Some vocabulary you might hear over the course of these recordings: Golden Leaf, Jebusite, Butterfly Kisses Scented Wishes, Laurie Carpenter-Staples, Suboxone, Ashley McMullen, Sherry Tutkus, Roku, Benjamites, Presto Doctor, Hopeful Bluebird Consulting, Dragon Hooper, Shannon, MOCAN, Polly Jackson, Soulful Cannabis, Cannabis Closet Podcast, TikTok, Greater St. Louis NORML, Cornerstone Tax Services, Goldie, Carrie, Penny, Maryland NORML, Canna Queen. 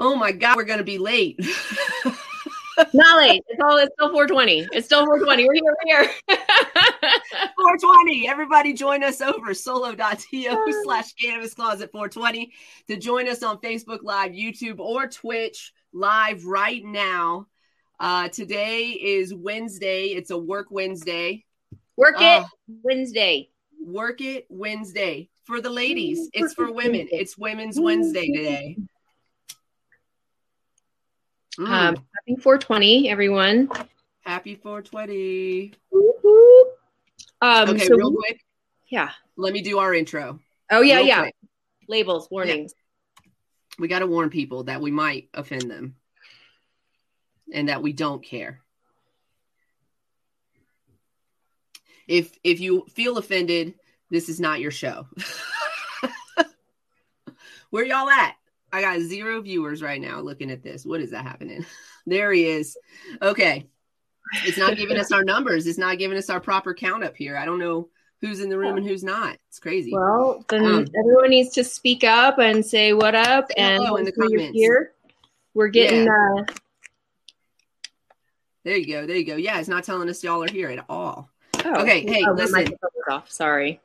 oh my God, we're going to be late. Not late. It's still 4:20. It's still 4:20. We're here. 4:20. Everybody join us over solo.to/cannabiscloset420 to join us on Facebook Live, YouTube, or Twitch Live right now. Today is Wednesday. It's a Work Wednesday. Work It Wednesday. For the ladies. It's for women. It's Women's Wednesday today. Happy 420, everyone. Happy 420. Okay, so real quick. Yeah. Let me do our intro. Oh, yeah, yeah. Quick. Labels, warnings. Yeah. We got to warn people that we might offend them and that we don't care. If you feel offended, this is not your show. Where y'all at? I got 0 viewers right now looking at this. What is that happening? There he is. Okay. It's not giving us our numbers. It's not giving us our proper count up here. I don't know who's in the room and who's not. It's crazy. Well, then everyone needs to speak up and say what up. And hello in the comments. Here. We're getting... Yeah. There you go. There you go. Yeah, it's not telling us y'all are here at all. Oh, okay. Hey, listen. Sorry.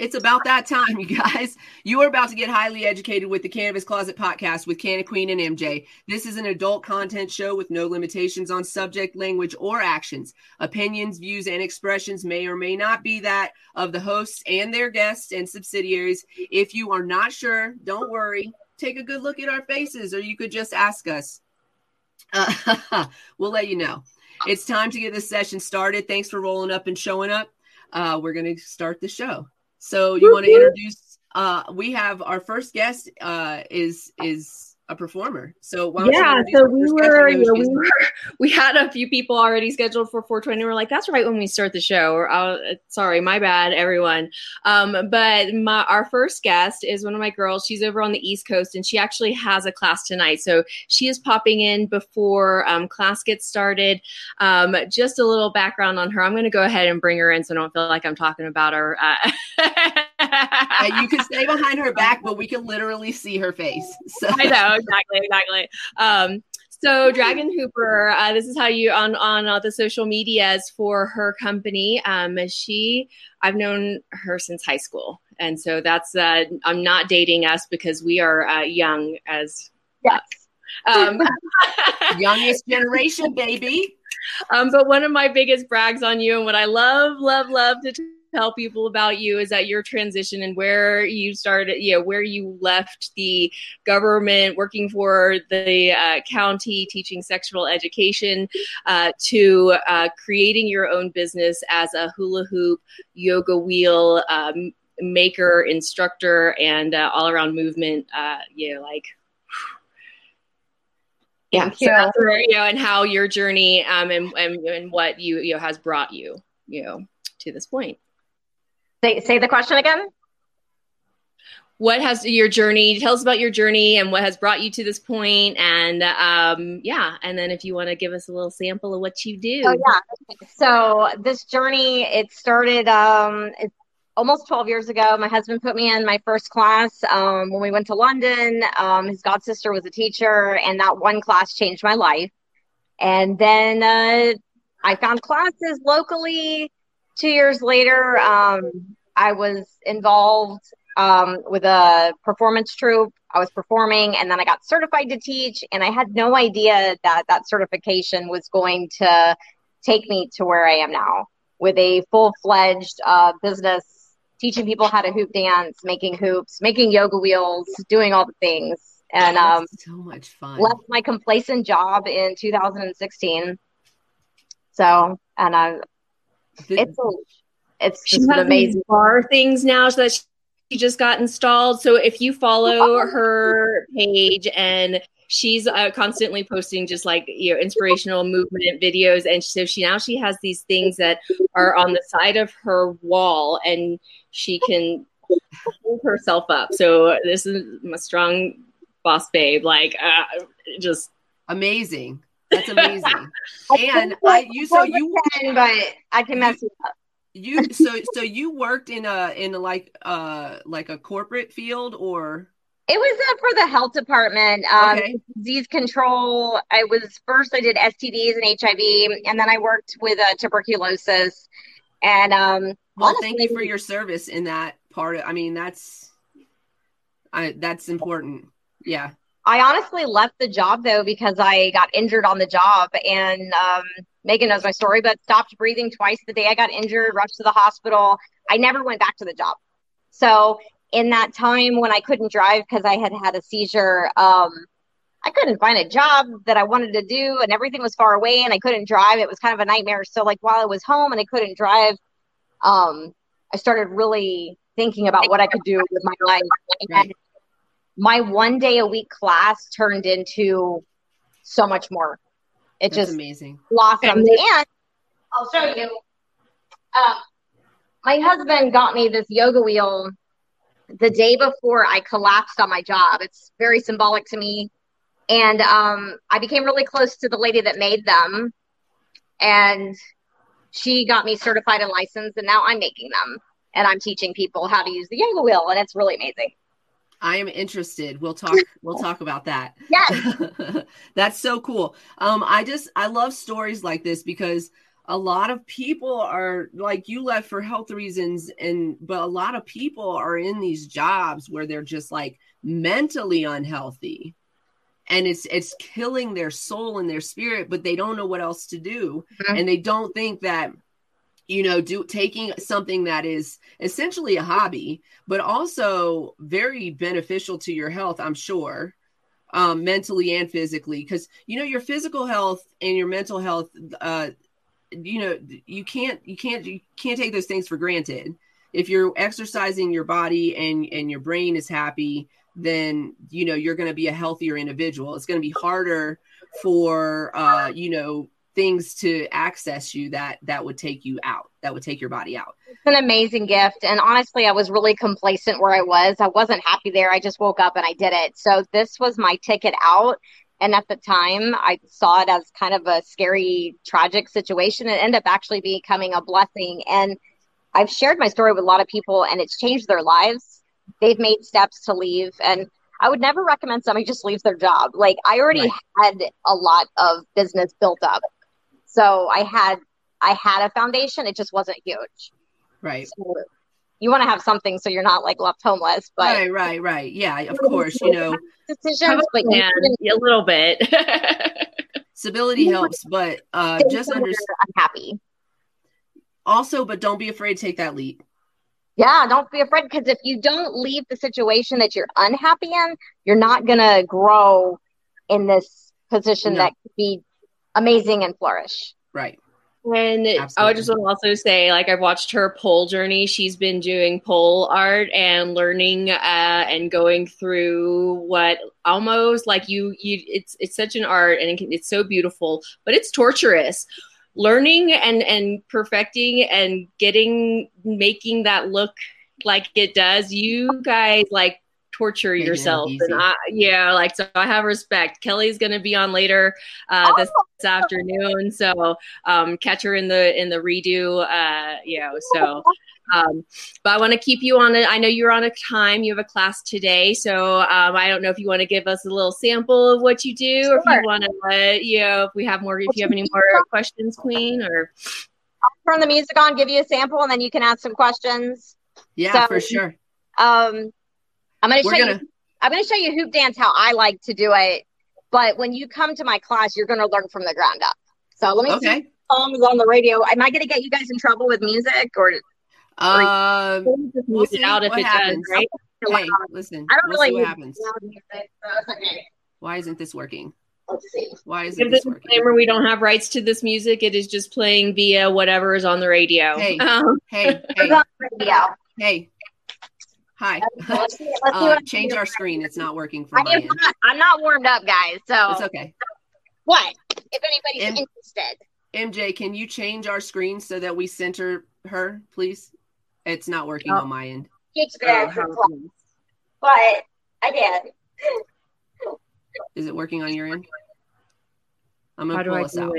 It's about that time, you guys. You are about to get highly educated with the Cannabis Closet Podcast with Canna Queen and MJ. This is an adult content show with no limitations on subject, language, or actions. Opinions, views, and expressions may or may not be that of the hosts and their guests and subsidiaries. If you are not sure, don't worry. Take a good look at our faces, or you could just ask us. We'll let you know. It's time to get this session started. Thanks for rolling up and showing up. We're going to start the show. So you want to introduce, we have our first guest is a performer. So why don't you introduce we had a few people already scheduled for 420. We're like, that's right when we start the show. Sorry, my bad, everyone. But our first guest is one of my girls. She's over on the East Coast, and she actually has a class tonight. So she is popping in before class gets started. Just a little background on her. I'm going to go ahead and bring her in so I don't feel like I'm talking about her. You can stay behind her back, but we can literally see her face. So. I know. Exactly. So Dragon Hooper, this is how you on the social medias for her company. I've known her since high school, and so that's I'm not dating us because we are young as youngest generation, baby. But one of my biggest brags on you, and what I love to tell people about you, is that your transition and where you started, where you left the government working for the county teaching sexual education to creating your own business as a hula hoop, yoga wheel maker, instructor, and all around movement, and how your journey and what you has brought you to this point. Say the question again. What has your journey? Tell us about your journey and what has brought you to this point, and and then if you want to give us a little sample of what you do. Oh yeah. So this journey, it started almost 12 years ago. My husband put me in my first class when we went to London. His god sister was a teacher, and that one class changed my life. And then I found classes locally. 2 years later, I was involved with a performance troupe. I was performing, and then I got certified to teach, and I had no idea that that certification was going to take me to where I am now with a full-fledged business, teaching people how to hoop dance, making hoops, making yoga wheels, doing all the things. And so much fun. Left my complacent job in 2016. So, and I... It's just an amazing bar things now that she just got installed. So if you follow her page, and she's constantly posting just inspirational movement videos. And so she has these things that are on the side of her wall, and she can hold herself up. So this is my strong boss babe, just amazing. That's amazing. And I can mess it up. You worked in a corporate field, or It was for the health department, disease control. I did STDs and HIV, and then I worked with tuberculosis. And well, honestly, thank you for your service in that part. That's important. Yeah. I honestly left the job though, because I got injured on the job, and Megan knows my story, but stopped breathing twice the day I got injured, rushed to the hospital. I never went back to the job. So in that time when I couldn't drive because I had had a seizure, I couldn't find a job that I wanted to do, and everything was far away and I couldn't drive. It was kind of a nightmare. So like while I was home and I couldn't drive, I started really thinking about what I could do with my life. And my 1 day a week class turned into so much more. It That's just amazing. Blossomed. And I'll show you. My husband got me this yoga wheel the day before I collapsed on my job. It's very symbolic to me. And I became really close to the lady that made them. And she got me certified and licensed, and now I'm making them. And I'm teaching people how to use the yoga wheel, and it's really amazing. I am interested. We'll talk about that. Yes. That's so cool. I love stories like this, because a lot of people are like, you left for health reasons, but a lot of people are in these jobs where they're just like mentally unhealthy, and it's killing their soul and their spirit, but they don't know what else to do. Mm-hmm. And they don't think that, taking something that is essentially a hobby, but also very beneficial to your health, I'm sure, mentally and physically, because, your physical health and your mental health, you can't take those things for granted. If you're exercising your body and your brain is happy, then, you're going to be a healthier individual. It's going to be harder for, things to access you that would take you out, that would take your body out. It's an amazing gift. And honestly, I was really complacent where I was. I wasn't happy there. I just woke up and I did it. So this was my ticket out. And at the time I saw it as kind of a scary, tragic situation. It ended up actually becoming a blessing. And I've shared my story with a lot of people, and it's changed their lives. They've made steps to leave. And I would never recommend somebody just leaves their job. Like I already had a lot of business built up. So I had a foundation. It just wasn't huge. Right. So you want to have something so you're not like left homeless. But right. Yeah, of course, Decisions, but a little bit. Stability helps, but just understand. I'm happy. Also, but don't be afraid to take that leap. Yeah, don't be afraid, because if you don't leave the situation that you're unhappy in, you're not going to grow in this position that could be amazing and flourish. Right. And absolutely. I would just want to also say, like, I've watched her pole journey. She's been doing pole art and learning and going through what almost like it's such an art, and it's so beautiful, but it's torturous. Learning and perfecting and making that look like it does. You guys like torture yourself. And so I have respect. Kelly's going to be on later this afternoon. So catch her in the redo. But I want to keep you on it. I know you're on a time. You have a class today. So I don't know if you want to give us a little sample of what you do, or if you want to, if you have any more questions, Queen, or. I'll turn the music on, give you a sample, and then you can ask some questions. Yeah, so, for sure. I'm going to show you hoop dance, how I like to do it. But when you come to my class, you're going to learn from the ground up. So let me see songs on the radio. Am I going to get you guys in trouble with music, or? We'll see out if it happens. Does, right? Hey, listen. I don't really see what happens. Music, so okay. Why isn't this working? Let's see. Why isn't this working? Disclaimer: we don't have rights to this music. It is just playing via whatever is on the radio. Hey. Hi. Let's change our screen. It's not working for me. I'm not warmed up, guys. So it's okay. What? If anybody's interested. MJ, can you change our screen so that we center her, please? It's not working on my end. It's good. But I did. Is it working on your end? I'm going to pull us out.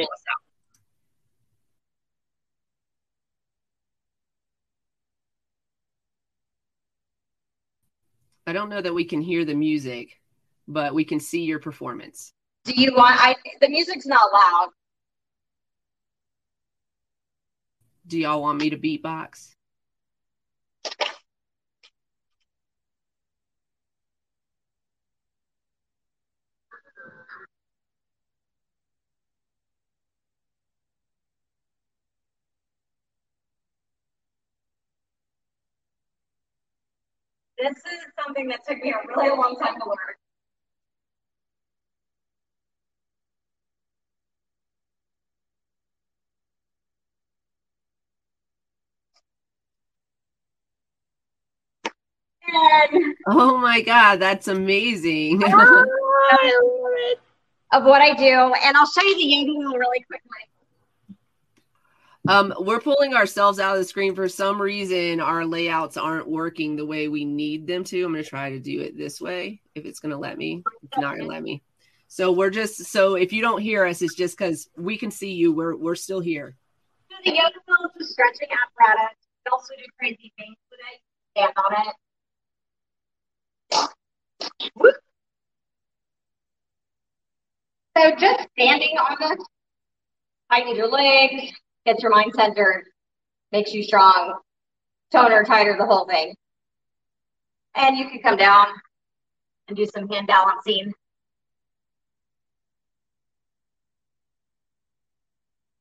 I don't know that we can hear the music, but we can see your performance. Do you want, the music's not loud. Do y'all want me to beatbox? This is something that took me a really long time to learn. Oh my God, that's amazing. I love it. Of what I do. And I'll show you the yoga wheel really quickly. We're pulling ourselves out of the screen. For some reason, our layouts aren't working the way we need them to. I'm going to try to do it this way if it's going to let me. It's not going to let me. So we're just, so if you don't hear us, it's just because we can see you. We're still here. So the yoga wheel is a stretching apparatus. You can also do crazy things with it. Stand on it. Whoop. So just standing on this, tighten your legs, gets your mind centered, makes you strong, toner, tighter, the whole thing. And you can come down and do some hand balancing.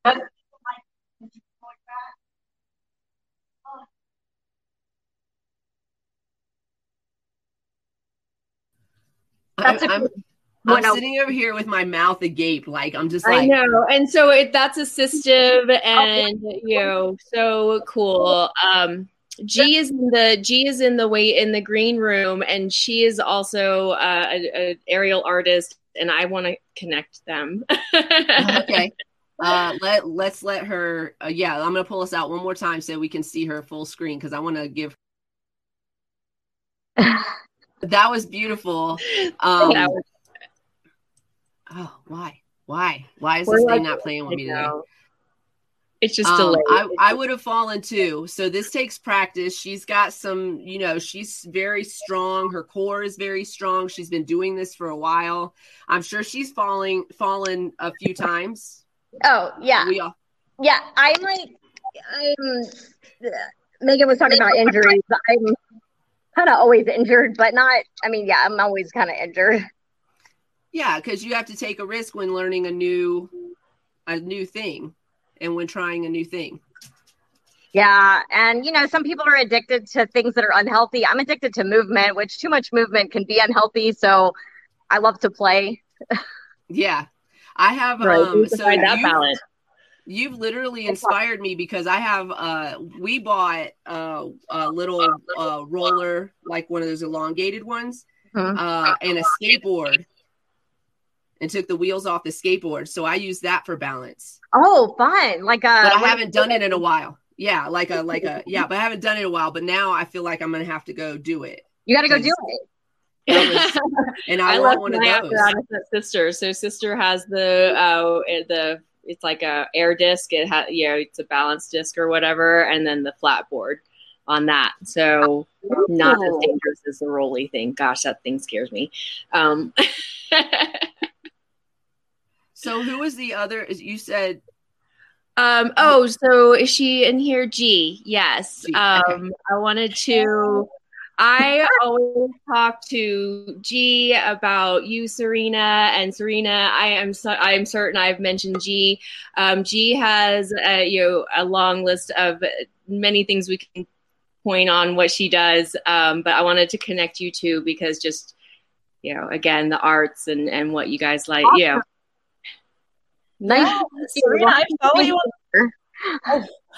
Most people like that. I'm sitting over here with my mouth agape, like I'm just like I know, and so that's assistive, and you know, so cool. G is in the green room, and she is also an aerial artist, and I want to connect them. Okay, let's let her. I'm gonna pull us out one more time so we can see her full screen because I want to give. That was beautiful. Why is this thing not playing with me today? It's just delayed. I would have fallen too. So this takes practice. She's got some, you know, she's very strong. Her core is very strong. She's been doing this for a while. I'm sure she's fallen a few times. Oh yeah. Yeah. Megan was talking about injuries. I'm kind of always injured, but not, I'm always kind of injured. Yeah, because you have to take a risk when learning a new thing and when trying a new thing. Yeah, and, you know, some people are addicted to things that are unhealthy. I'm addicted to movement, which too much movement can be unhealthy, so I love to play. Yeah, I have... Right, so find that balance. You've literally inspired me because I have, we bought a little roller, like one of those elongated ones, and a skateboard, and took the wheels off the skateboard. So I use that for balance. Oh, fun. But I haven't done it in a while. Yeah. But I haven't done it in a while, but now I feel like I'm going to have to go do it. You got to go do it. And I love one of those. Sister. So sister has the it's like a air disc. It has, it's a balance disc or whatever. And then the flat board on that. So not as dangerous as the rolly thing. Gosh, that thing scares me. So who was the other, you said? So is she in here? G. Yes. G. Okay. I always talk to G about you, Serena, and Serena. I am certain I've mentioned G. G has a long list of many things we can point on what she does. But I wanted to connect you two because just again the arts and what you guys like. Awesome. Yeah. Nice, oh, Serena.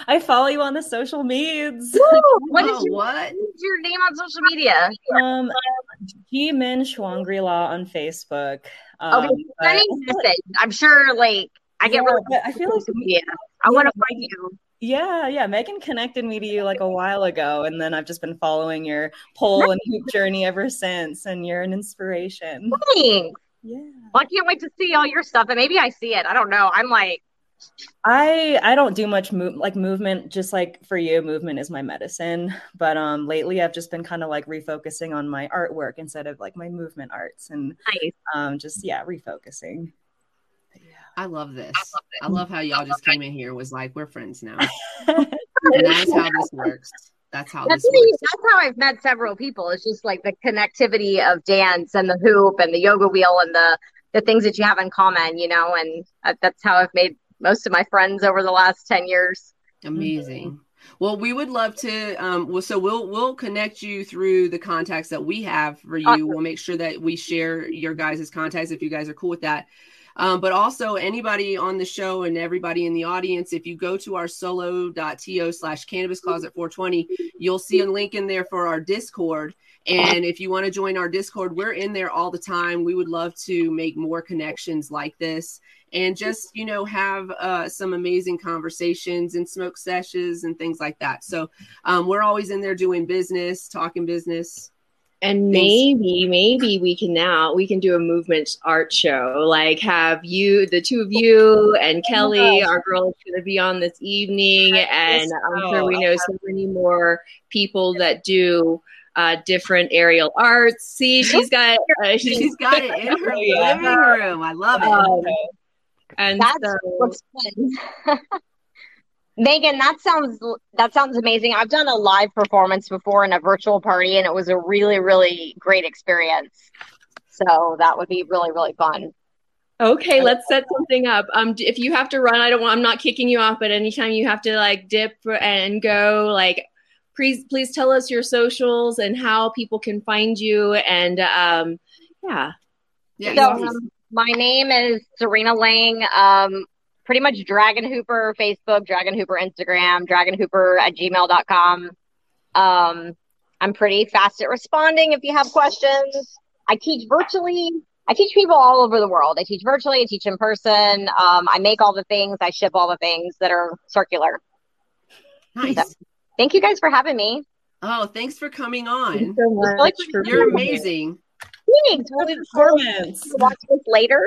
I follow you on the social medias. What is your name on social media? Jimin Shwangri-La on Facebook. I'm sure I get really. I feel like media. I want to find you. Yeah. Megan connected me to you a while ago, and then I've just been following your pole and hoop journey ever since. And you're an inspiration. Thanks. Yeah. Well, I can't wait to see all your stuff, and maybe I see it. I don't know. I'm I don't do much movement, just like for you, movement is my medicine. But lately I've just been kind of like refocusing on my artwork instead of like my movement arts and nice. Refocusing. Yeah. I love this. I love how y'all just came in here was like, we're friends now. And that's how this works. That's how I've met several people. It's just like the connectivity of dance and the hoop and the yoga wheel and the things that you have in common, you know, and that's how I've made most of my friends over the last 10 years. Amazing. Well, we would love to, so we'll connect you through the contacts that we have for you. Awesome. We'll make sure that we share your guys' contacts if you guys are cool with that. But also anybody on the show and everybody in the audience, if you go to our solo.to/cannabiscloset420, you'll see a link in there for our Discord. And if you want to join our Discord, we're in there all the time. We would love to make more connections like this and just, you know, have some amazing conversations and smoke sessions and things like that. So we're always in there doing business, talking business. And maybe we can do a movement art show, like have you, the two of you and Kelly, our girl is going to be on this evening. And I'm sure we know so many more people that do different aerial arts. See, she's got it in her living room. I love it. And that's what's fun. Megan, that sounds amazing. I've done a live performance before in a virtual party, and it was a really, really great experience. So that would be really, really fun. Okay, let's set something up. If you have to run, I'm not kicking you off, but anytime you have to like dip and go, like please tell us your socials and how people can find you. And my name is Serena Lang. Pretty much Dragon Hooper Facebook, Dragon Hooper Instagram, Dragon Hooper at gmail.com. I'm pretty fast at responding if you have questions. I teach virtually. I teach people all over the world. I teach virtually. I teach in person. I make all the things. I ship all the things that are circular. Nice. So, thank you guys for having me. Oh, thanks for coming on. Thank you so much. You're amazing. Thanks. We'll watch this later.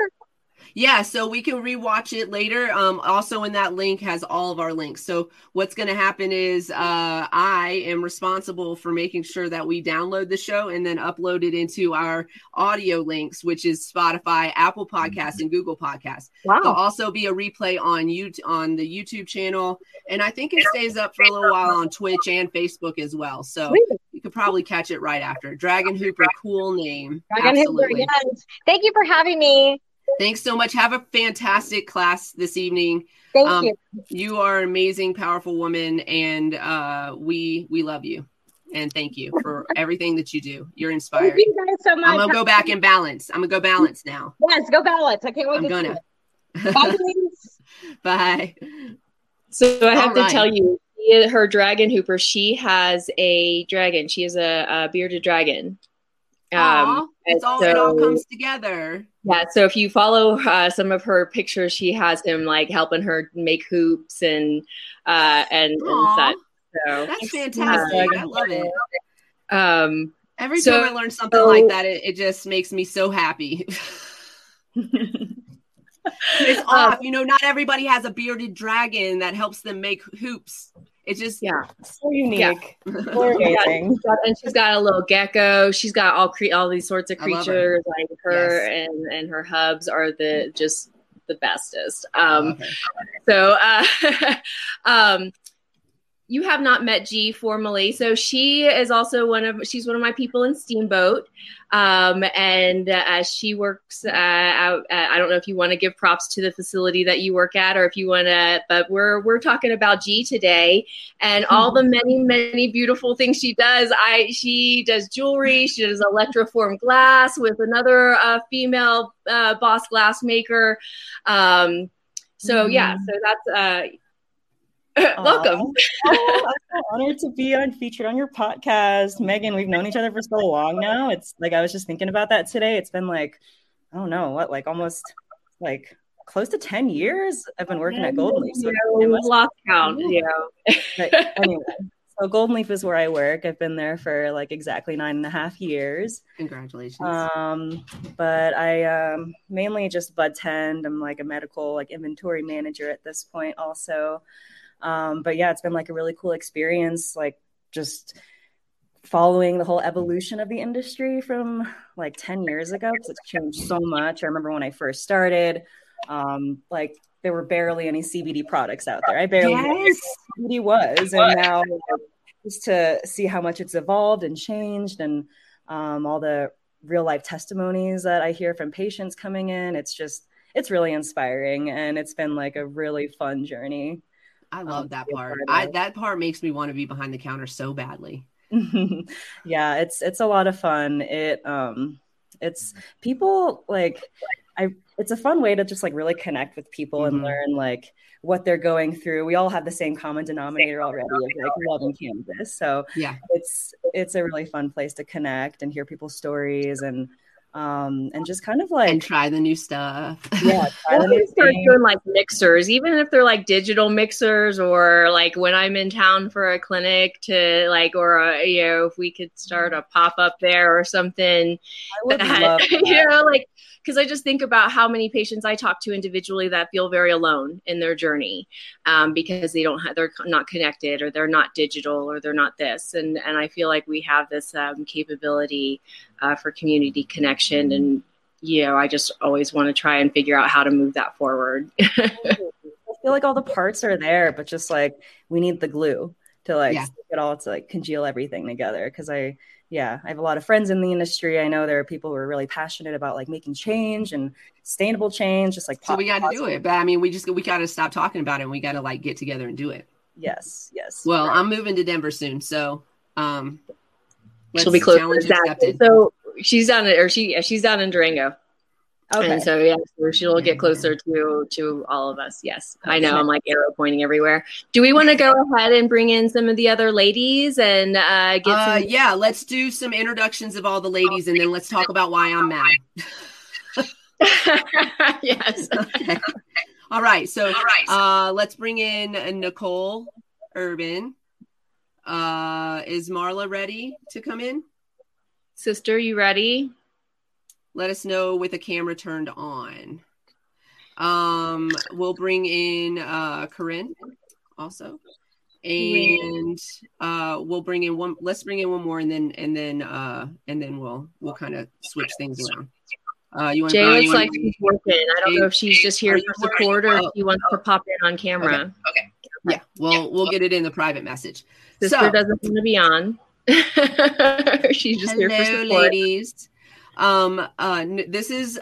Yeah, so we can rewatch it later. Also in that link has all of our links. So what's going to happen is I am responsible for making sure that we download the show and then upload it into our audio links, which is Spotify, Apple Podcasts, and Google Podcasts. Wow. There'll also be a replay on the YouTube channel. And I think it stays up for a little while on Twitch and Facebook as well. So you could probably catch it right after. Dragon Hooper, cool name. Dragon Absolutely. Hooper, yes. Thank you for having me. Thanks so much. Have a fantastic class this evening. Thank you. You are an amazing, powerful woman, and we love you. And thank you for everything that you do. You're inspiring. Thank you guys so much. I'm going to go back and balance. I'm going to go balance now. Yes, go balance. I can't wait to see it. Bye, please. Bye. So I have to tell you, her Dragon Hooper, she has a dragon. She is a bearded dragon. It all comes together. Yeah, so if you follow some of her pictures, she has him like helping her make hoops and such. So that's fantastic. I love it. Every time I learn something like that, it just makes me so happy. It's off, not everybody has a bearded dragon that helps them make hoops. It's just so unique. Yeah. And she's got a little gecko. She's got all these sorts of creatures. Like her and her hubs are the bestest. You have not met G formally, so she is also she's one of my people in Steamboat, and she works out. I don't know if you want to give props to the facility that you work at, or if you want to. But we're talking about G today, and all the many beautiful things she does. She does jewelry. She does electroform glass with another female boss glass maker. So that's. Welcome. I'm so honored to be featured on your podcast. Megan, we've known each other for so long now. It's like, I was just thinking about that today. It's been like, I don't know what, like almost like close to 10 years I've been working at Golden Leaf. So it was locked down. But anyway, So Golden Leaf is where I work. I've been there for like exactly 9.5 years. Congratulations. But I mainly just bud tend. I'm like a medical like inventory manager at this point also. But yeah, it's been like a really cool experience, like just following the whole evolution of the industry from like 10 years ago, because it's changed so much. I remember when I first started, like there were barely any CBD products out there. I barely knew what CBD was. And now just to see how much it's evolved and changed, and all the real life testimonies that I hear from patients coming in, it's just, it's really inspiring. And it's been like a really fun journey. I love that part. That part makes me want to be behind the counter so badly. Yeah, it's a lot of fun. It's people like it's a fun way to just like really connect with people mm-hmm. and learn like what they're going through. We all have the same common denominator already of like loving cannabis. So yeah, it's a really fun place to connect and hear people's stories and just kind of like and try the new stuff. Yeah, try the new start doing like mixers, even if they're like digital mixers, or like when I'm in town for a clinic to like, or a, you know, if we could start a pop up there or something. I would love that. You know, like because I just think about how many patients I talk to individually that feel very alone in their journey because they don't have, they're not connected, or they're not digital, or they're not this. And I feel like we have this capability for community connection. And, you know, I just always want to try and figure out how to move that forward. I feel like all the parts are there, but just like we need the glue to like stick it all, to like congeal everything together. Because I have a lot of friends in the industry. I know there are people who are really passionate about like making change and sustainable change. Just like so we got to do it. But I mean, we got to stop talking about it. And we got to like get together and do it. Yes. Well, right. I'm moving to Denver soon, so she'll be close. Exactly. So she's down in Durango. Okay. And so she'll get closer to all of us. Yes, I know. I'm like arrow pointing everywhere. Do we want to go ahead and bring in some of the other ladies and get? Let's do some introductions of all the ladies, and then let's talk about why I'm mad. Yes. Okay. All right. So, let's bring in Nicole Urban. Is Marla ready to come in? Sister, you ready? Let us know with a camera turned on. We'll bring in Corinne also. And let's bring in one more and then we'll kind of switch things around. You want Jay looks like she's working. I don't know if she's just here for support or if she wants to pop in on camera. Okay. Yeah. We'll get it in the private message. Sister doesn't want to be on. She's just here for support. Ladies. This is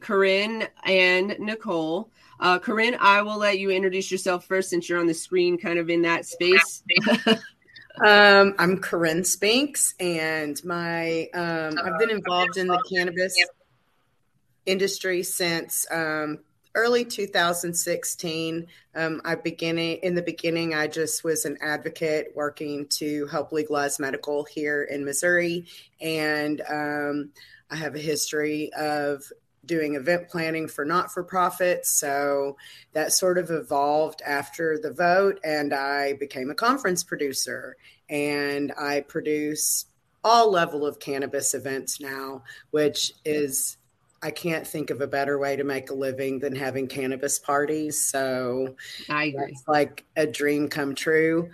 Corinne and Nicole. Corinne, I will let you introduce yourself first, since you're on the screen kind of in that space. I'm Corinne Spinks, and my I've been involved in the cannabis industry since early 2016. I just was an advocate working to help legalize medical here in Missouri. And I have a history of doing event planning for not-for-profits. So that sort of evolved after the vote, and I became a conference producer, and I produce all level of cannabis events now, which is, I can't think of a better way to make a living than having cannabis parties. So I agree. That's like a dream come true.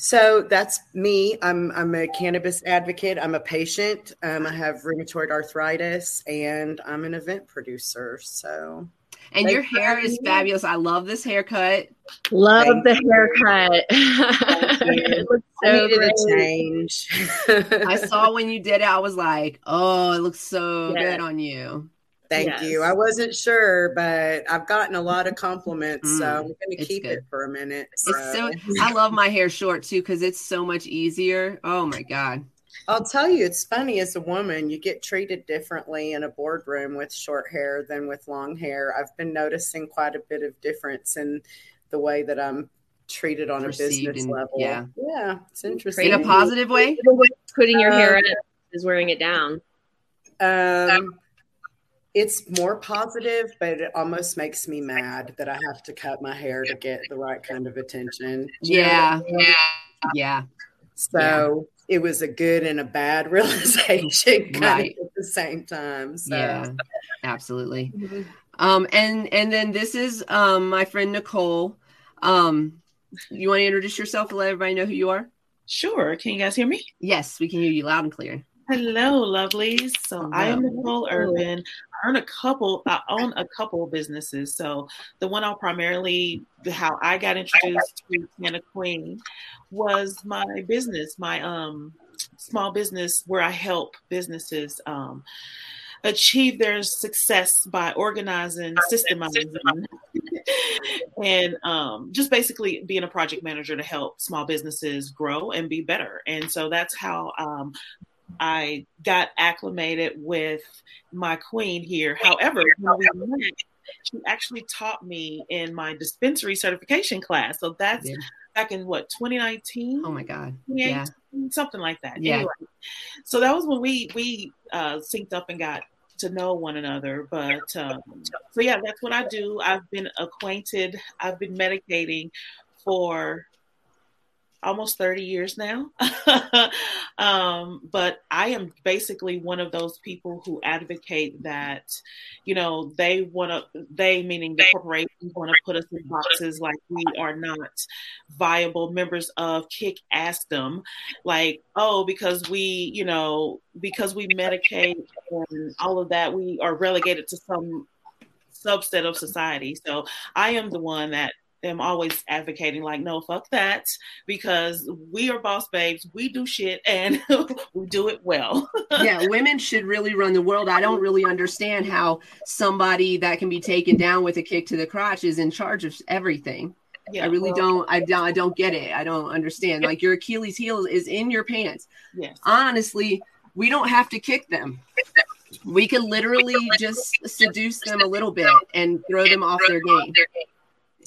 So that's me. I'm a cannabis advocate. I'm a patient. I have rheumatoid arthritis, and I'm an event producer. So. And your hair is fabulous. I love this haircut. Thank you. It looks so great. A change. I saw when you did it, I was like, oh, it looks so good on you. Thank you. I wasn't sure, but I've gotten a lot of compliments, so I'm going to keep it for a minute. So. I love my hair short, too, because it's so much easier. Oh, my God. I'll tell you, it's funny, as a woman, you get treated differently in a boardroom with short hair than with long hair. I've been noticing quite a bit of difference in the way that I'm treated on a business level. Yeah, it's interesting. In a positive way? Putting your hair in is wearing it down. It's more positive, but it almost makes me mad that I have to cut my hair to get the right kind of attention. Yeah. Yeah. Yeah. So it was a good and a bad realization kind of at the same time. So. Yeah, absolutely. Mm-hmm. And then this is my friend Nicole. You want to introduce yourself and let everybody know who you are? Sure. Can you guys hear me? Yes, we can hear you loud and clear. Hello, lovelies. So I am Nicole Urban. I own a couple businesses. So the one I'll primarily, how I got introduced to Canna Queen was my business, my small business where I help businesses achieve their success by organizing, systemizing, and just basically being a project manager to help small businesses grow and be better. And so that's how I got acclimated with my queen here. However, when we met, she actually taught me in my dispensary certification class. So that's back in 2019? Oh my God. Yeah. Something like that. Yeah. Anyway, so that was when we synced up and got to know one another. But so that's what I do. I've been acquainted. I've been medicating for almost 30 years now. But I am basically one of those people who advocate that, you know, meaning the corporations want to put us in boxes like we are not viable members of Kick-Assdom. Like, because we, you know, because we medicate and all of that, we are relegated to some subset of society. So I am the one that I'm always advocating, like, no, fuck that, because we are boss babes. We do shit and we do it well. Yeah, women should really run the world. I don't really understand how somebody that can be taken down with a kick to the crotch is in charge of everything. Yeah, I really don't. I don't get it. I don't understand. Like, your Achilles heel is in your pants. Yes. Honestly, we don't have to kick them. We could literally just seduce them a little bit and throw them off their game.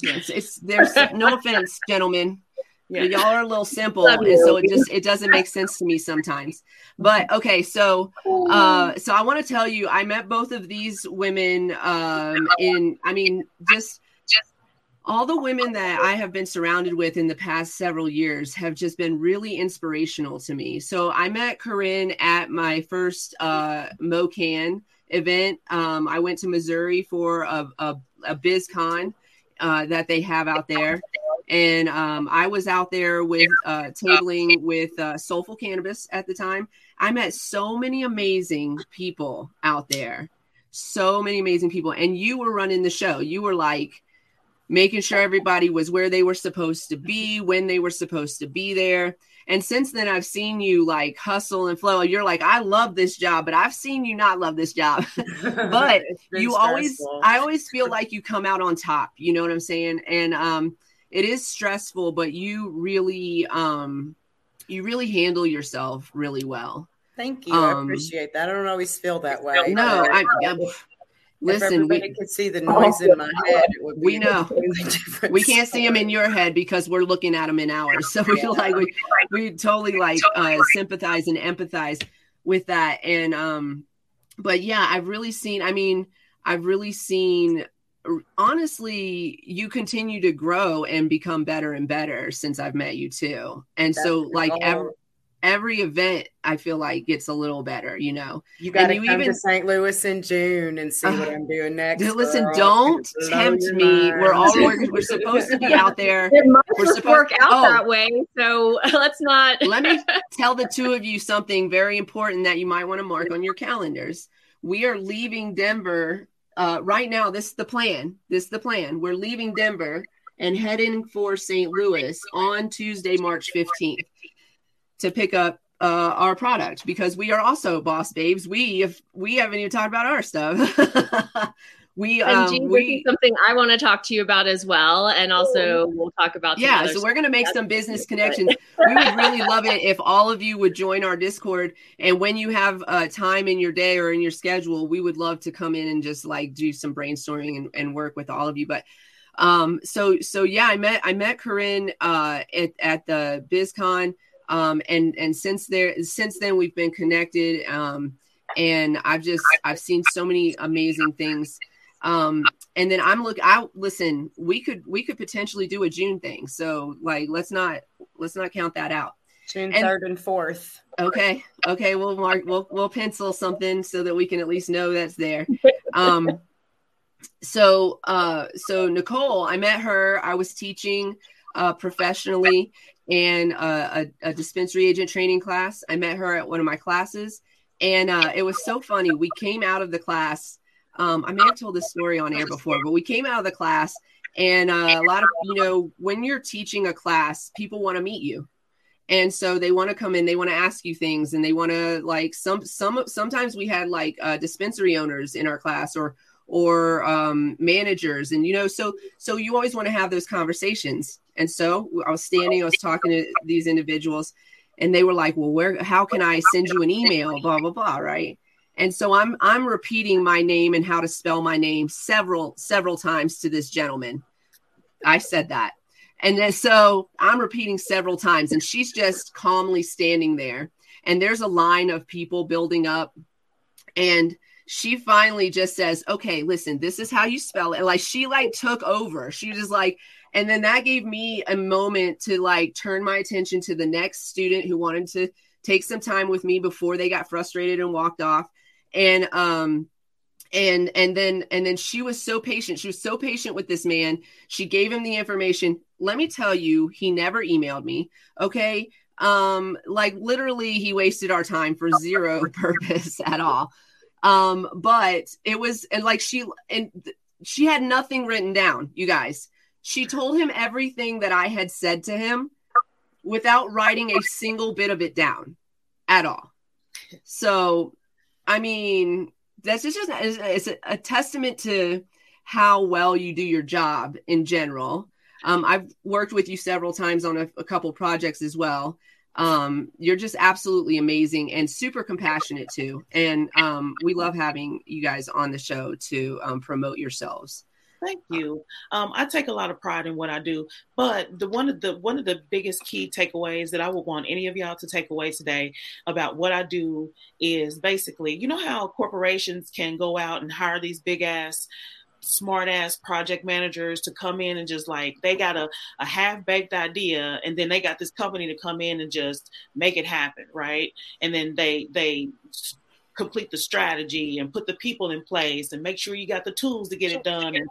It's there's no offense, gentlemen. Yeah. Y'all are a little simple, and so it doesn't make sense to me sometimes. But okay, so I want to tell you, I met both of these women just all the women that I have been surrounded with in the past several years have just been really inspirational to me. So I met Corinne at my first MOCAN event. I went to Missouri for a BizCon. That they have out there. And I was out there with tabling with Soulful Cannabis at the time. I met so many amazing people out there. So many amazing people. And you were running the show. You were like making sure everybody was where they were supposed to be, when they were supposed to be there. And since then, I've seen you like hustle and flow. You're like, I love this job, but I've seen you not love this job. But I always feel like you come out on top. You know what I'm saying? And it is stressful, but you really handle yourself really well. Thank you. I appreciate that. I don't always feel that way. No, listen, we could see the noise in my head. It would be we know we can't see them in your head because we're looking at them in ours. So we totally sympathize and empathize with that. And but yeah, I've really seen. Honestly, you continue to grow and become better and better since I've met you too. And that's so like every event, I feel like gets a little better, you know. You got to come to St. Louis in June and see what I'm doing next. Listen, girl. Don't tempt me. Mind. We're supposed to be out there. It must work out that way, so let's not. Let me tell the two of you something very important that you might want to mark on your calendars. We are leaving Denver right now. This is the plan. We're leaving Denver and heading for St. Louis on Tuesday, March 15th. To pick up our product, because we are also boss babes. We haven't even talked about our stuff. This is something I want to talk to you about as well, and also we'll talk about. Yeah, so we're going to make some business connections. We would really love it if all of you would join our Discord, and when you have time in your day or in your schedule, we would love to come in and just like do some brainstorming and work with all of you. But I met Corinne at the BizCon. And since then we've been connected. And I've seen so many amazing things. And then we could potentially do a June thing. So like, let's not count that out. June 3rd and 4th. Okay. Okay. We'll mark, we'll pencil something so that we can at least know that's there. So Nicole, I met her, I was teaching professionally in a dispensary agent training class. I met her at one of my classes, and it was so funny. We came out of the class. I may have told this story on air before, but we came out of the class, and a lot of, when you're teaching a class, people want to meet you. And so they want to come in, they want to ask you things, and they want to like sometimes we had like dispensary owners in our class or managers. And, so you always want to have those conversations. And so I was talking to these individuals, and they were like, well, how can I send you an email, blah, blah, blah. Right. And so I'm repeating my name and how to spell my name several times to this gentleman. I said that. And then, so I'm repeating several times, and she's just calmly standing there, and there's a line of people building up, and she finally just says, okay, listen, this is how you spell it. Like she like took over. She was like, and then that gave me a moment to like turn my attention to the next student who wanted to take some time with me before they got frustrated and walked off. And then she was so patient. She was so patient with this man. She gave him the information. Let me tell you, he never emailed me. Okay. Like literally he wasted our time for zero purpose at all. But it was, and like she had nothing written down, you guys. She told him everything that I had said to him without writing a single bit of it down at all. So, I mean, that's just it's a testament to how well you do your job in general. I've worked with you several times on a couple projects as well. You're just absolutely amazing and super compassionate too. And we love having you guys on the show to promote yourselves. Thank you. I take a lot of pride in what I do, but one of the biggest key takeaways that I would want any of y'all to take away today about what I do is basically, you know how corporations can go out and hire these big ass, smart ass project managers to come in and just like, they got a half-baked idea, and then they got this company to come in and just make it happen, right? And then they complete the strategy and put the people in place and make sure you got the tools to get it done and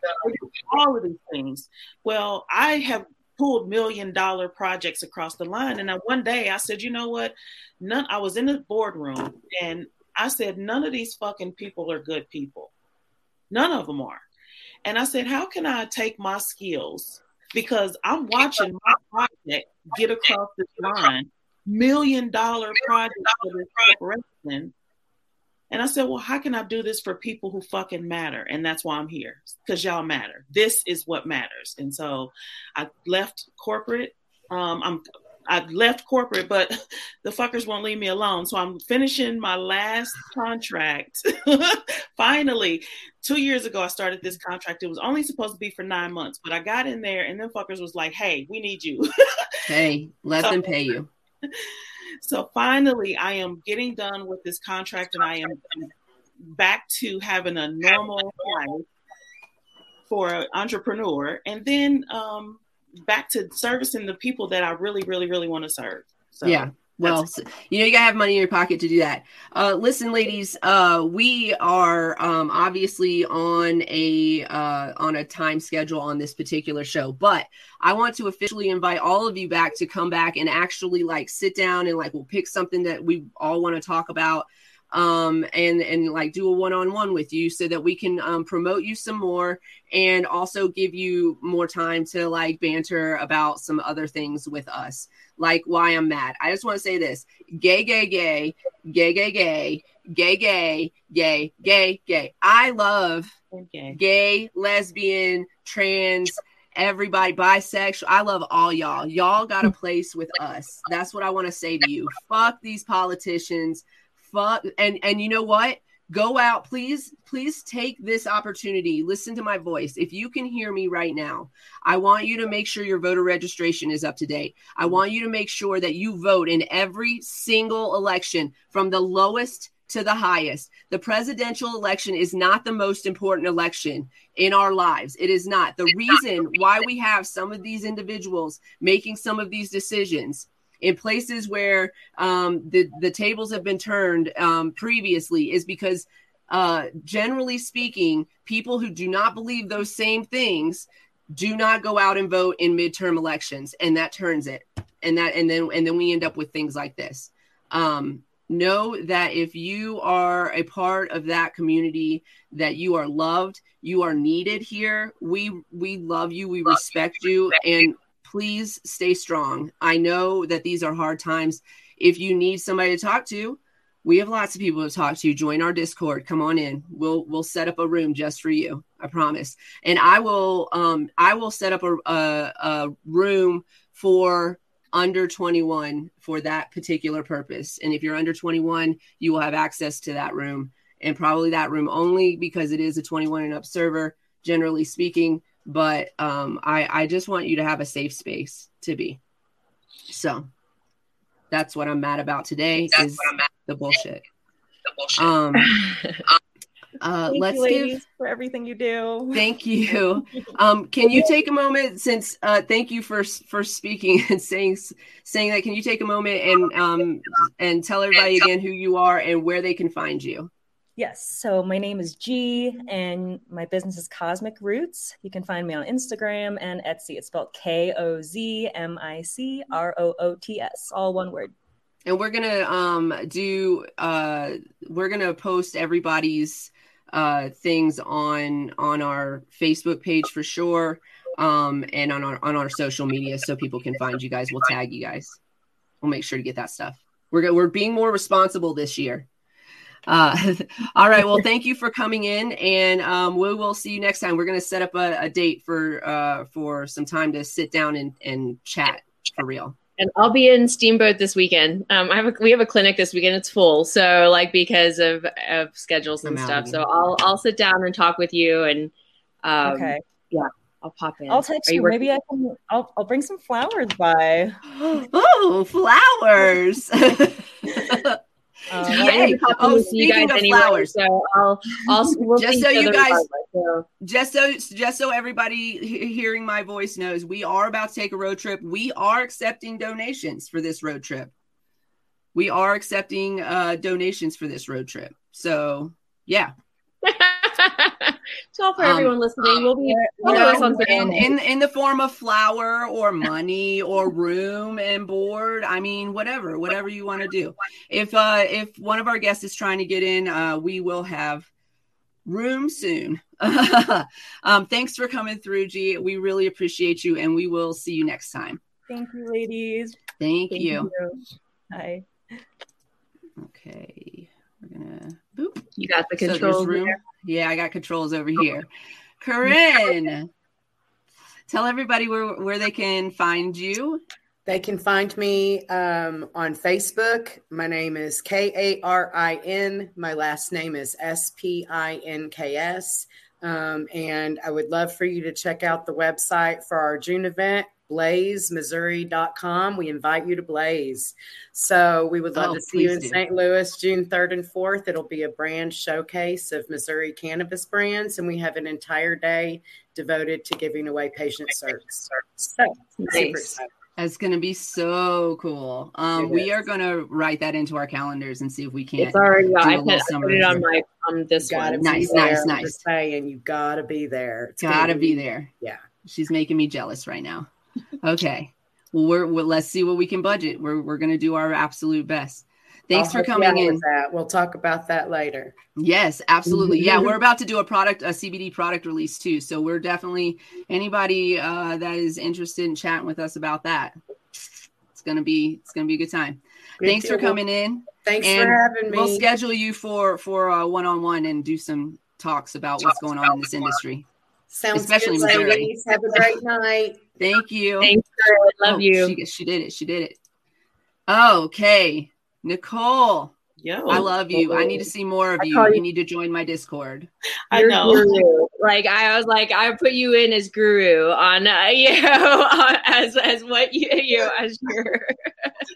all of these things. Well, I have pulled $1 million projects across the line. And one day I said, you know what? I was in the boardroom, and I said, none of these fucking people are good people. None of them are. And I said, how can I take my skills? Because I'm watching my project get across this line, $1 million project for this corporation. And I said, well, how can I do this for people who fucking matter? And that's why I'm here, because y'all matter. This is what matters. And so I left corporate. I left corporate, but the fuckers won't leave me alone. So I'm finishing my last contract. Finally, 2 years ago, I started this contract. It was only supposed to be for 9 months, but I got in there, and then fuckers was like, hey, we need you. Hey, let them pay you. So finally, I am getting done with this contract, and I am back to having a normal life for an entrepreneur, and then back to servicing the people that I really, really, really want to serve. So, yeah. Well, you gotta have money in your pocket to do that. Listen, ladies, we are obviously on a time schedule on this particular show, but I want to officially invite all of you back to come back and actually like sit down and like, we'll pick something that we all want to talk about and like do a one-on-one with you so that we can promote you some more and also give you more time to like banter about some other things with us. Like why I'm mad. I just want to say this. Gay, gay, gay, gay, gay, gay, gay, gay, gay, gay, gay. I love gay, lesbian, trans, everybody, bisexual. I love all y'all. Y'all got a place with us. That's what I want to say to you. Fuck these politicians. Fuck. And you know what? Go out, please take this opportunity. Listen to my voice. If you can hear me right now, I want you to make sure your voter registration is up to date. I want you to make sure that you vote in every single election, from the lowest to the highest. The presidential election is not the most important election in our lives. It is not. The reason why we have some of these individuals making some of these decisions in places where the tables have been turned previously is because generally speaking, people who do not believe those same things do not go out and vote in midterm elections. And that turns it. And then we end up with things like this. Know that if you are a part of that community, that you are loved, you are needed here. We love you. We respect you. And please stay strong. I know that these are hard times. If you need somebody to talk to, we have lots of people to talk to. Join our Discord. Come on in. We'll set up a room just for you. I promise. And I will set up a room for under 21 for that particular purpose. And if you're under 21, you will have access to that room, and probably that room only, because it is a 21 and up server, generally speaking. But I just want you to have a safe space to be. So that's what I'm mad about today. That's is what I'm mad the bullshit. The bullshit. Let's give for everything you do. Thank you. Can you take a moment, since thank you for speaking and saying that, can you take a moment and tell everybody again who you are and where they can find you? Yes. So my name is G, and my business is Cosmic Roots. You can find me on Instagram and Etsy. It's spelled KOZMICROOTS, all one word. And we're going to post everybody's things on our Facebook page for sure. And on our social media, so people can find you guys. We'll tag you guys. We'll make sure to get that stuff. We're being more responsible this year. All right. Well, thank you for coming in, and we will see you next time. We're going to set up a date for some time to sit down and chat for real. And I'll be in Steamboat this weekend. We have a clinic this weekend. It's full. So because of schedules and stuff. So I'll sit down and talk with you, and okay. Yeah, I'll pop in. I'll text you. Maybe I can, I'll bring some flowers by. Oh, flowers. Yay. Oh, speaking of flowers. So we'll just so you guys, just so everybody hearing my voice knows, we are about to take a road trip. We are accepting donations for this road trip. So yeah. It's all for everyone listening. We'll be in the form of flower or money or room and board. I mean, whatever you want to do. If one of our guests is trying to get in, we will have room soon. Thanks for coming through, G. We really appreciate you, and we will see you next time. Thank you, ladies. Thank you. Bye. Okay. We're gonna boop. You got the controls. So yeah, I got controls over here. Corinne, tell everybody where they can find you. They can find me on Facebook. My name is Karin. My last name is Spinks. And I would love for you to check out the website for our June event, Blazemissouri.com. We invite you to Blaze. So we would love to see you in St. Louis, June 3rd and 4th. It'll be a brand showcase of Missouri cannabis brands, and we have an entire day devoted to giving away patient service. So nice. That's going to be so cool. We are going to write that into our calendars and see if we can. It's already put it on my this one. Nice. And you got to be there. It's gotta be there. Yeah, she's making me jealous right now. Okay. Well, let's see what we can budget. We're going to do our absolute best. Thanks for coming in. We'll talk about that later. Yes, absolutely. Yeah. We're about to do a CBD product release too. So we're definitely anybody that is interested in chatting with us about that. It's going to be a good time. Thanks for coming in. Thanks for having me. We'll schedule you for a one-on-one and do some talks about what's going on in this industry. Sounds especially good, ladies. Have a great night. Thank you. Thanks, girl. I love you. She did it. Okay. Nicole, Yo, I love you. I need to see more of you. You need to join my Discord. I know. Guru. Like I was like, I put you in as guru on, you know, as what you know, as your.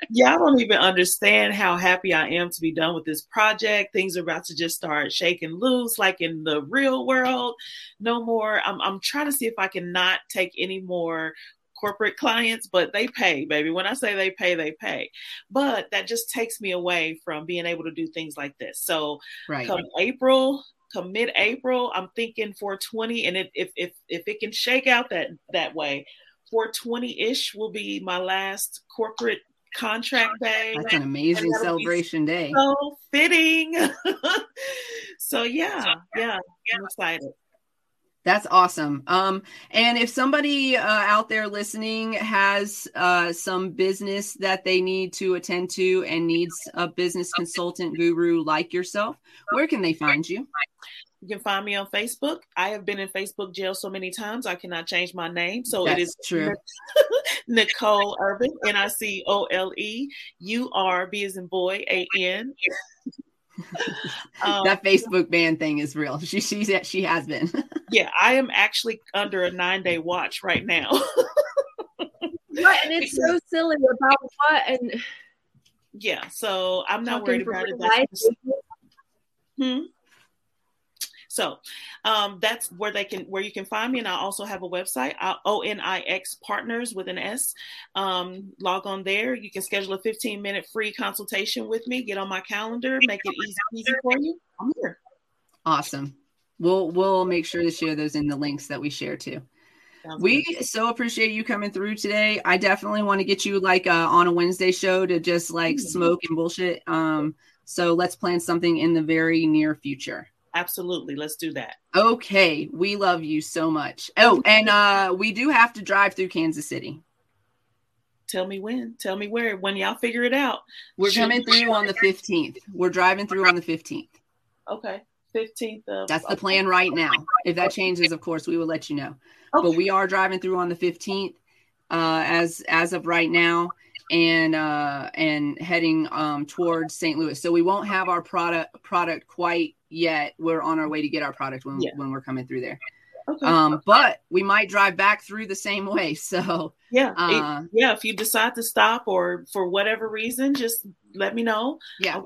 Yeah, I don't even understand how happy I am to be done with this project. Things are about to just start shaking loose, like in the real world. No more. I'm trying to see if I can not take any more corporate clients, but they pay, baby. When I say they pay, they pay. But that just takes me away from being able to do things like this. So right. Come mid-April, I'm thinking 420. And if it can shake out that way, 420-ish will be my last corporate contract day. That's an amazing celebration day. So fitting. So yeah, I'm excited. That's awesome. And if somebody out there listening has some business that they need to attend to and needs a business consultant guru like yourself, where can they find you? You can find me on Facebook. I have been in Facebook jail so many times, I cannot change my name. So that's it is true. Nicole Urban, Nicoleurb as in boy, A-N. That Facebook ban thing is real. She has been. Yeah, I am actually under a 9-day watch right now. Right, and it's so silly about what and yeah. So I'm not worried about it. So that's where you can find me. And I also have a website, ONIX Partners with an S. Log on there. You can schedule a 15-minute free consultation with me. Get on my calendar. Make it easy for you. I'm here. Awesome. We'll make sure to share those in the links that we share too. We so appreciate you coming through today. I definitely want to get you like on a Wednesday show to just like smoke and bullshit. So let's plan something in the very near future. Absolutely. Let's do that. Okay. We love you so much. Oh, and we do have to drive through Kansas City. Tell me when. Tell me where. When y'all figure it out. We're coming through on the 15th. We're driving through on the 15th. Okay. 15th of... That's the plan right now. If that changes, of course, we will let you know. Okay. But we are driving through on the 15th as of right now. And heading towards St. Louis. So we won't have our product quite yet. We're on our way to get our product when we're coming through there. Okay. But we might drive back through the same way. So yeah. If you decide to stop or for whatever reason, just let me know. Yeah.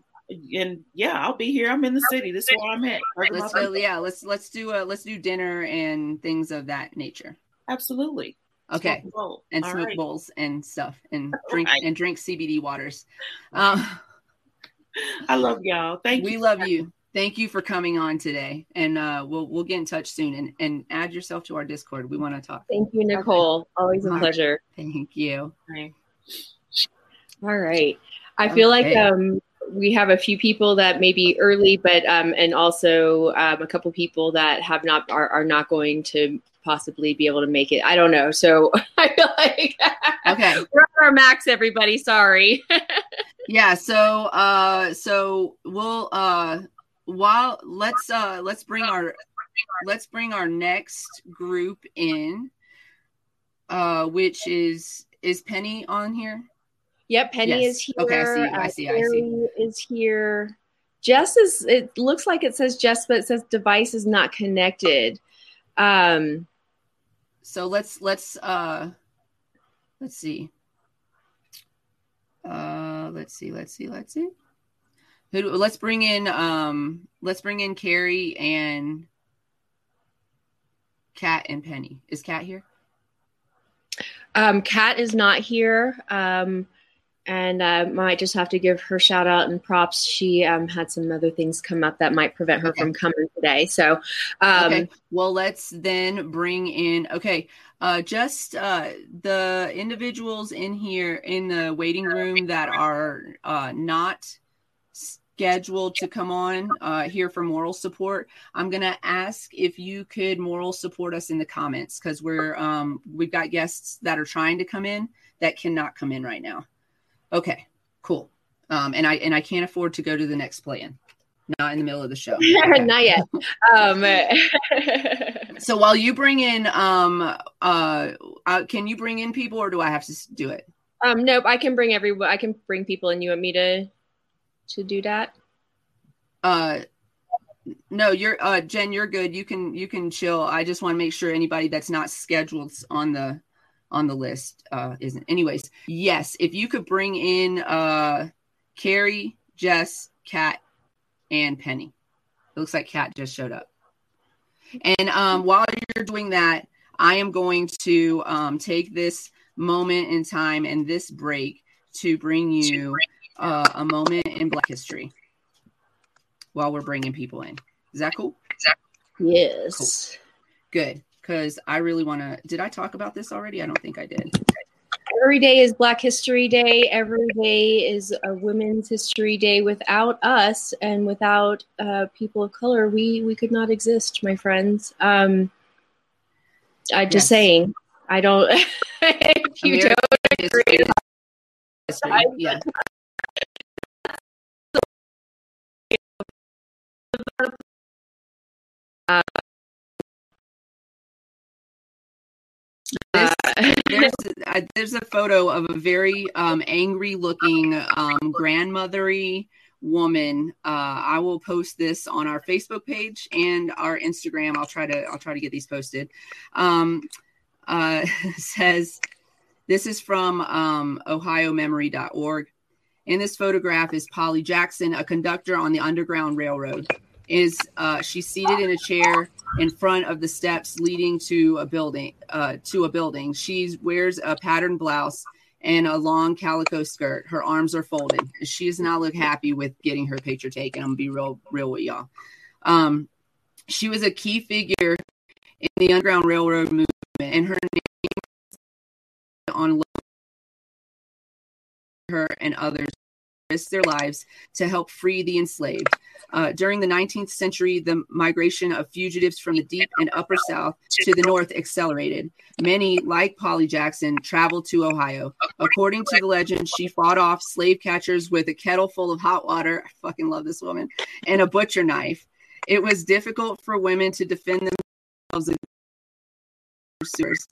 I'll be here. I'm in the city. This is where I'm at. Let's do dinner and things of that nature. Absolutely. Okay. And smoke bowls and stuff and drink CBD waters. I love y'all. Thank you. We love you. Thank you for coming on today. And we'll get in touch soon and add yourself to our Discord. We want to talk. Thank you, Nicole. Okay. Always a pleasure. Thank you. All right. I feel like we have a few people that may be early, but and also a couple people that have not are not going to possibly be able to make it. I don't know. So I feel like we're at our max, everybody. Sorry. Yeah. So we'll let's bring our next group in, which is Penny on here? Yep. Penny is here. Okay. I see. Is here. Jess is. It looks like it says Jess, but it says device is not connected. So let's see. Let's see. Let's bring in Carrie and Kat and Penny. Is Kat here? Kat is not here. And I might just have to give her shout out and props. She had some other things come up that might prevent her from coming today. So, well, let's then bring in, the individuals in here in the waiting room that are not scheduled to come on here for moral support. I'm going to ask if you could moral support us in the comments because we've got guests that are trying to come in that cannot come in right now. Okay, cool. And I can't afford to go to the next play-in. Not in the middle of the show. Okay. Not yet. So while you bring in, can you bring in people or do I have to do it? Nope, I can bring people in. You want me to do that? No, you're Jen, you're good. You can chill. I just want to make sure anybody that's not scheduled on the list isn't. Anyways, yes, if you could bring in Carrie, Jess, Kat, and Penny. It looks like Kat just showed up. And while you're doing that, I am going to take this moment in time and this break to bring you a moment in Black History while we're bringing people in. Is that cool? Yes. Cool. Good. Because I really want to... Did I talk about this already? I don't think I did. Every day is Black History Day. Every day is a Women's History Day. Without us and without people of color, we could not exist, my friends. I'm just saying. I don't... if you American don't agree... History. Yeah. There's a photo of a very angry-looking, grandmothery woman. I will post this on our Facebook page and our Instagram. I'll try to get these posted. Says this is from OhioMemory.org. In this photograph is Polly Jackson, a conductor on the Underground Railroad. She's seated in a chair in front of the steps leading to a building. She wears a patterned blouse and a long calico skirt. Her arms are folded. She does not look happy with getting her picture taken. I'm gonna be real with y'all. She was a key figure in the Underground Railroad movement, and her name was on her and others. Risked their lives to help free the enslaved. During the 19th century, the migration of fugitives from the deep and upper South to the North accelerated. Many, like Polly Jackson, traveled to Ohio. According to the legend, she fought off slave catchers with a kettle full of hot water. I fucking love this woman. And a butcher knife. It was difficult for women to defend themselves against pursuers.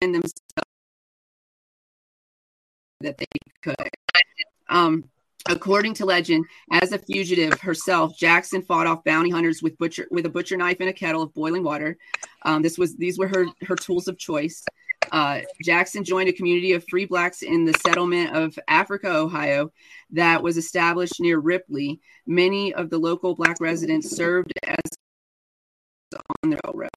Themselves that they could. According to legend, as a fugitive herself, Jackson fought off bounty hunters with a butcher knife and a kettle of boiling water. These were her tools of choice. Jackson joined a community of free blacks in the settlement of Africa, Ohio, that was established near Ripley. Many of the local black residents served as on the railroad.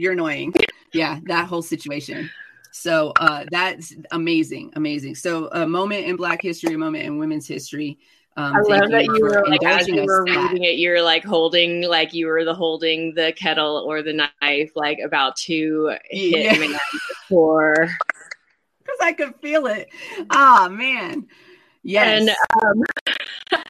You're annoying. Yeah, that whole situation. So that's amazing. So a moment in Black History, a moment in Women's History. I love that you were like, as you were reading it, you're like holding, like you were holding the kettle or the knife, like about to hit me before. Because I could feel it. Ah, man. Yes. And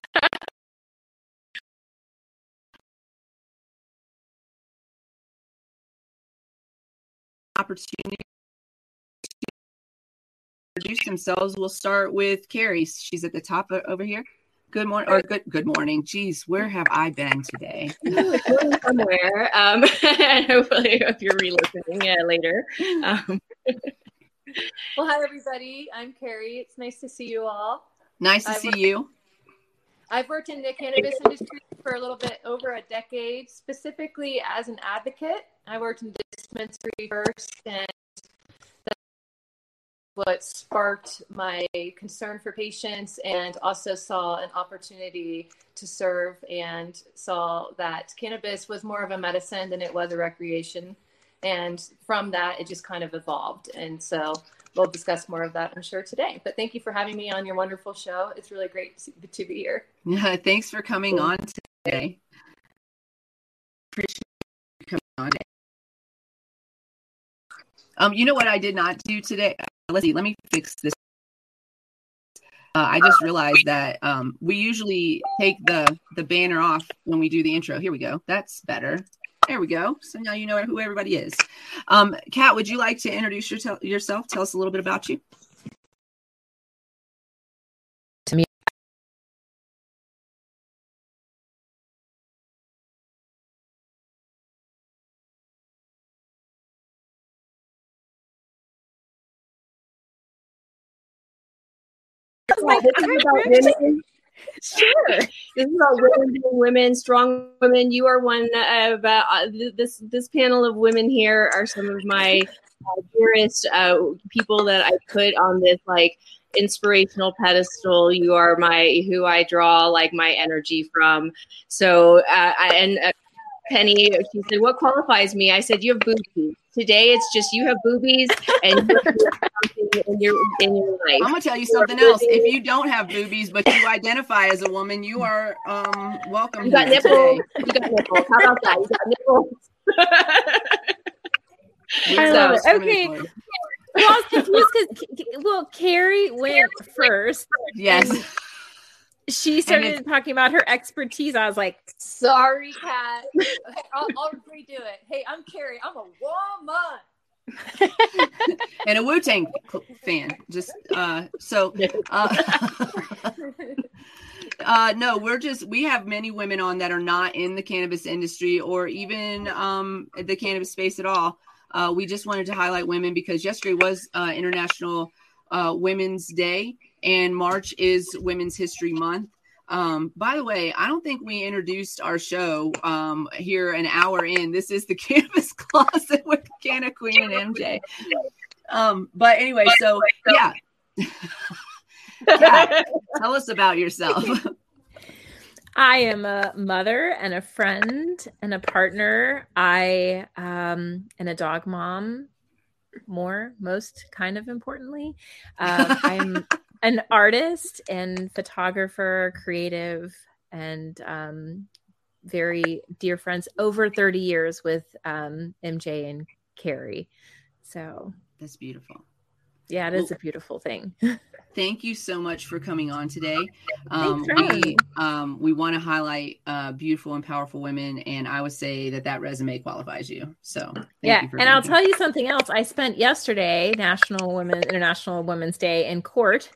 opportunity to introduce themselves. We'll start with Carrie. She's at the top over here. Good morning, or good morning. Jeez, where have I been today? Somewhere. And hopefully, if you're re-listening later. Well, hi everybody. I'm Carrie. It's nice to see you all. Nice to see you. I've worked in the cannabis industry for a little bit over a decade, specifically as an advocate. I worked in dispensary first, and that's what sparked my concern for patients, and also saw an opportunity to serve and saw that cannabis was more of a medicine than it was a recreation. And from that, it just kind of evolved. And so we'll discuss more of that, I'm sure, today. But thank you for having me on your wonderful show. It's really great to be here. Yeah, thanks for coming on today. Appreciate you coming on. You know what I did not do today? Let's see. Let me fix this. I just realized that we usually take the banner off when we do the intro. Here we go. That's better. There we go. So now you know who everybody is. Kat, would you like to introduce yourself? Tell us a little bit about you. To me. Sure. This is about women being women, strong women. You are one of this panel of women here are some of my dearest people that I put on this like inspirational pedestal. You are who I draw like my energy from. So Penny, she said, "What qualifies me?" I said, "You have boobies. Today, it's just you have boobies and you have something in your life." I'm gonna tell you something else. If you don't have boobies, but you identify as a woman, you are welcome. You got nipples. You got nipples. How about that? You got nipples. I love it. Okay. Well, I was confused because Carrie went first. Yes. She started talking about her expertise. I was like, sorry, Kat. I'll redo it. Hey, I'm Carrie. I'm a woman. And a Wu-Tang fan. Just no, we have many women on that are not in the cannabis industry or even the cannabis space at all. We just wanted to highlight women because yesterday was International Women's Day. And March is Women's History Month. By the way, I don't think we introduced our show here an hour in. This is the Cannabis Closet with Canna Queen and MJ. But anyway, so yeah. Yeah. Tell us about yourself. I am a mother and a friend and a partner. I am a dog mom. Kind of importantly. I'm an artist and photographer, creative, and very dear friends over 30 years with MJ and Carrie. So that's beautiful. Yeah, it is a beautiful thing. Thank you so much for coming on today. We want to highlight beautiful and powerful women, and I would say that resume qualifies you. So thank you for I'll tell you something else. I spent yesterday, International Women's Day, in court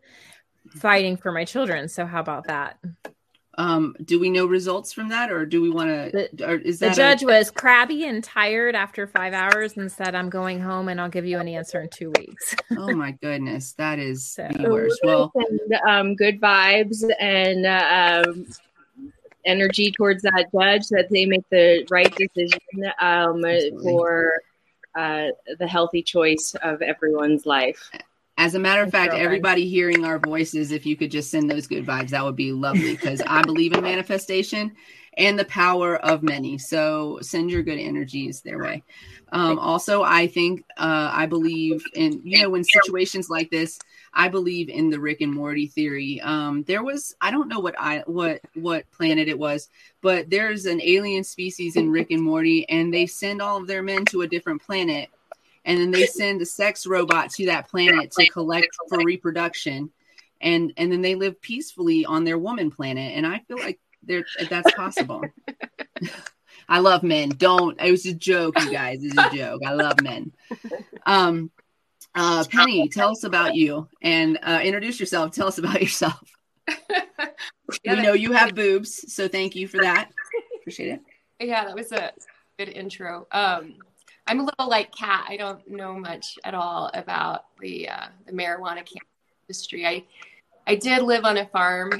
fighting for my children. So how about that? Do we know results from that, or do we want to? Or is that the judge was crabby and tired after 5 hours and said, "I'm going home, and I'll give you an answer in 2 weeks." Oh my goodness, that is the worst. Well, send, good vibes and energy towards that judge that they make the right decision for the healthy choice of everyone's life. As a matter of fact, everybody hearing our voices, if you could just send those good vibes, that would be lovely because I believe in manifestation and the power of many. So send your good energies their way. Also, I believe in, in situations like this, I believe in the Rick and Morty theory. There was, I don't know what planet it was, but there's an alien species in Rick and Morty and they send all of their men to a different planet. And then they send a sex robot to that planet to collect for reproduction. And then they live peacefully on their woman planet. And I feel like that's possible. I love men. It was a joke, you guys. It's a joke. I love men. Penny, tell us about you. And introduce yourself. Tell us about yourself. We know you have boobs. So thank you for that. Appreciate it. Yeah, that was a good intro. I'm a little like Kat. I don't know much at all about the marijuana industry. I did live on a farm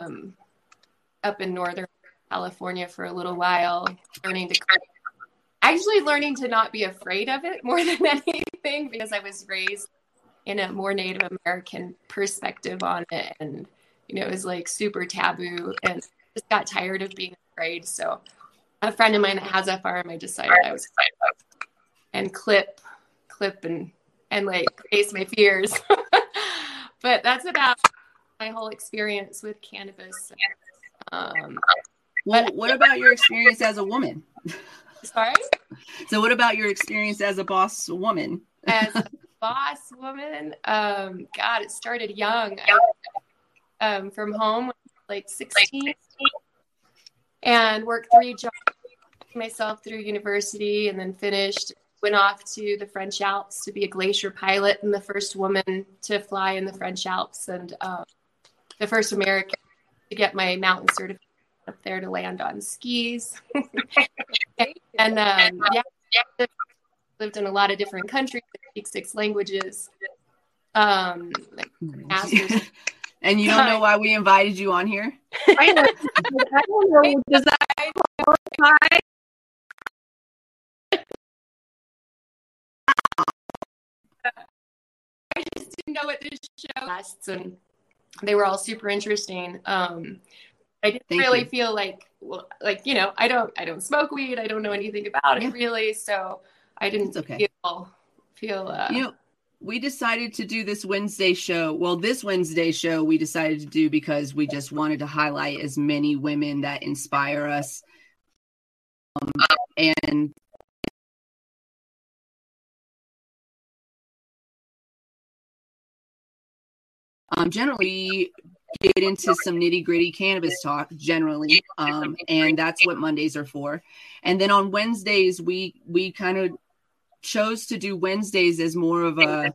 up in Northern California for a little while, learning to not be afraid of it more than anything because I was raised in a more Native American perspective on it, and it was like super taboo, and I just got tired of being afraid. So a friend of mine that has a farm, I decided I was excited about it. And clip and like face my fears. But that's about my whole experience with cannabis. What about your experience as a woman? Sorry? So what about your experience as a boss woman? As a boss woman? God, it started young. I from home, like 16, and worked 3 jobs. myself through university and then finished, went off to the French Alps to be a glacier pilot and the first woman to fly in the French Alps and the first American to get my mountain certification up there to land on skis. And yeah, lived in a lot of different countries, speak 6 languages. And you don't know why we invited you on here? I know. I don't know. Does that qualify? I just didn't know what this show was, and they were all super interesting. I didn't really feel like you know, I don't smoke weed. I don't know anything about it really, so I didn't feel. You know, we decided to do this Wednesday show. Well, this Wednesday show we decided to do because we just wanted to highlight as many women that inspire us, and. Generally, we get into some nitty-gritty cannabis talk generally, and that's what Mondays are for. And then on Wednesdays, we kind of chose to do Wednesdays as more of a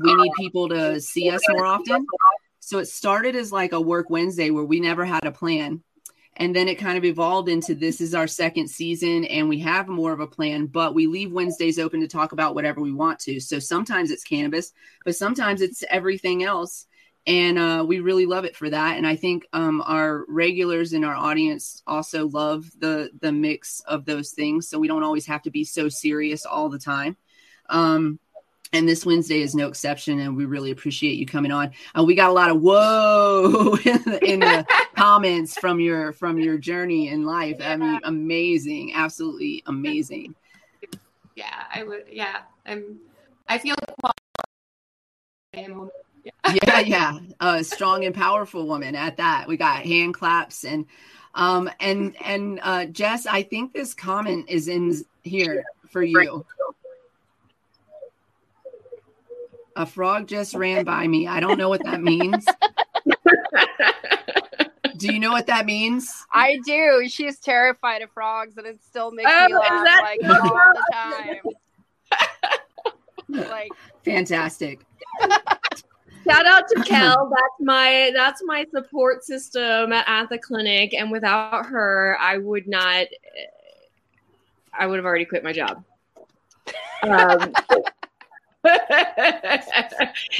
we need people to see us more often. So it started as like a work Wednesday where we never had a plan. And then it kind of evolved into this is our second season and we have more of a plan, but we leave Wednesdays open to talk about whatever we want to. So sometimes it's cannabis, but sometimes it's everything else. And we really love it for that. And I think our regulars in our audience also love the mix of those things. So we don't always have to be so serious all the time. And this Wednesday is no exception, and we really appreciate you coming on. We got a lot of whoa in the comments from your journey in life. Yeah. I mean, amazing, absolutely amazing. Yeah, I would. Yeah, I feel qualified. Yeah, a strong and powerful woman at that. We got hand claps and Jess, I think this comment is in here for you. A frog just ran by me. I don't know what that means. Do you know what that means? I do. She's terrified of frogs, and it still makes me laugh all the time. Fantastic. Shout out to Kel. That's my support system at the clinic, and without her, I would have already quit my job. All right.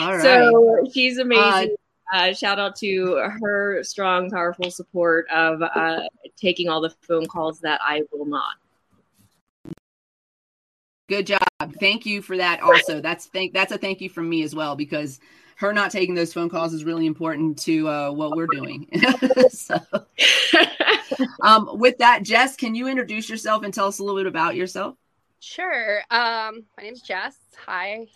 So she's amazing. Shout out to her strong, powerful support of taking all the phone calls that I will not. Good job. Thank you for that. Also, that's a thank you from me as well, because her not taking those phone calls is really important to what we're doing. So, with that, Jess, can you introduce yourself and tell us a little bit about yourself? Sure. My name's Jess. Hi.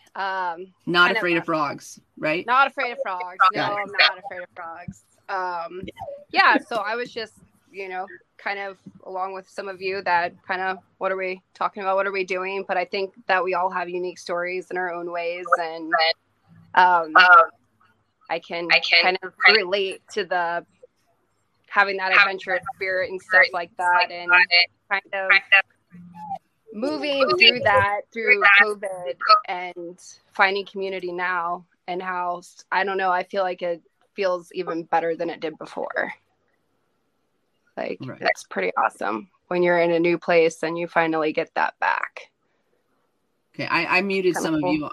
Not afraid of frogs, right? Not afraid of frogs. No, I'm not afraid of frogs. So I was just, kind of along with some of you that kind of, what are we talking about? What are we doing? But I think that we all have unique stories in our own ways. And I can kind of relate to the having that adventure spirit and stuff like that. And kind of moving through that, through COVID, and finding community now, and how, I don't know, I feel like it feels even better than it did before. That's pretty awesome when you're in a new place and you finally get that back. Okay, I muted kind of some cool of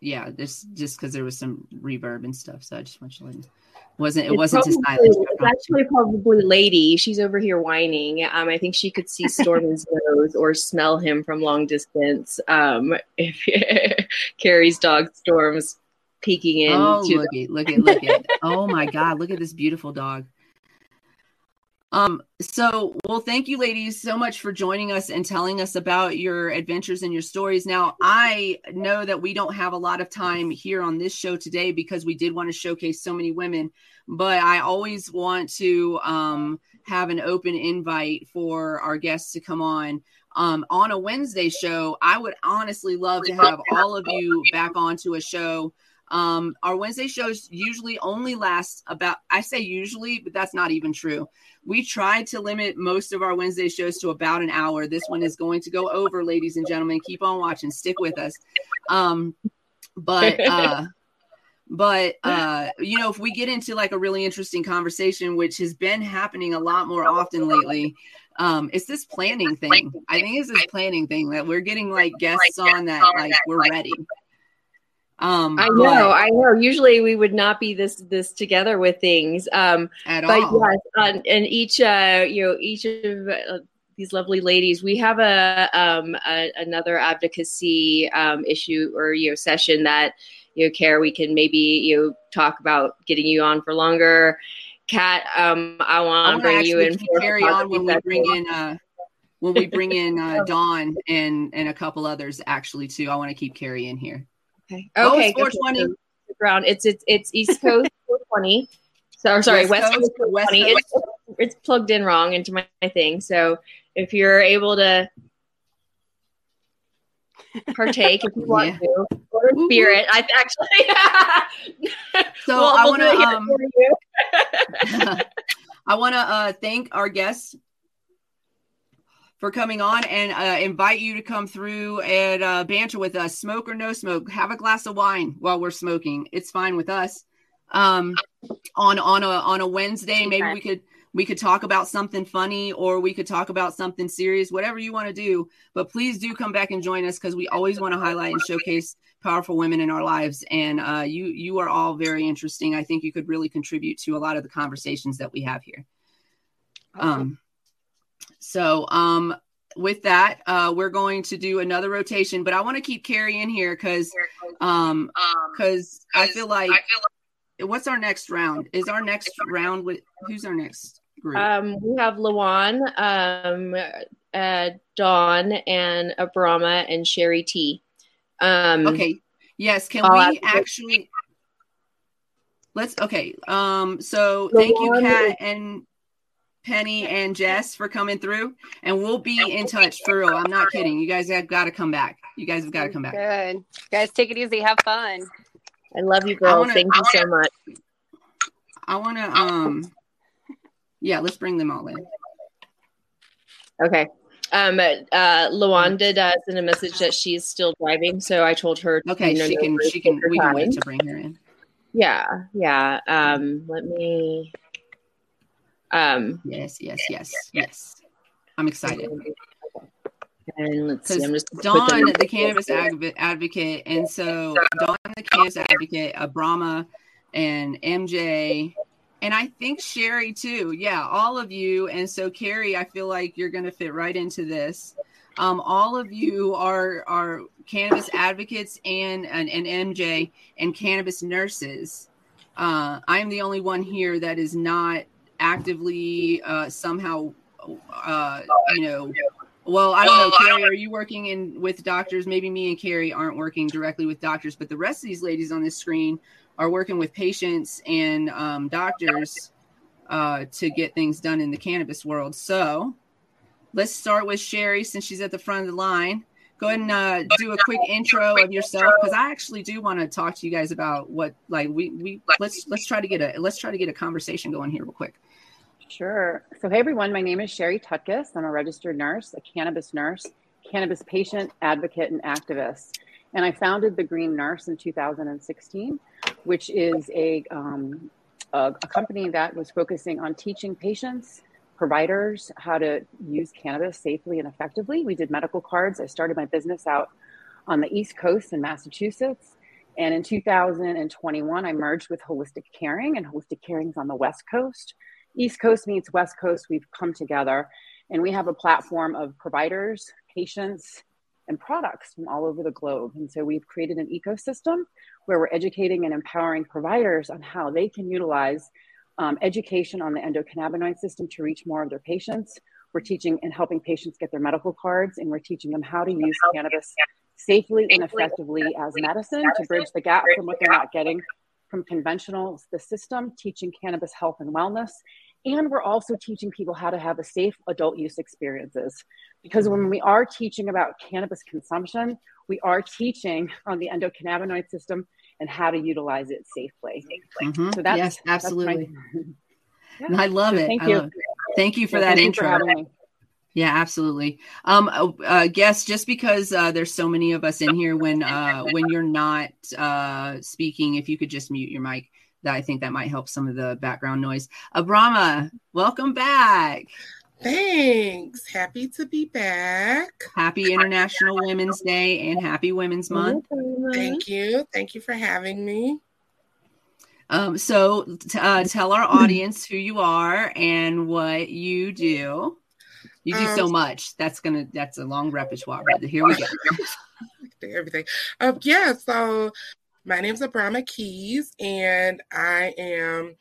you, so if this just because there was some reverb and stuff, so I just want you to It wasn't to silence. It's actually probably Lady. She's over here whining. I think she could see Stormy's nose or smell him from long distance. If Carrie's dog Storm's peeking in. Oh, look at! Oh my God! Look at this beautiful dog. So, thank you, ladies, so much for joining us and telling us about your adventures and your stories. Now, I know that we don't have a lot of time here on this show today because we did want to showcase so many women, but I always want to have an open invite for our guests to come on a Wednesday show. I would honestly love to have all of you back onto a show Our Wednesday shows usually only last about, I say usually, but that's not even true. We try to limit most of our Wednesday shows to about an hour. This one is going to go over, ladies and gentlemen. Keep on watching. Stick with us. But you know, if we get into like a really interesting conversation, which has been happening a lot more often lately, it's this planning thing. I think it's this planning thing that we're getting like guests on that like we're ready. I know. Usually we would not be this together with things. At all. Yes, and each of these lovely ladies, we have another advocacy issue or session that. Care, we can maybe talk about getting you on for longer. Kat, I want to bring you in. Carry on when we bring in Dawn and a couple others actually too. I want to keep Carrie in here. Okay. 420. It's East Coast 420. So I'm sorry, West Coast 420. It's plugged in wrong into my thing. So if you're able to partake if you want to. Or spirit. I actually. So well, I want to thank our guests for coming on and invite you to come through and banter with us. Smoke or no smoke, have a glass of wine while we're smoking. It's fine with us. On a Wednesday, maybe we could talk about something funny or we could talk about something serious, whatever you want to do, but please do come back and join us because we always want to highlight and showcase powerful women in our lives. And you are all very interesting. I think you could really contribute to a lot of the conversations that we have here. With that, we're going to do another rotation, but I want to keep Carrie in here because I feel like what's our next round? Is our next round with who's our next? Group. We have Lawan, Dawn, and Abrama and Sherry T. Okay. Yes. Can we actually? Let's. Okay. So thank you, Kat and Penny and Jess for coming through, and we'll be in touch for real. I'm not kidding. You guys have got to come back. Good. Guys, take it easy. Have fun. I love you, girls. Thank you so much. I want to. Yeah, let's bring them all in. Okay. Lawanda sent a message that she's still driving, so I told her. Okay, we can wait to bring her in. Yeah. Let me. Yes. I'm excited. And let's see. I'm just Dawn, the cannabis advocate, and so Dawn, the cannabis advocate, Abrama, and MJ. And I think Sherry too. Yeah, all of you. And so Carrie, I feel like you're going to fit right into this. All of you are cannabis advocates and MJ and cannabis nurses. I'm the only one here that is not actively well, I don't know, Carrie, are you working with doctors? Maybe me and Carrie aren't working directly with doctors, but the rest of these ladies on this screen are working with patients and doctors to get things done in the cannabis world. So let's start with Sherry, since she's at the front of the line. Go ahead and do a quick intro of yourself, because I actually do want to talk to you guys about what, like, we let's try to get a conversation going here real quick. Sure. So hey everyone, my name is Sherry Tutkus. I'm a registered nurse, a cannabis nurse, cannabis patient, advocate, and activist. And I founded The Green Nurse in 2016, which is a company that was focusing on teaching patients, providers, how to use cannabis safely and effectively. We did medical cards. I started my business out on the East Coast in Massachusetts. And in 2021, I merged with Holistic Caring, and Holistic Caring's on the West Coast. East Coast meets West Coast. We've come together, and we have a platform of providers, patients, and products from all over the globe. And so we've created an ecosystem where we're educating and empowering providers on how they can utilize education on the endocannabinoid system to reach more of their patients. We're teaching and helping patients get their medical cards, and we're teaching them how to use cannabis safely and effectively as medicine to bridge the gap from what they're not getting from conventional, the system, teaching cannabis health and wellness. And we're also teaching people how to have a safe adult use experiences. Because when we are teaching about cannabis consumption, we are teaching on the endocannabinoid system and how to utilize it safely. Mm-hmm. So that's, yes, absolutely. That's yeah. And I love it. Thank you for that intro. Yeah, absolutely. Guess just because there's so many of us in here, when you're not speaking, if you could just mute your mic, that I think that might help some of the background noise. Abrama, welcome back. Thanks. Happy to be back. Happy International Women's Day and happy Women's Month. Thank you. Thank you for having me. So tell our audience who you are and what you do. You do so much. That's a long repertoire, but here we go. Everything. So my name's Abrama Keys, and I am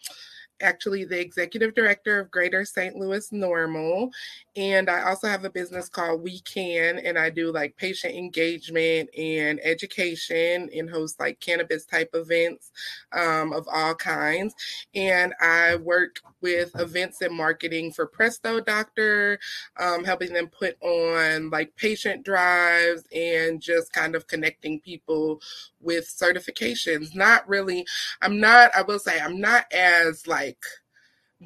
actually the executive director of Greater St. Louis NORML. And I also have a business called WeCann, and I do like patient engagement and education and host like cannabis type events of all kinds. And I work with events and marketing for Presto Doctor, helping them put on like patient drives and just kind of connecting people with certifications. I will say I'm not as like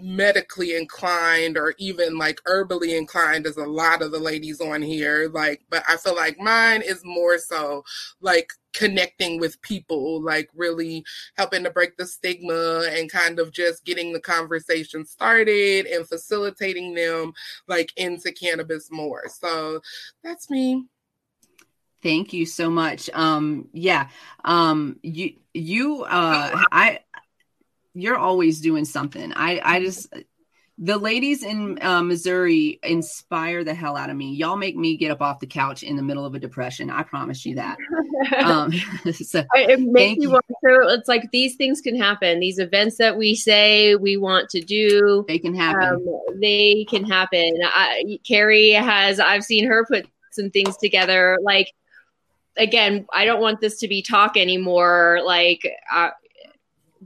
medically inclined or even like herbally inclined as a lot of the ladies on here, like, but I feel like mine is more so like connecting with people, like really helping to break the stigma and kind of just getting the conversation started and facilitating them like into cannabis more. So that's me. Thank you so much. You're always doing something. I just, the ladies in Missouri inspire the hell out of me. Y'all make me get up off the couch in the middle of a depression. I promise you that. So it makes you want to, it's like these things can happen. These events that we say we want to do, they can happen. Carrie has, I've seen her put some things together. Like, again, I don't want this to be talk anymore. Like,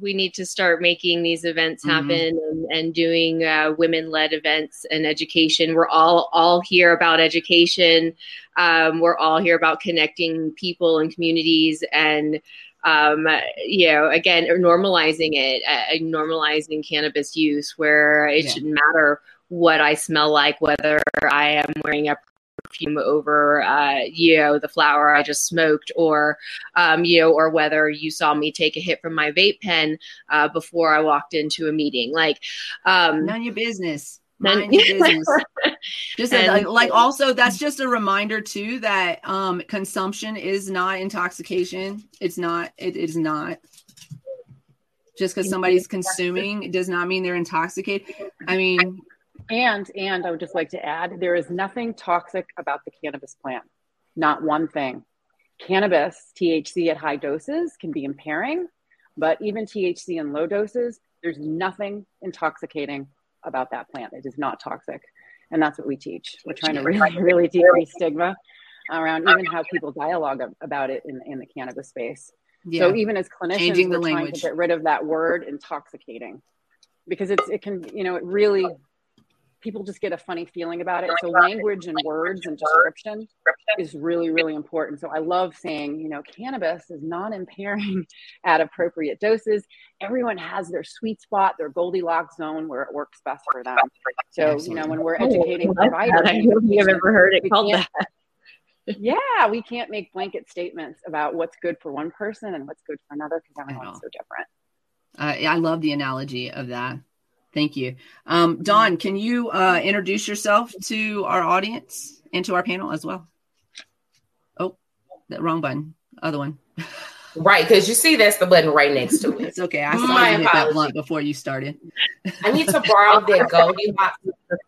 we need to start making these events happen and doing women-led events and education. We're all here about education. We're all here about connecting people and communities and, again, normalizing it, normalizing cannabis use where it shouldn't matter what I smell like, whether I am wearing a perfume over, the flower I just smoked or whether you saw me take a hit from my vape pen, before I walked into a meeting, like, none of your business. Mind your business. Just also that's just a reminder too, that, consumption is not intoxication. It is not just because somebody's consuming. It does not mean they're intoxicated. I mean, And I would just like to add, there is nothing toxic about the cannabis plant. Not one thing. Cannabis, THC at high doses can be impairing, but even THC in low doses, there's nothing intoxicating about that plant. It is not toxic. And that's what we teach. We're trying to really, really de-free stigma around even how people dialogue about it in the cannabis space. Yeah. So even as clinicians, we're trying to get rid of that word intoxicating because it really... people just get a funny feeling about it. So language and words and description is really, really important. So I love saying, cannabis is non-impairing at appropriate doses. Everyone has their sweet spot, their Goldilocks zone where it works best for them. So, when we're educating providers. I don't think I've ever heard it called that. Yeah, we can't make blanket statements about what's good for one person and what's good for another because everyone's so different. I love the analogy of that. Thank you. Dawn, can you introduce yourself to our audience and to our panel as well? Oh, the wrong button. Other one. Right, because you see that's the button right next to it. It's okay. I saw you hit that blunt before you started. I need to borrow that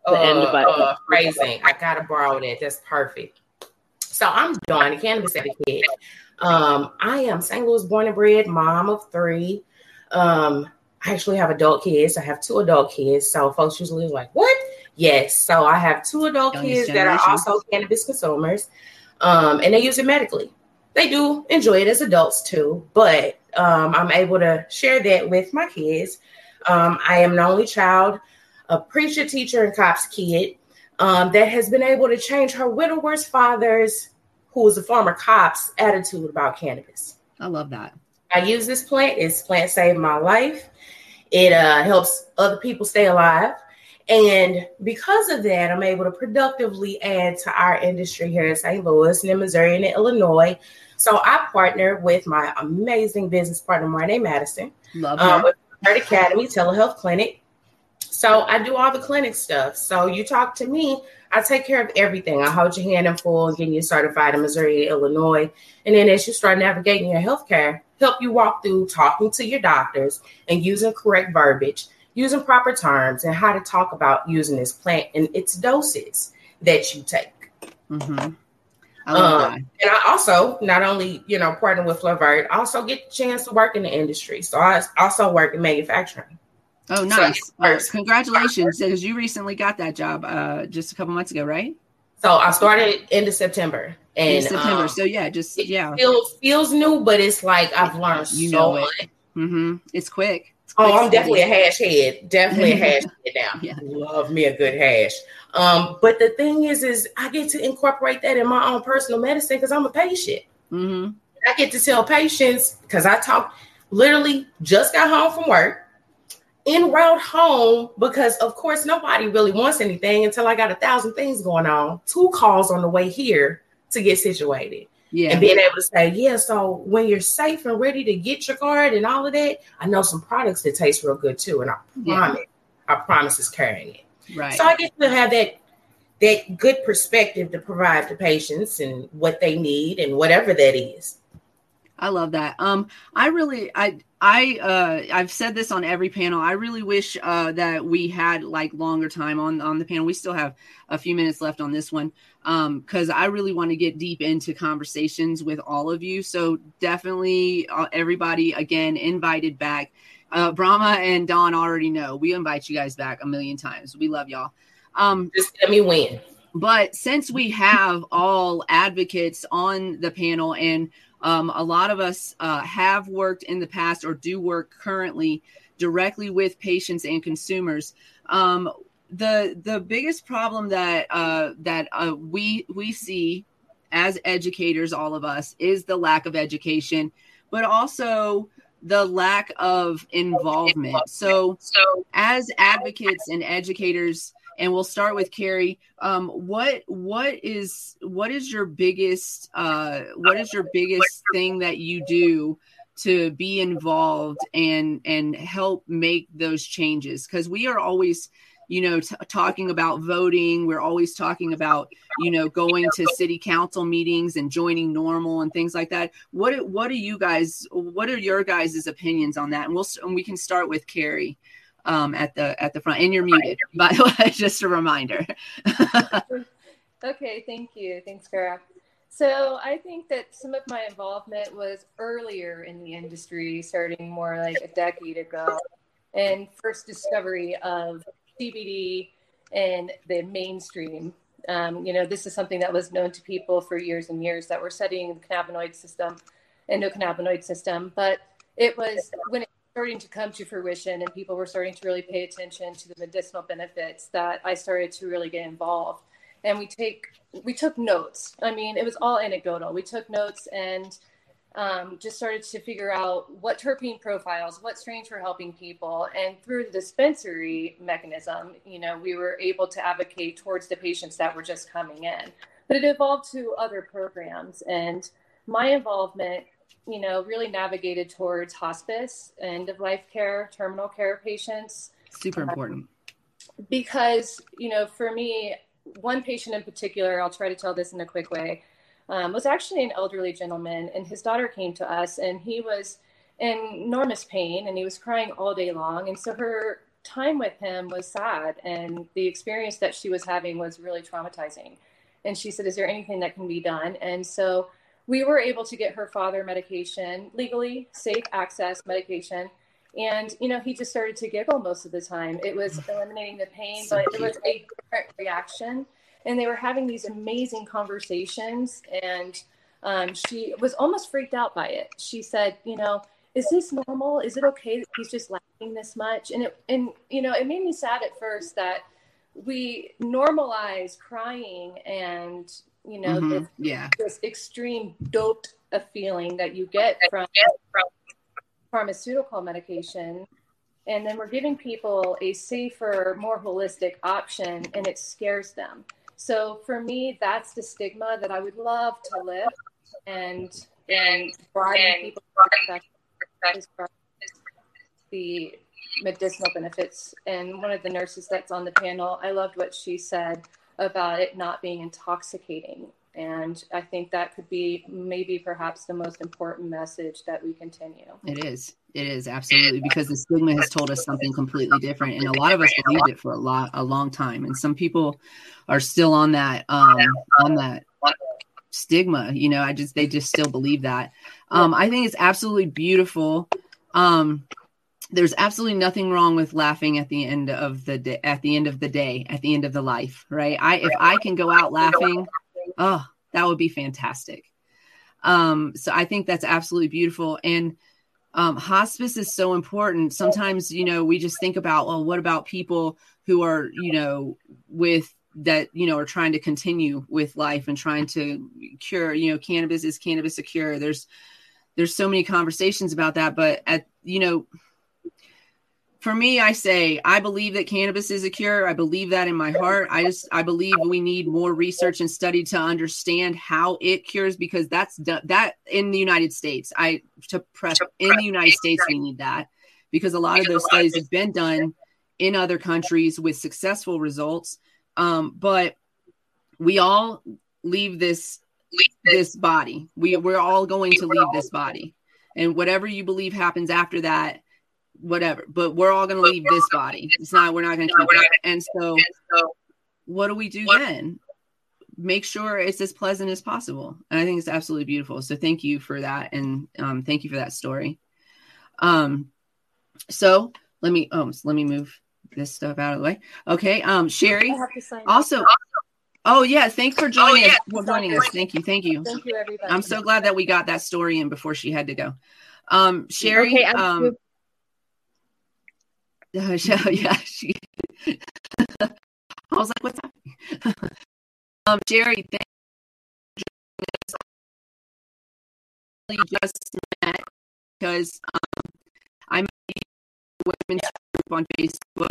Goldilocks phrasing. I got to borrow that. That's perfect. So I'm Dawn, a cannabis advocate. I am St. Louis born and bred, mom of three. I actually have adult kids. I have two adult kids. So folks usually are like, what? Yes. So I have two adult kids that are also cannabis consumers, and they use it medically. They do enjoy it as adults too, but I'm able to share that with my kids. I am an only child, a preacher, teacher, and cops kid that has been able to change her widower's father's, who was a former cop's, attitude about cannabis. I love that. I use this plant. This plant saved my life. It helps other people stay alive. And because of that, I'm able to productively add to our industry here in St. Louis and in Missouri and in Illinois. So I partner with my amazing business partner, Marnie Madison. Love her. With Bird Academy Telehealth Clinic. So I do all the clinic stuff. So you talk to me, I take care of everything. I hold your hand in full, getting you certified in Missouri and Illinois. And then as you start navigating your healthcare, help you walk through talking to your doctors and using correct verbiage, using proper terms, and how to talk about using this plant and its doses that you take. Mm-hmm. I love that. And I also, not only, partner with Flavert, I also get the chance to work in the industry. So I also work in manufacturing. Oh, nice. So congratulations, because you recently got that job just a couple months ago, right? So I started end of September. So it feels new, but it's like I've learned so much. Mm-hmm. It's quick. I'm definitely a hash head. Definitely a hash head now. Yeah. Love me a good hash. But the thing is I get to incorporate that in my own personal medicine because I'm a patient. Mm-hmm. I get to tell patients, because I literally just got home from work, en route home, because of course nobody really wants anything until I got 1,000 things going on. 2 calls on the way here to get situated. Yeah. And being able to say, so when you're safe and ready to get your card and all of that, I know some products that taste real good too. And I promise it's carrying it. Right. So I get to have that good perspective to provide to patients and what they need and whatever that is. I love that. I've said this on every panel. I really wish that we had longer time on the panel. We still have a few minutes left on this one because I really want to get deep into conversations with all of you. So definitely everybody, again, invited back. Brahma and Dawn already know. We invite you guys back a million times. We love y'all. Just let me win. But since we have all advocates on the panel and a lot of us have worked in the past or do work currently directly with patients and consumers. The biggest problem that we see as educators, all of us, is the lack of education, but also the lack of involvement. So as advocates and educators, and we'll start with Carrie. What is your biggest thing that you do to be involved and help make those changes? Because we are always, talking about voting. We're always talking about, going to city council meetings and joining NORML and things like that. What are your guys' opinions on that? And we can start with Carrie. At the front, and you're muted, by the way, just a reminder. Okay, thank you. Thanks, Farah. So I think that some of my involvement was earlier in the industry, starting more like a decade ago, and first discovery of CBD and the mainstream. This is something that was known to people for years and years that were studying the endocannabinoid system, but it was when it starting to come to fruition and people were starting to really pay attention to the medicinal benefits that I started to really get involved. And we took notes. I mean, it was all anecdotal. We took notes and just started to figure out what terpene profiles, what strains were helping people. And through the dispensary mechanism, we were able to advocate towards the patients that were just coming in. But it evolved to other programs. And my involvement really navigated towards hospice, end of life care, terminal care patients. Super important. Because, for me, one patient in particular, I'll try to tell this in a quick way, was actually an elderly gentleman, and his daughter came to us and he was in enormous pain and he was crying all day long. And so her time with him was sad and the experience that she was having was really traumatizing. And she said, is there anything that can be done? And so we were able to get her father medication, legally safe access medication. And, he just started to giggle most of the time. It was eliminating the pain, but it was a different reaction. And they were having these amazing conversations. And she was almost freaked out by it. She said, is this normal? Is it okay that he's just laughing this much? And, it made me sad at first that we normalize crying and this extreme doped a feeling that you get from pharmaceutical medication. And then we're giving people a safer, more holistic option, and it scares them. So for me, that's the stigma that I would love to lift and broaden people's perspective as far as the medicinal benefits. And one of the nurses that's on the panel, I loved what she said about it not being intoxicating. And I think that could be maybe perhaps the most important message that we continue. It is absolutely, because the stigma has told us something completely different. And a lot of us believed it for a long time. And some people are still on that, stigma, you know, they just still believe that. I think it's absolutely beautiful. There's absolutely nothing wrong with laughing at the end of the day, at the end of the life, right? If I can go out laughing, oh, that would be fantastic. So I think that's absolutely beautiful. And hospice is so important. Sometimes, you know, we just think about, well, what about people who are, you know, with that, you know, are trying to continue with life and trying to cure, you know, cannabis is a cure. There's so many conversations about that, but for me, I say, I believe that cannabis is a cure. I believe that in my heart. I believe we need more research and study to understand how it cures, because that in the United States, in the United States, we need that, because a lot of those studies have been done in other countries with successful results. But we all leave this body. We're all going to leave this body, and whatever you believe happens after that, whatever, but we're all going to leave this body. We're not going to keep it. And so what do we do then? Make sure it's as pleasant as possible. And I think it's absolutely beautiful. So thank you for that. And thank you for that story. So let me move this stuff out of the way. Okay. Sherry also. Oh yeah. Thanks for joining us. Thank you. Thank you, everybody. I'm so glad that we got that story in before she had to go. Sherry, okay, yeah, she. I was like, "What's happening?" Sherry, thank you. We just met because I met a women's group on Facebook.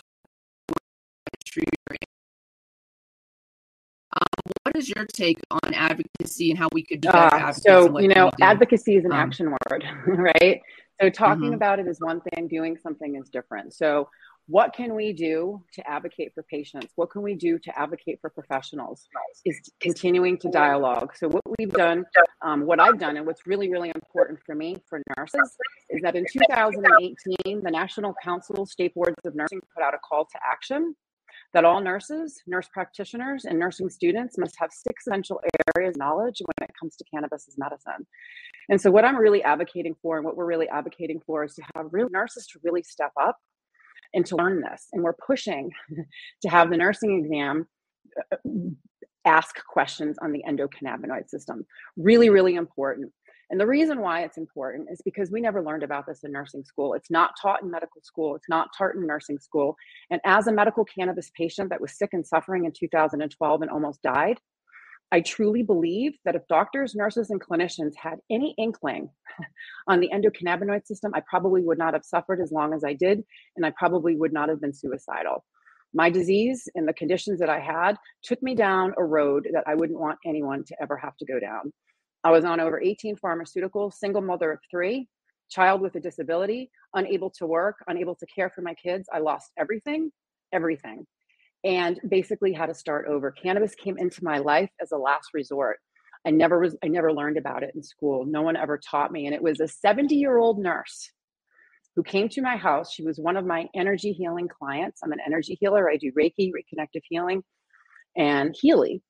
What is your take on advocacy and how we could do that? So, you know, advocacy is an action word, right? So talking about it is one thing, doing something is different. So what can we do to advocate for patients? What can we do to advocate for professionals is continuing to dialogue. So what we've done, what I've done, and what's really, really important for me, for nurses, is that in 2018, the National Council of State Boards of Nursing put out a call to action that all nurses, nurse practitioners, and nursing students must have 6 essential areas of knowledge when it comes to cannabis as medicine. And so what I'm really advocating for, and what we're really advocating for, is to have real nurses to really step up and to learn this. And we're pushing to have the nursing exam ask questions on the endocannabinoid system. Really, really important. And the reason why it's important is because we never learned about this in nursing school. It's not taught in medical school. It's not taught in nursing school. And as a medical cannabis patient that was sick and suffering in 2012 and almost died, I truly believe that if doctors, nurses, and clinicians had any inkling on the endocannabinoid system, I probably would not have suffered as long as I did, and I probably would not have been suicidal. My disease and the conditions that I had took me down a road that I wouldn't want anyone to ever have to go down. I was on over 18 pharmaceuticals, single mother of 3, child with a disability, unable to work, unable to care for my kids. I lost everything, and basically had to start over. Cannabis came into my life as a last resort. I never learned about it in school. No one ever taught me. And it was a 70-year-old nurse who came to my house. She was one of my energy healing clients. I'm an energy healer. I do Reiki, reconnective healing, and Healy.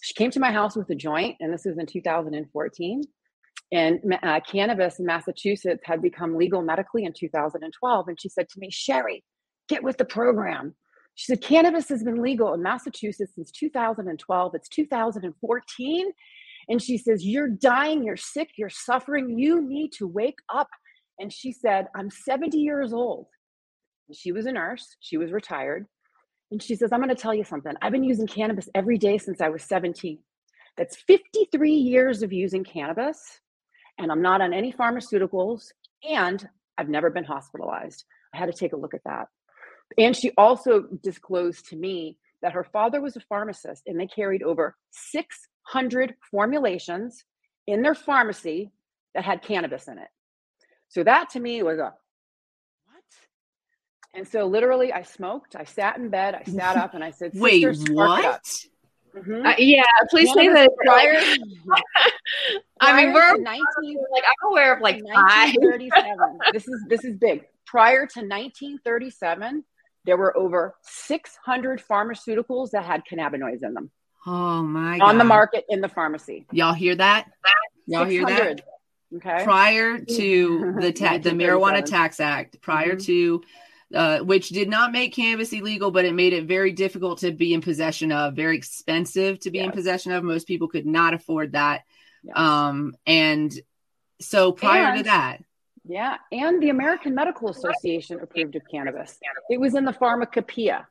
She came to my house with a joint, and this was in 2014. And cannabis in Massachusetts had become legal medically in 2012. And she said to me, "Sherry, get with the program." She said, "Cannabis has been legal in Massachusetts since 2012. It's 2014. And she says, "You're dying, you're sick, you're suffering. You need to wake up." And she said, "I'm 70 years old." And she was a nurse. She was retired. And she says, "I'm going to tell you something. I've been using cannabis every day since I was 17. That's 53 years of using cannabis, and I'm not on any pharmaceuticals, and I've never been hospitalized. I had to take a look at that. And she also disclosed to me that her father was a pharmacist and they carried over 600 formulations in their pharmacy that had cannabis in it. So that to me was a, what? And so literally I smoked, I sat in bed, I sat up and I said, wait, what? Mm-hmm. Yeah, please say that. I mean, we're like, I'm aware of like 1937. This is big. Prior to 1937, there were over 600 pharmaceuticals that had cannabinoids in them. Oh my God. On the market in the pharmacy. Y'all hear that? Y'all hear that? Okay. Prior to the Marijuana Tax Act, prior mm-hmm. to which did not make cannabis illegal, but it made it very difficult to be in possession of, very expensive to be yes. in possession of. Most people could not afford that. Yes. And so prior to that. Yeah. And the American Medical Association approved of cannabis. It was in the pharmacopoeia.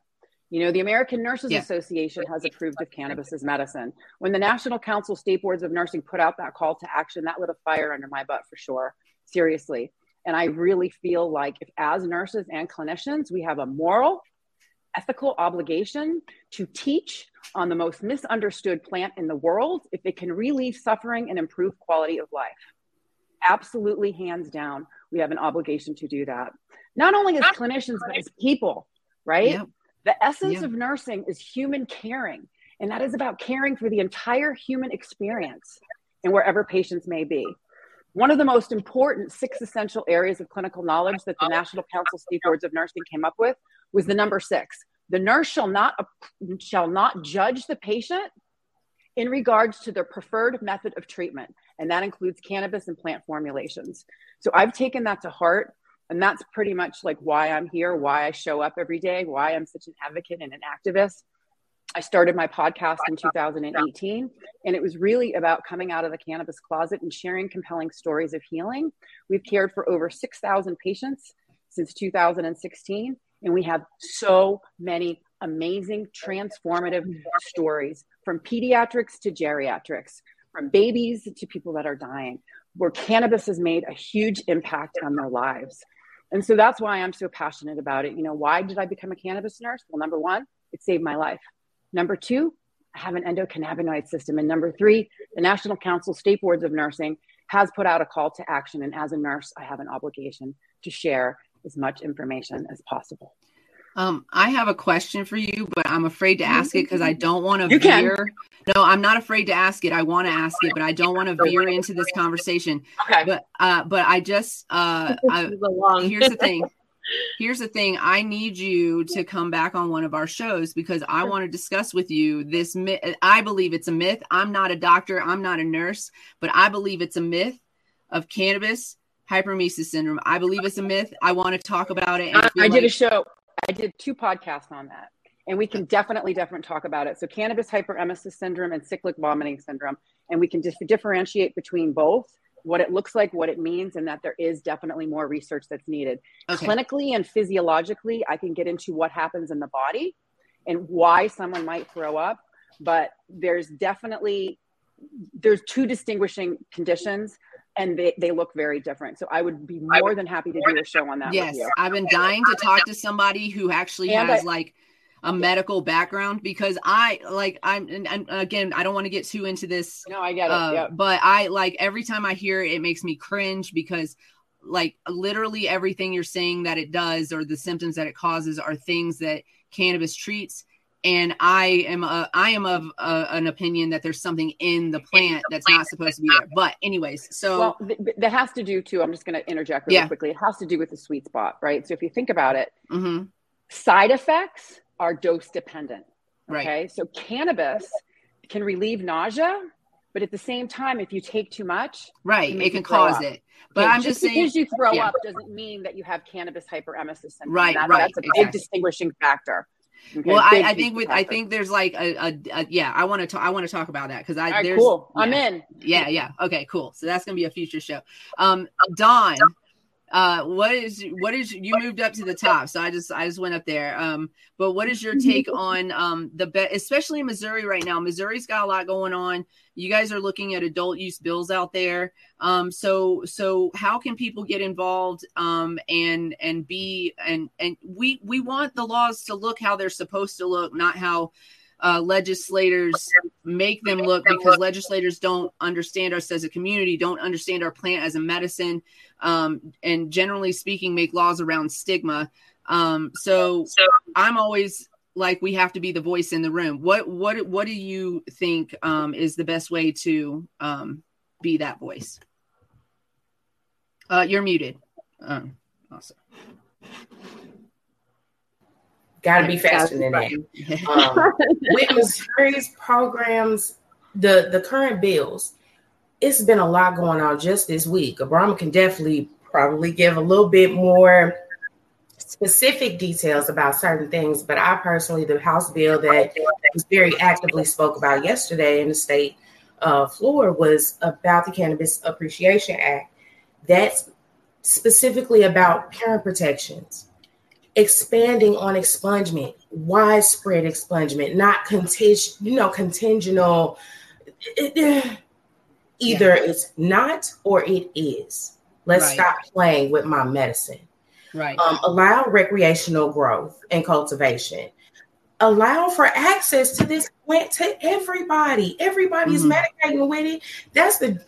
You know, the American Nurses yeah. Association has approved of cannabis as medicine. When the National Council State Boards of Nursing put out that call to action, that lit a fire under my butt for sure. Seriously. And I really feel like if as nurses and clinicians, we have a moral, ethical obligation to teach on the most misunderstood plant in the world, if it can relieve suffering and improve quality of life. Absolutely, hands down, we have an obligation to do that. Not only as clinicians, but as people, right? Yeah. The essence yeah. of nursing is human caring. And that is about caring for the entire human experience and wherever patients may be. One of the most important 6 essential areas of clinical knowledge that the National Council State Boards of Nursing came up with was the number 6. The nurse shall not judge the patient in regards to their preferred method of treatment. And that includes cannabis and plant formulations. So I've taken that to heart. And that's pretty much like why I'm here, why I show up every day, why I'm such an advocate and an activist. I started my podcast in 2018, and it was really about coming out of the cannabis closet and sharing compelling stories of healing. We've cared for over 6,000 patients since 2016, and we have so many amazing transformative stories, from pediatrics to geriatrics, from babies to people that are dying, where cannabis has made a huge impact on their lives. And so that's why I'm so passionate about it. You know, why did I become a cannabis nurse? Well, number 1, it saved my life. Number 2, I have an endocannabinoid system. And number 3, the National Council State Boards of Nursing has put out a call to action. And as a nurse, I have an obligation to share as much information as possible. I have a question for you, but I'm afraid to ask it because I don't want to veer. No, I'm not afraid to ask it. I want to ask it, but I don't want to veer into this conversation. Okay. But I just, here's the thing. Here's the thing. I need you to come back on one of our shows because I want to discuss with you this myth. I believe it's a myth. I'm not a doctor. I'm not a nurse, but I believe it's a myth of cannabis hyperemesis syndrome. I believe it's a myth. I want to talk about it. I did a show. I did 2 podcasts on that, and we can definitely talk about it. So cannabis hyperemesis syndrome and cyclic vomiting syndrome. And we can just differentiate between both, what it looks like, what it means, and that there is definitely more research that's needed. Okay. Clinically and physiologically, I can get into what happens in the body and why someone might throw up, but there's 2 distinguishing conditions, and they look very different. So I would be more than happy to do a show on that. Yes, with you. I've been dying to talk to somebody who actually has like a medical background, because I'm, and again, I don't want to get too into this. No, I get it. Yep. But I like every time I hear it, it makes me cringe, because like literally everything you're saying that it does, or the symptoms that it causes, are things that cannabis treats. And I am of an opinion that there's something in the plant that's not supposed to be there. But anyways, so. Well, that has to do too, I'm just going to interject really quickly. It has to do with the sweet spot, right? So if you think about it, mm-hmm. side effects are dose dependent. Okay. Right. So cannabis can relieve nausea, but at the same time, if you take too much, right, it can cause it. But okay, I'm just saying, because you throw up doesn't mean that you have cannabis hyperemesis syndrome. Right. That's a big distinguishing factor. Okay, well, I think there's like I want to talk about that, because there's cool. Yeah, I'm in. Yeah. Okay, cool. So that's going to be a future show. Dawn, What is you moved up to the top, so I just went up there. But what is your take on the bet, especially in Missouri right now? Missouri's got a lot going on. You guys are looking at adult use bills out there. So how can people get involved? And we want the laws to look how they're supposed to look, not how legislators make them look, because legislators don't understand us as a community, don't understand our plant as a medicine, and generally speaking, make laws around stigma. So I'm always like, we have to be the voice in the room. What do you think is the best way to be that voice? You're muted. Awesome. Got to be faster than that. With Missouri's programs, the current bills, it's been a lot going on just this week. Abraham can definitely probably give a little bit more specific details about certain things, but I personally, the House bill that was very actively spoke about yesterday in the state floor was about the Cannabis Appreciation Act. That's specifically about parent protections. Expanding on expungement, widespread expungement, not contingent, either it's not or it is. Let's stop playing with my medicine. Right. Allow recreational growth and cultivation. Allow for access to this plant to everybody. Everybody's medicating with it. That's the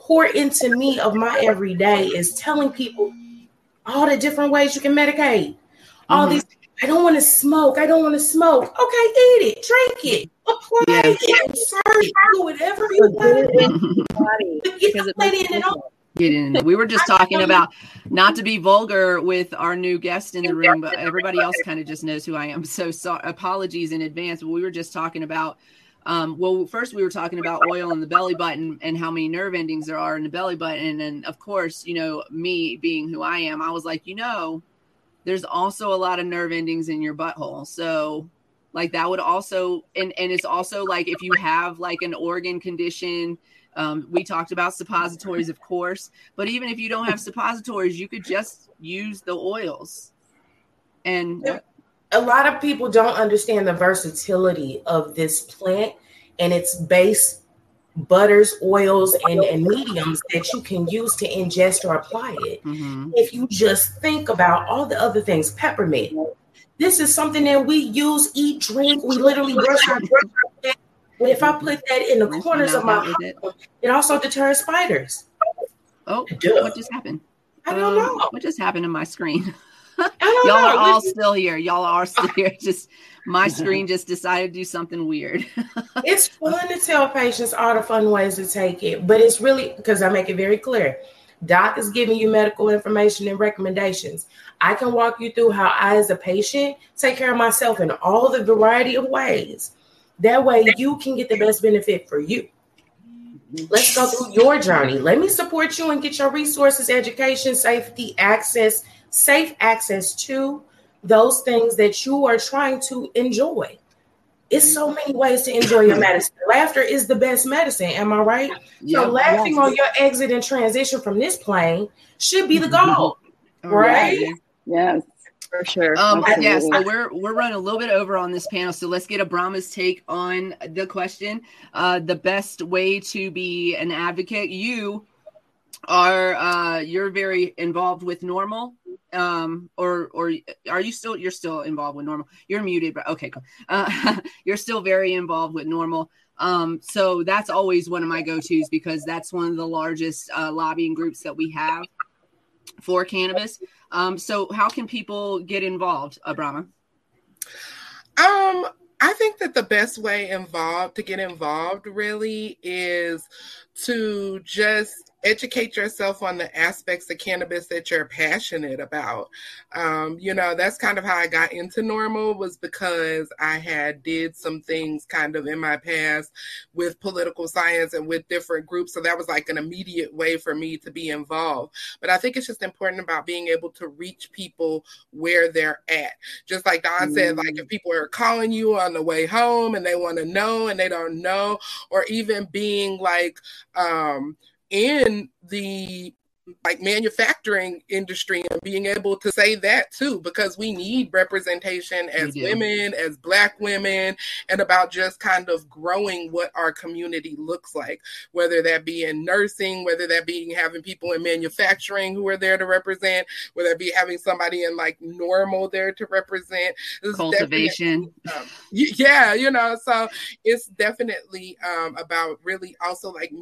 pour into me of my everyday is telling people all the different ways you can medicate. All these, I don't want to smoke. I don't want to smoke. Okay, eat it, drink it, apply it, serve, do whatever you want. Get in. We were just talking about, not to be vulgar with our new guest in the room, but everybody else kind of just knows who I am. So apologies in advance. But we were just talking about. Well, first we were talking about oil in the belly button and how many nerve endings there are in the belly button. And then, of course, me being who I am, I was like, there's also a lot of nerve endings in your butthole. So like that would also, and it's also like, if you have like an organ condition, we talked about suppositories, of course, but even if you don't have suppositories, you could just use the oils. And a lot of people don't understand the versatility of this plant and its base butters, oils, and mediums that you can use to ingest or apply it. If you just think about all the other things, peppermint, this is something that we use, eat, drink. We literally brush our teeth. But if I put that in the corners of my house, it also deters spiders. Oh, what just happened? I don't know. What just happened to my screen? Y'all are still here. Just my screen just decided to do something weird. It's fun to tell patients all the fun ways to take it, but it's really, because I make it very clear, doc is giving you medical information and recommendations. I can walk you through how I, as a patient, take care of myself in all the variety of ways. That way you can get the best benefit for you. Let's go through your journey. Let me support you and get your resources, education, safety, access, safe access to those things that you are trying to enjoy. It's so many ways to enjoy your medicine. Laughter is the best medicine. Am I right? Yeah, so laughing on your exit and transition from this plane should be the goal, right? Yes, for sure. So we're running a little bit over on this panel. So let's get Abrahma's take on the question. The best way to be an advocate. You are you're very involved with NORML. Or are you still? You're still involved with NORML. You're muted, but okay, cool. You're still very involved with NORML. So that's always one of my go-tos because that's one of the largest lobbying groups that we have for cannabis. So how can people get involved, Abrahma? I think that the best way to get involved really is to just educate yourself on the aspects of cannabis that you're passionate about. That's kind of how I got into NORML, was because I had did some things kind of in my past with political science and with different groups. So that was like an immediate way for me to be involved. But I think it's just important about being able to reach people where they're at. Just like Don said, like if people are calling you on the way home and they want to know and they don't know, or even being like, in the like manufacturing industry and being able to say that too, because we need representation as women, as Black women, and about just kind of growing what our community looks like, whether that be in nursing, whether that be having people in manufacturing who are there to represent, whether it be having somebody in like normal there to represent. Cultivation. Yeah, you know, so it's definitely about really also like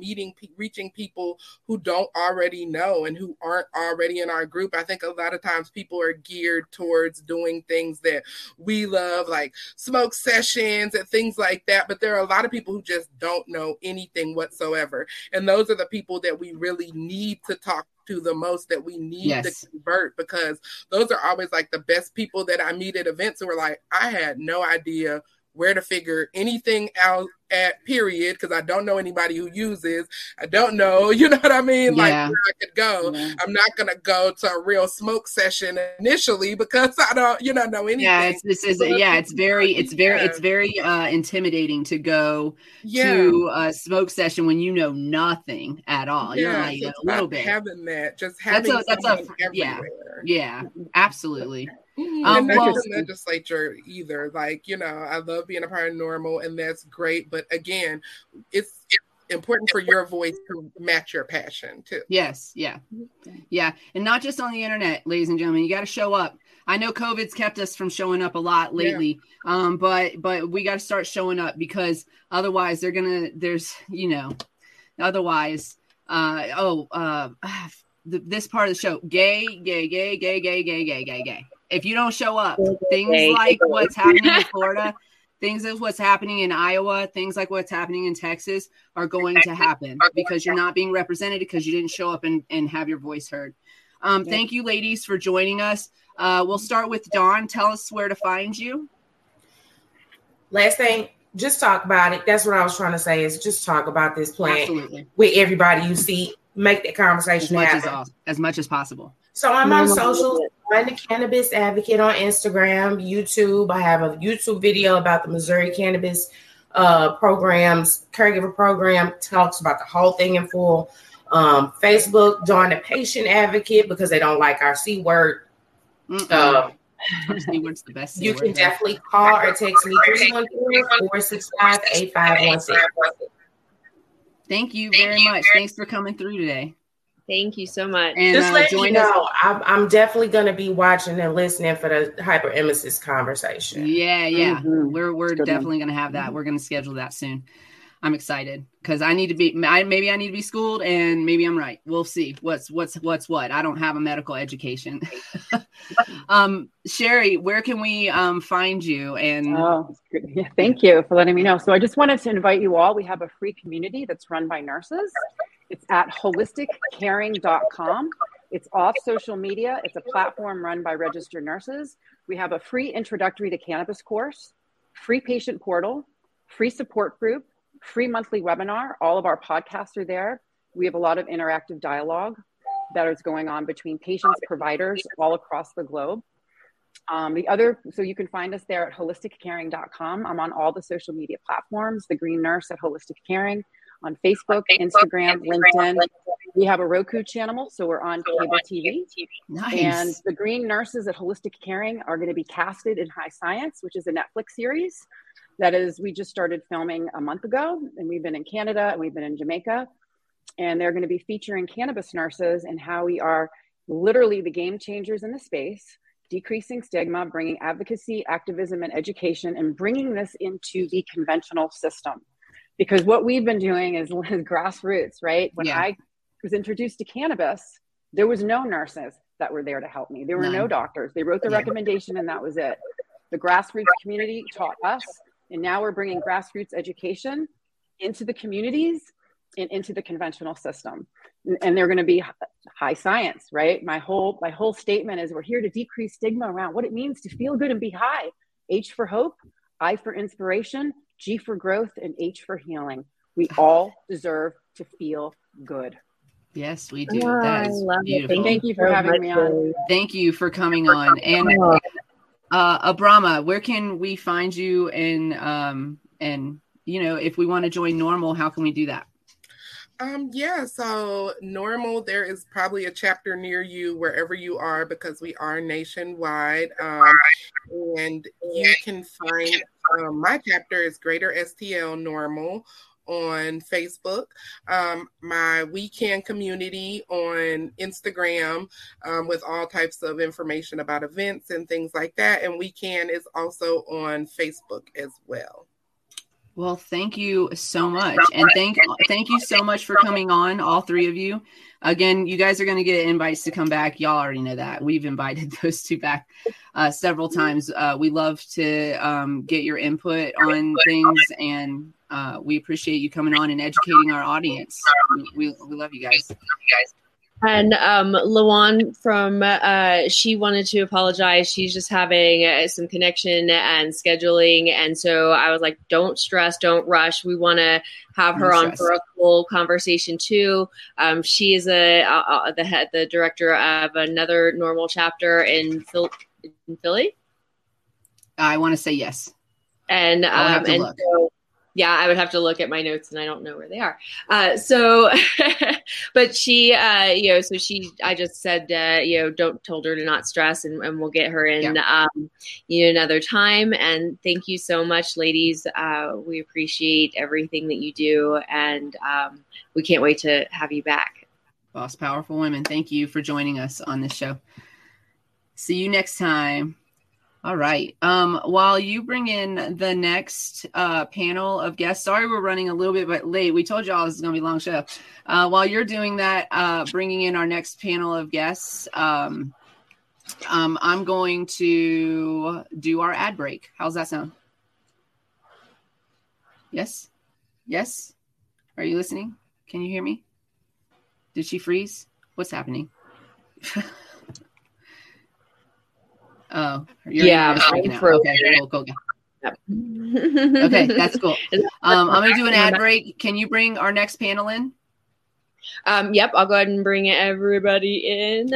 reaching people who don't already know and who aren't already in our group. I think a lot of times people are geared towards doing things that we love, like smoke sessions and things like that. But there are a lot of people who just don't know anything whatsoever. And those are the people that we really need to talk to the most, that we need to convert, because those are always like the best people that I meet at events who are like, I had no idea where to figure anything out at, period, because I don't know anybody who uses. I don't know, you know what I mean? Like, where I could go. Yeah. I'm not going to go to a real smoke session initially because I don't, you don't know anything. It's very intimidating to go to a smoke session when you know nothing at all. Yeah, you're like a little bit. Having that, just having that's everywhere. Yeah, absolutely. Mm-hmm. And not just the legislature either. Like, you know, I love being a part of NORML, and that's great. But again, it's important for your voice to match your passion too. Yes. Yeah. Yeah. And not just on the internet, ladies and gentlemen, you got to show up. I know COVID's kept us from showing up a lot lately, but we got to start showing up, because otherwise this part of the show, gay. If you don't show up, things like what's happening in Florida, things like what's happening in Iowa, things like what's happening in Texas are going to happen because you're not being represented, because you didn't show up and have your voice heard. Thank you, ladies, for joining us. We'll start with Dawn. Tell us where to find you. Last thing, just talk about it. That's what I was trying to say, is just talk about this plan with everybody you see. Make that conversation as much as possible. So I'm on socials. I'm the Cannabis Advocate on Instagram, YouTube. I have a YouTube video about the Missouri Cannabis programs, caregiver program, talks about the whole thing in full. Facebook, Dawn the Patient Advocate, because they don't like our C word. Our C word's the best. You can definitely call or text me 313-465-8516. Thank you very much. Thanks for coming through today. Thank you so much. And just let you know, I'm definitely going to be watching and listening for the hyperemesis conversation. Yeah, yeah. Mm-hmm. We're definitely going to have that. We're going to schedule that soon. I'm excited because I need to be, maybe I need to be schooled, and maybe I'm right. We'll see what's what. I don't have a medical education. Sherry, where can we find you? And thank you for letting me know. So I just wanted to invite you all. We have a free community that's run by nurses. It's at holisticcaring.com. It's off social media. It's a platform run by registered nurses. We have a free introductory to cannabis course, free patient portal, free support group, free monthly webinar. All of our podcasts are there. We have a lot of interactive dialogue that is going on between patients, providers all across the globe. So you can find us there at holisticcaring.com. I'm on all the social media platforms, The Green Nurse at Holistic Caring, on Facebook, Instagram, LinkedIn. We have a Roku channel, so we're on cable TV. Nice. And The Green Nurses at Holistic Caring are going to be casted in High Science, which is a Netflix series. That is, we just started filming a month ago, and we've been in Canada and we've been in Jamaica, and they're going to be featuring cannabis nurses and how we are literally the game changers in the space, decreasing stigma, bringing advocacy, activism, and education, and bringing this into the conventional system. Because what we've been doing is grassroots, right? When I was introduced to cannabis, there was no nurses that were there to help me. There were no doctors. They wrote the recommendation and that was it. The grassroots community taught us. And now we're bringing grassroots education into the communities and into the conventional system. And they're going to be high science, right? My whole statement is we're here to decrease stigma around what it means to feel good and be high. H for hope, I for inspiration, G for growth, and H for healing. We all deserve to feel good. Yes, we do. Oh, that is beautiful. Thank you for having me on. Thank you for coming on. And Abrama, where can we find you? And, if we want to join NORML, how can we do that? So NORML, there is probably a chapter near you wherever you are, because we are nationwide. And you can find my chapter is Greater STL NORML on Facebook, my WeCann community on Instagram, with all types of information about events and things like that. And WeCann is also on Facebook as well. Well, thank you so much. And thank you so much for coming on, all three of you. Again, you guys are going to get invites to come back. Y'all already know that. We've invited those two back several times. We love to get your input on things, and we appreciate you coming on and educating our audience. We love you guys. And Lawan from, she wanted to apologize. She's just having some connection and scheduling. And so I was like, don't stress, don't rush. We want to have her on for a full conversation too. She is the director of another NORML chapter in Philly. I want to say yes. And, look. So, yeah, I would have to look at my notes, and I don't know where they are. But she, I just said, told her to not stress, and we'll get her in, another time. And thank you so much, ladies. We appreciate everything that you do, and we can't wait to have you back. Boss, powerful women. Thank you for joining us on this show. See you next time. All right. While you bring in the next panel of guests, sorry we're running a little bit late. We told y'all this is going to be a long show. While you're doing that, bringing in our next panel of guests, I'm going to do our ad break. How's that sound? Yes? Yes? Are you listening? Can you hear me? Did she freeze? What's happening? Oh, I'm frozen. Okay, cool. Yep. Okay, that's cool. I'm going to do an ad break. Can you bring our next panel in? Yep, I'll go ahead and bring everybody in.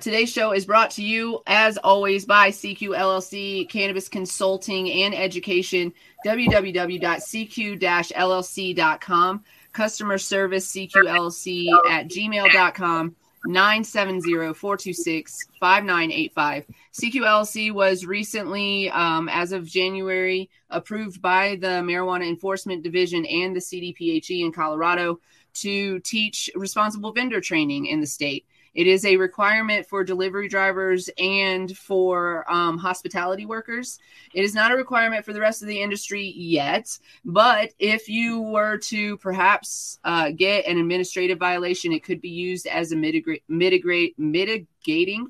Today's show is brought to you, as always, by CQ LLC, Cannabis Consulting and Education, www.cq-llc.com, customer service cqllc@gmail.com. 970-426-5985. CQLC was recently, as of January, approved by the Marijuana Enforcement Division and the CDPHE in Colorado to teach responsible vendor training in the state. It is a requirement for delivery drivers and for hospitality workers. It is not a requirement for the rest of the industry yet, but if you were to perhaps get an administrative violation, it could be used as a mitigating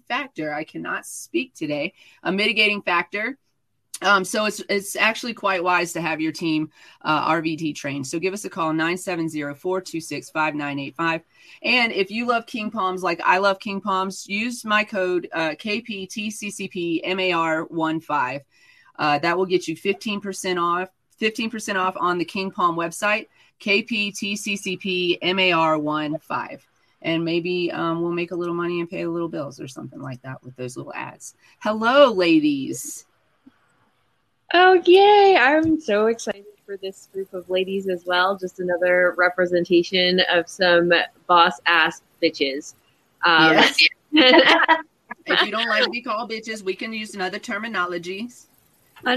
factor. I cannot speak today. A mitigating factor. So it's actually quite wise to have your team RVD trained. So give us a call, 970-426-5985. And if you love King Palms like I love King Palms, use my code KPTCCPMAR15. That will get you 15% off on the King Palm website, KPTCCPMAR15. And maybe we'll make a little money and pay a little bills or something like that with those little ads. Hello, ladies. Oh, yay. I'm so excited for this group of ladies as well. Just another representation of some boss-ass bitches. Yes. If you don't like to be called bitches, we can use another terminology. I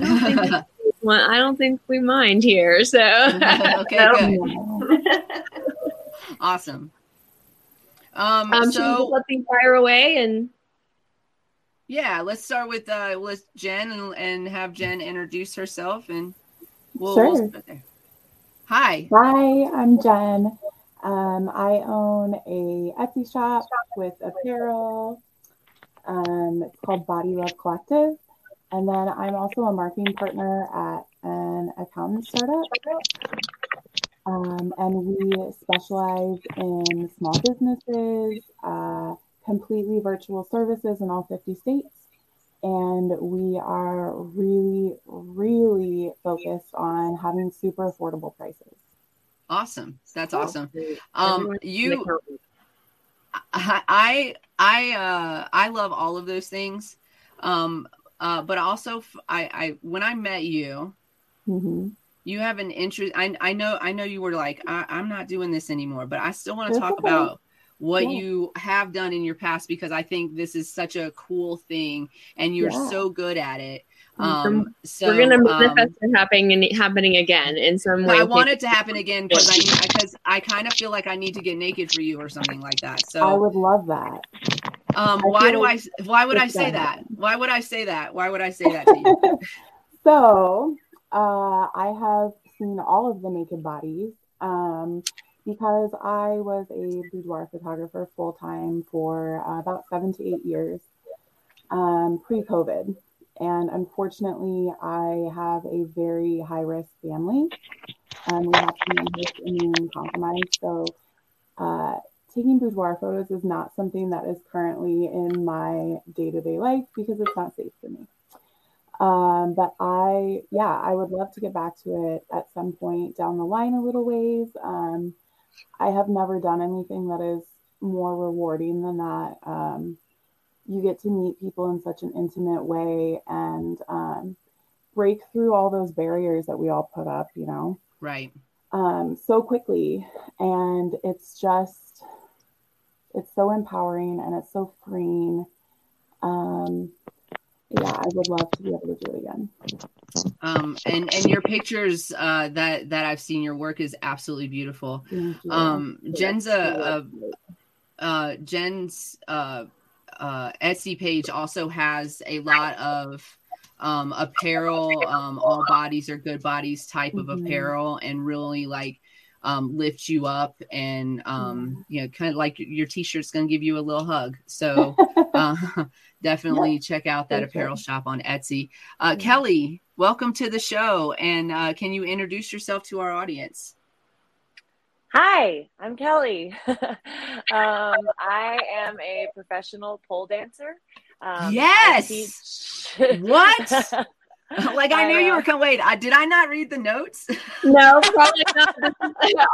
don't think we mind here. So okay, good. Awesome. So let me fire away and... Yeah, let's start with Jen and have Jen introduce herself, and we'll start there. Hi, I'm Jen. I own a Etsy shop with apparel. It's called Body Love Collective, and then I'm also a marketing partner at an accountant startup. And we specialize in small businesses. Completely virtual services in all 50 states. And we are really, really focused on having super affordable prices. Awesome. That's awesome. I love all of those things. But also when I met you, you have an interest. I know you were like, I'm not doing this anymore, but I still want to talk about what you have done in your past, because I think this is such a cool thing and you're so good at it. So we're going to manifest it happening again in some way. I want it to happen again because I kind of feel like I need to get naked for you or something like that. So I would love that. Why would I say that? Why would I say that to you? So I have seen all of the naked bodies because I was a boudoir photographer full time for about 7 to 8 years pre-COVID. And unfortunately, I have a very high-risk family. We have someone who's immune compromised. So taking boudoir photos is not something that is currently in my day-to-day life because it's not safe for me. But I would love to get back to it at some point down the line a little ways. I have never done anything that is more rewarding than that. You get to meet people in such an intimate way and break through all those barriers that we all put up, you know? Right. So quickly. And it's just, it's so empowering and it's so freeing. I would love to be able to do it again. And your pictures that I've seen, your work is absolutely beautiful. Jen's Etsy page also has a lot of apparel, all bodies are good bodies type of apparel, and really like lifts you up and you know, kind of like your t-shirt's gonna give you a little hug. So definitely check out that apparel shop on Etsy. Kelly, welcome to the show, and can you introduce yourself to our audience? Hi, I'm Kelly. I am a professional pole dancer. Yes. What? Like I knew you were coming. Wait, did I not read the notes? No, probably not.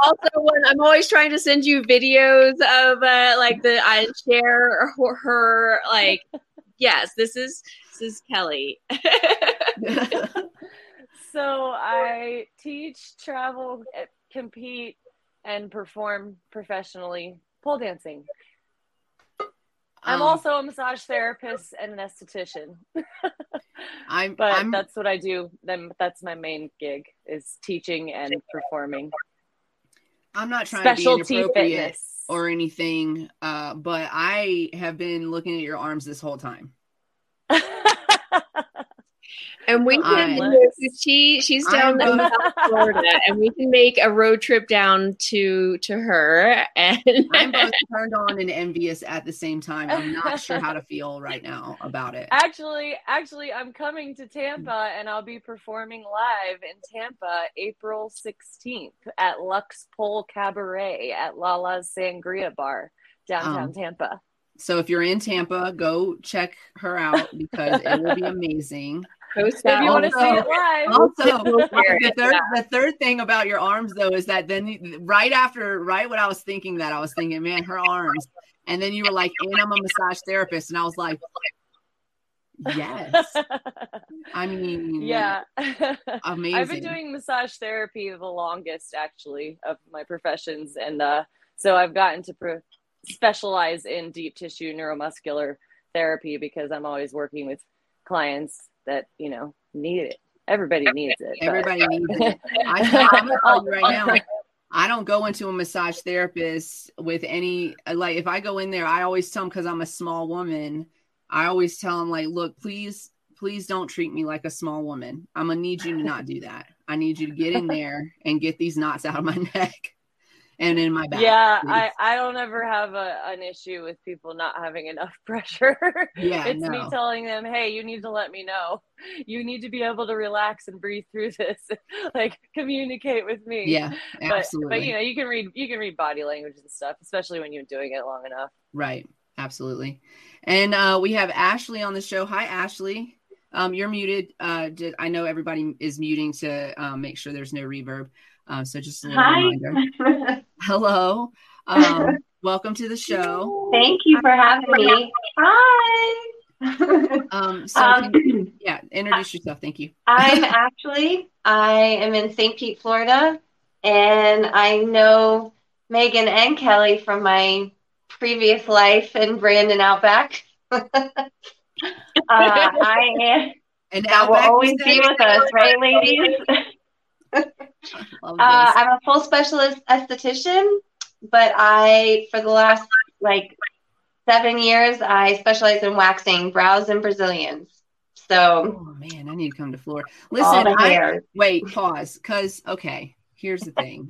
Also, when I'm always trying to send you videos of I share her like, yes, this is Kelly. So I teach, travel, compete, and perform professionally pole dancing. I'm also a massage therapist and an esthetician. That's what I do. Then that's my main gig, is teaching and performing. I'm not trying to be inappropriate fitness or anything, but I have been looking at your arms this whole time. And we can. She's down in South Florida, and we can make a road trip down to her. And I'm both turned on and envious at the same time. I'm not sure how to feel right now about it. Actually, I'm coming to Tampa, and I'll be performing live in Tampa, April 16th at Lux Pole Cabaret at Lala's Sangria Bar, downtown Tampa. So if you're in Tampa, go check her out because it will be amazing. If you want to see it live. Also, the third thing about your arms, though, is that then right when I was thinking, man, her arms. And then you were like, and I'm a massage therapist. And I was like, yes. I mean, yeah. Amazing. I've been doing massage therapy the longest, actually, of my professions. And so I've gotten to specialize in deep tissue neuromuscular therapy because I'm always working with clients that, you know, need it. Everybody needs it. Everybody needs it. I'm going to tell you right now, I don't go into a massage therapist with any, like, if I go in there, I always tell them, because I'm a small woman, I always tell them, like, look, please don't treat me like a small woman. I'm going to need you to not do that. I need you to get in there and get these knots out of my neck and in my back. Yeah, I don't ever have an issue with people not having enough pressure. Yeah, it's me telling them, hey, you need to let me know. You need to be able to relax and breathe through this. Like, communicate with me. Yeah, absolutely. But you know, you can read body language and stuff, especially when you're doing it long enough. Right, absolutely. And we have Ashley on the show. Hi, Ashley. You're muted. I know everybody is muting to make sure there's no reverb. So just a little reminder. Hello. Welcome to the show. Thank you for having me. Hi. Introduce yourself. Thank you. I'm Ashley. I am in St. Pete, Florida, and I know Megan and Kelly from my previous life in Brandon Outback. I am. And that will always be with us, right, ladies? I'm a full specialist esthetician, but for the last 7 years, I specialize in waxing brows and Brazilians. So, oh man, I need to come to Florida. Listen, pause, because here's the thing.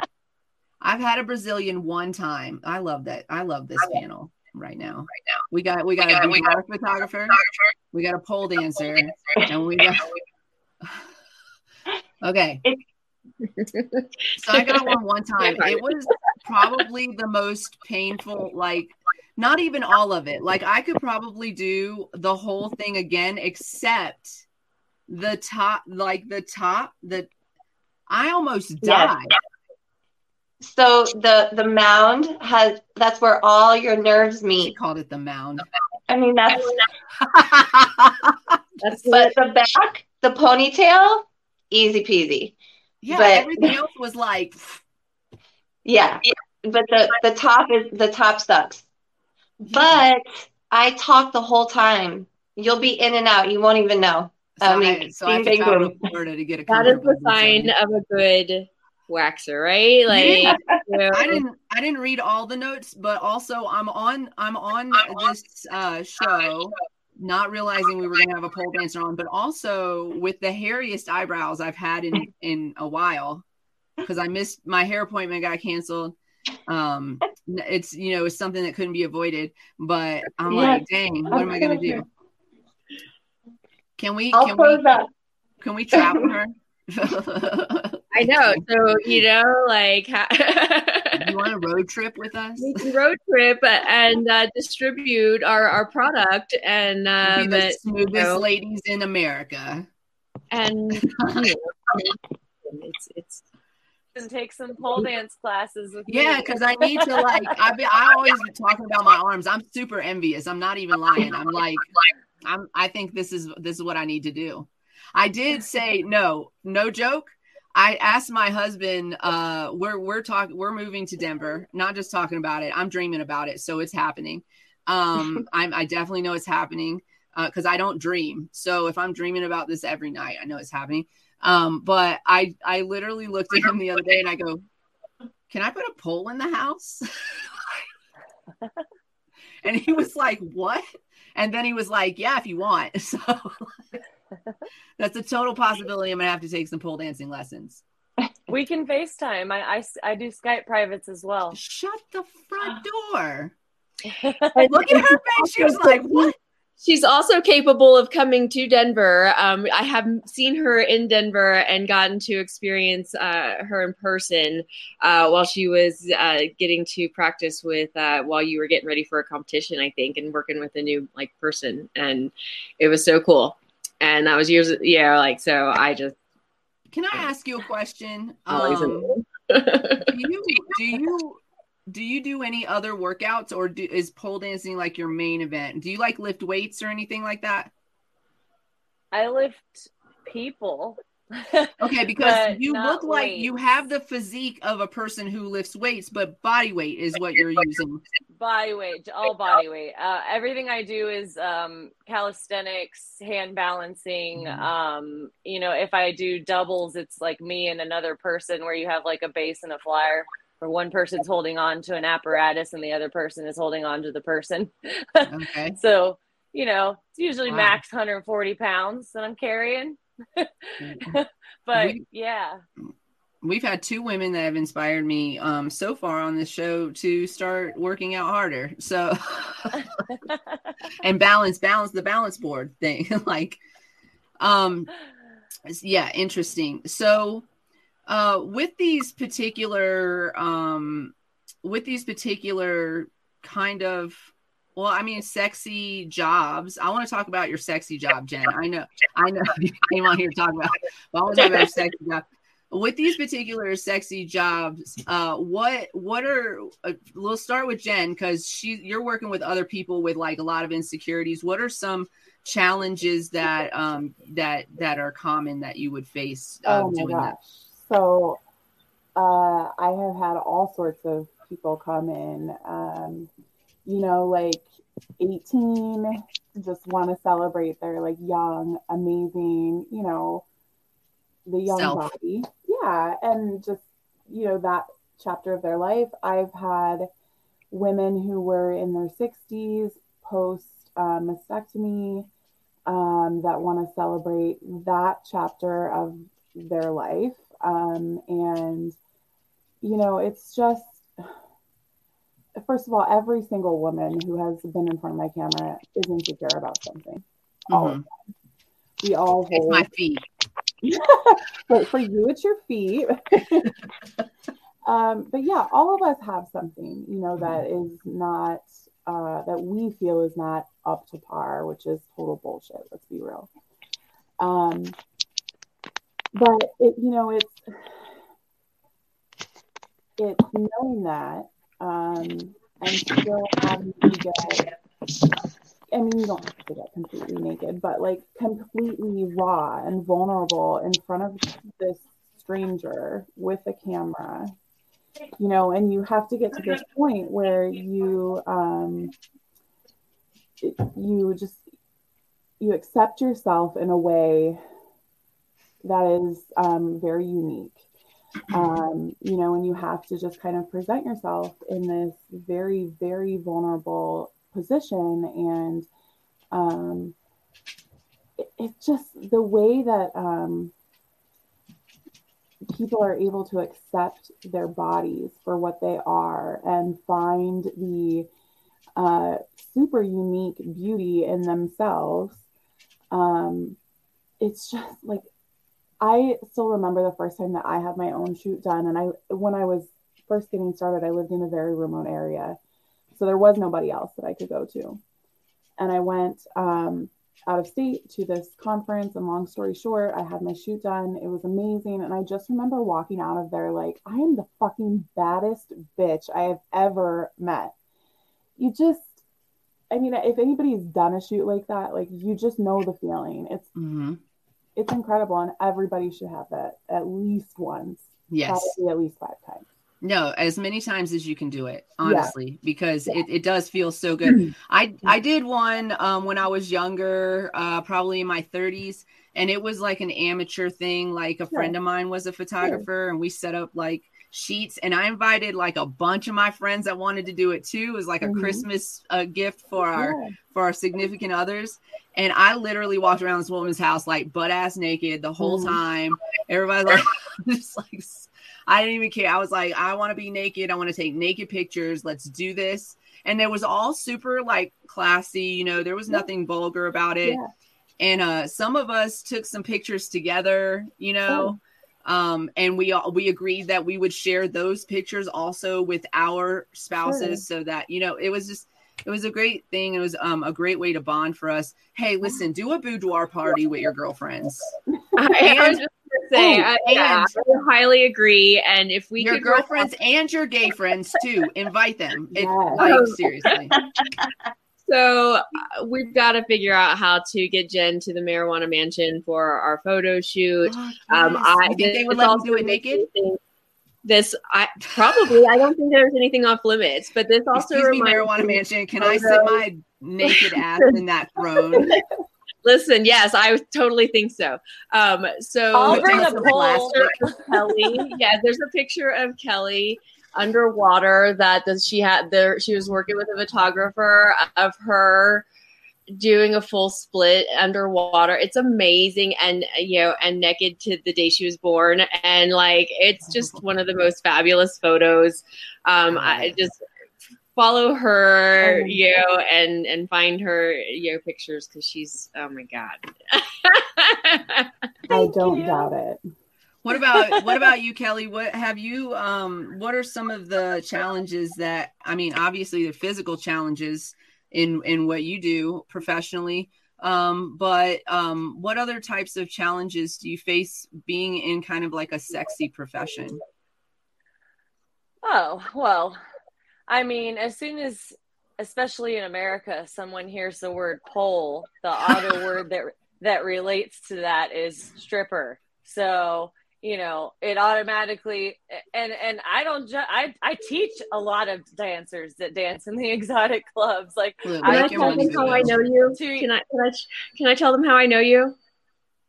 I've had a Brazilian one time. I love that. I love this panel right now. We got a photographer. We got a pole dancer, and we got. Okay. So I got one time. It was probably the most painful. Not even all of it. I could probably do the whole thing again, except the top. I almost died. Yes. So the mound that's where all your nerves meet. She called it the mound. I mean, that's but the back, the ponytail, easy peasy. Yeah, but everything else was yeah. But the top is sucks. But I talk the whole time. You'll be in and out. You won't even know. I have to travel to Florida to get a. That is the sign of a good waxer, right? I didn't read all the notes, but also I'm on this show, not realizing we were gonna have a pole dancer on, but also with the hairiest eyebrows I've had in a while, because I missed my hair appointment, got canceled. It's it's something that couldn't be avoided, but I'm dang, what am I gonna do? Can we travel her? I know. So you want a road trip with us? We can road trip and distribute our product and the smoothest ladies in America. And it's and take some pole dance classes with me. Yeah, because I need to I always been talking about my arms. I'm super envious. I'm not even lying. I'm I think this is what I need to do. I did say no joke. I asked my husband, we're moving to Denver, not just talking about it. I'm dreaming about it. So it's happening. I definitely know it's happening because I don't dream. So if I'm dreaming about this every night, I know it's happening. But I literally looked at him the other day and I go, can I put a pole in the house? And he was like, what? And then he was like, yeah, if you want. So that's a total possibility. I'm going to have to take some pole dancing lessons. We can FaceTime. I do Skype privates as well. Shut the front door. Look at her face. She was like, what? She's also capable of coming to Denver. I have seen her in Denver and gotten to experience her in person while she was getting to practice with while you were getting ready for a competition, I think, and working with a new person. And it was so cool. And that was years. Yeah. So I just. Can I ask you a question? Do you do any other workouts, or is pole dancing your main event? Do you lift weights or anything like that? I lift people. Okay, because you look like you have the physique of a person who lifts weights, but body weight is what you're using. Body weight, all body weight. Everything I do is calisthenics, hand balancing. If I do doubles, it's me and another person where you have a base and a flyer, where one person's holding on to an apparatus and the other person is holding on to the person. Okay. So, it's usually max 140 pounds that I'm carrying. But we've had two women that have inspired me so far on this show to start working out harder, so and balance the balance board thing. Interesting. So with these particular kind of sexy jobs. I want to talk about your sexy job, Jen. I know you came on here to talk about it, but I want to talk about your sexy job. With these particular sexy jobs, we'll start with Jen, because you're working with other people with a lot of insecurities. What are some challenges that that are common that you would face doing that? So I have had all sorts of people come in, like 18, just want to celebrate their like young, amazing, the young body. Yeah. And just, that chapter of their life. I've had women who were in their 60s post mastectomy that want to celebrate that chapter of their life. And, it's just, first of all, every single woman who has been in front of my camera is insecure about something. All of them. We all hold. It's my feet. But for you, it's your feet. But yeah, all of us have something, that is not, that we feel is not up to par, which is total bullshit. Let's be real. But it, it's knowing that, and still having to get, you don't have to get completely naked, but like completely raw and vulnerable in front of this stranger with a camera, and you have to get to this point where you, you accept yourself in a way that is very unique. And you have to just kind of present yourself in this very, very vulnerable position. And it's just the way that people are able to accept their bodies for what they are and find the super unique beauty in themselves. It's just like, I still remember the first time that I had my own shoot done. And when I was first getting started, I lived in a very remote area. So there was nobody else that I could go to. And I went out of state to this conference, and long story short, I had my shoot done. It was amazing. And I just remember walking out of there like, I am the fucking baddest bitch I have ever met. You just, if anybody's done a shoot like that, like you just know the feeling. It's incredible, and everybody should have that at least once. Yes. Probably at least 5 times. No, as many times as you can do it, honestly, because it does feel so good. I did one when I was younger, probably in my 30s, and it was like an amateur thing. Like a friend of mine was a photographer, and we set up like sheets, and I invited like a bunch of my friends that wanted to do it too. It was like a Christmas gift for our significant others. And I literally walked around this woman's house like butt ass naked the whole time. Everybody's like, just like, I didn't even care. I was like, I want to be naked. I want to take naked pictures. Let's do this. And it was all super like classy. There was nothing vulgar about it. Yeah. And some of us took some pictures together. And we agreed that we would share those pictures also with our spouses so that, it was a great thing. It was a great way to bond for us. Hey, listen, do a boudoir party with your girlfriends. I was just saying, I highly agree. And if we your girlfriends and your gay friends too, invite them. Yes. Seriously. So we've got to figure out how to get Jen to the Marijuana Mansion for our photo shoot. I think they would let us do it naked. I don't think there's anything off limits, but this also reminds me, Marijuana Mansion. Can I sit my naked ass in that throne? Listen, yes, I totally think so. So I'll bring a poll. Kelly, there's a picture of Kelly underwater that she had there. She was working with a photographer of her doing a full split underwater. It's amazing. And, and naked to the day she was born. And like, it's just one of the most fabulous photos. I just follow her, and find her, pictures. Cause she's, oh my God. I don't doubt it. What about you, Kelly? What have you, what are some of the challenges that, obviously the physical challenges in what you do professionally, but what other types of challenges do you face being in kind of like a sexy profession? Oh, well, as soon as especially in America, someone hears the word pole, the auto word that relates to that is stripper. So, you know, it automatically, and I don't, I teach a lot of dancers that dance in the exotic clubs. Like, can I tell them how I know you? Can I tell them how I know you?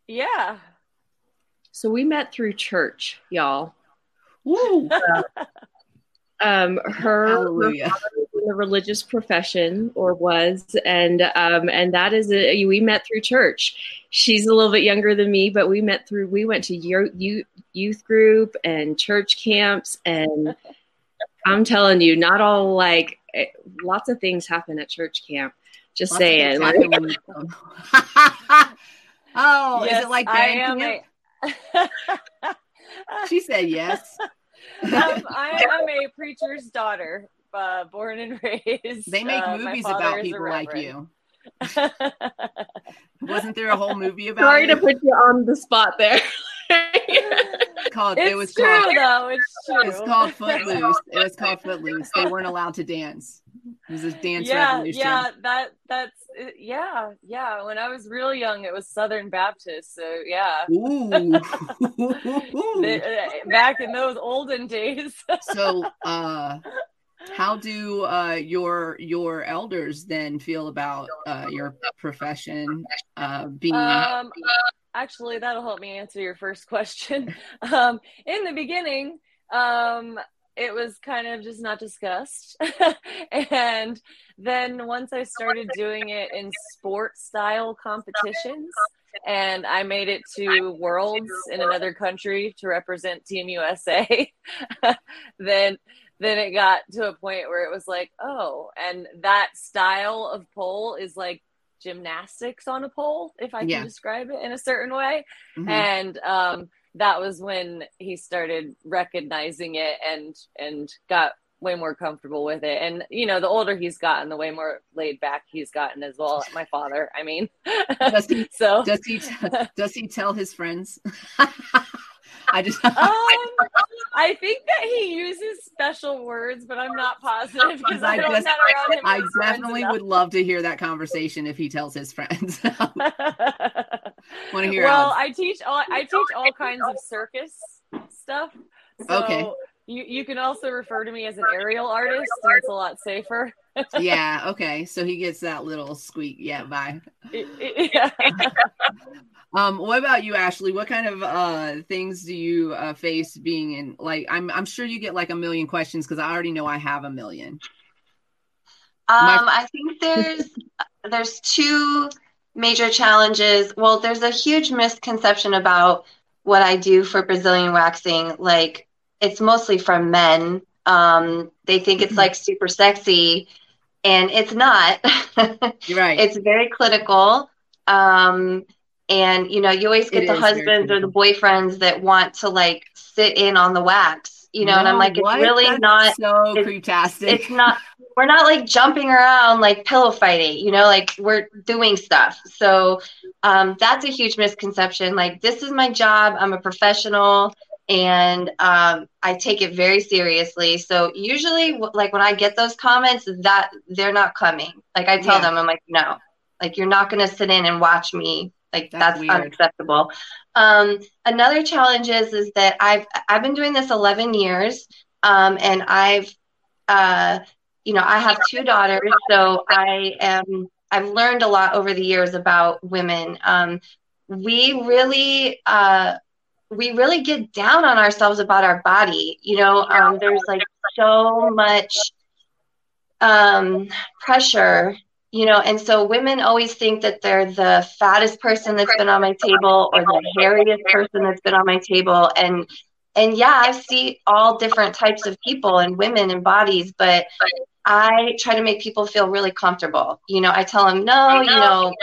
Yeah. So we met through church, y'all. Woo. Her father was in the religious profession, or was, and that is we met through church. She's a little bit younger than me, but we went to youth group and church camps, and I'm telling you, not all, like, lots of things happen at church camp. Just lots saying. Like, oh, yes, is it like band camp? She said yes. I am a preacher's daughter, born and raised. They make movies about people like you. Wasn't there a whole movie about? Sorry to put you on the spot there. It's called Footloose. It was called Footloose. They weren't allowed to dance. It was a dance revolution. Yeah, that's when I was real young, it was Southern Baptist. So yeah. Ooh. Back in those olden days. So, how do your elders then feel about your profession being? Actually, that'll help me answer your first question. In the beginning, it was kind of just not discussed. And then once I started doing it in sports style competitions, and I made it to worlds in another country to represent Team USA, then it got to a point where it was like, oh, and that style of pole is like gymnastics on a pole, if I can describe it in a certain way. Mm-hmm. And that was when he started recognizing it and got way more comfortable with it. And, you know, the older he's gotten, the way more laid back he's gotten as well. My father, I mean. Does he tell his friends? I think that he uses special words, but I'm not positive because I'm not around him. I definitely would love to hear that conversation if he tells his friends. Want to hear? Well, I teach all kinds of circus stuff. So okay. You can also refer to me as an aerial artist. So it's a lot safer. Yeah. Okay. So he gets that little squeak. Yeah. Bye. Yeah. What about you, Ashley? What kind of things do you face being in? Like, I'm sure you get like a million questions because I already know I have a million. I think there's two major challenges. Well, there's a huge misconception about what I do for Brazilian waxing. Like, it's mostly for men. They think it's like super sexy, and it's not. You're right. It's very clinical. And, you know, you always get the husbands or the boyfriends that want to, like, sit in on the wax, you know, and I'm like, it's really not so creeptastic. It's not, we're not, like, jumping around, like, pillow fighting, you know, like, we're doing stuff. So that's a huge misconception. Like, this is my job. I'm a professional, and I take it very seriously. So usually, like, when I get those comments, that they're not coming. Like, I tell them, I'm like, no, like, you're not going to sit in and watch me. Like, that's unacceptable. Another challenge is that I've been doing this 11 years, and I've, you know, I have two daughters, so I've learned a lot over the years about women. We really get down on ourselves about our body. You know, there's like so much pressure. You know, and so women always think that they're the fattest person that's been on my table or the hairiest person that's been on my table. And yeah, I see all different types of people and women and bodies, but I try to make people feel really comfortable. You know, I tell them, no, you know,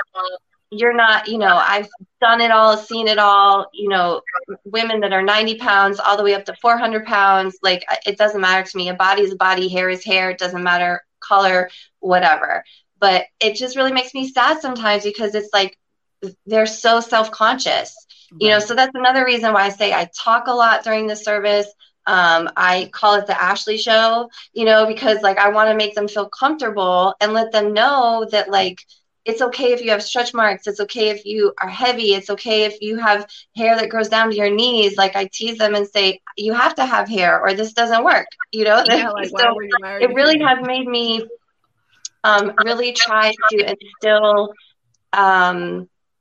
you're not, you know, I've done it all, seen it all, you know, women that are 90 pounds all the way up to 400 pounds. Like, it doesn't matter to me. A body is a body, hair is hair. It doesn't matter color, whatever. But it just really makes me sad sometimes because it's like they're so self-conscious, you know, so that's another reason why I say I talk a lot during the service. I call it the Ashley Show, you know, because like I want to make them feel comfortable and let them know that like it's okay if you have stretch marks. It's okay if you are heavy. It's okay if you have hair that goes down to your knees. Like I tease them and say, you have to have hair or this doesn't work. You know, yeah, like, so it really has made me really try to instill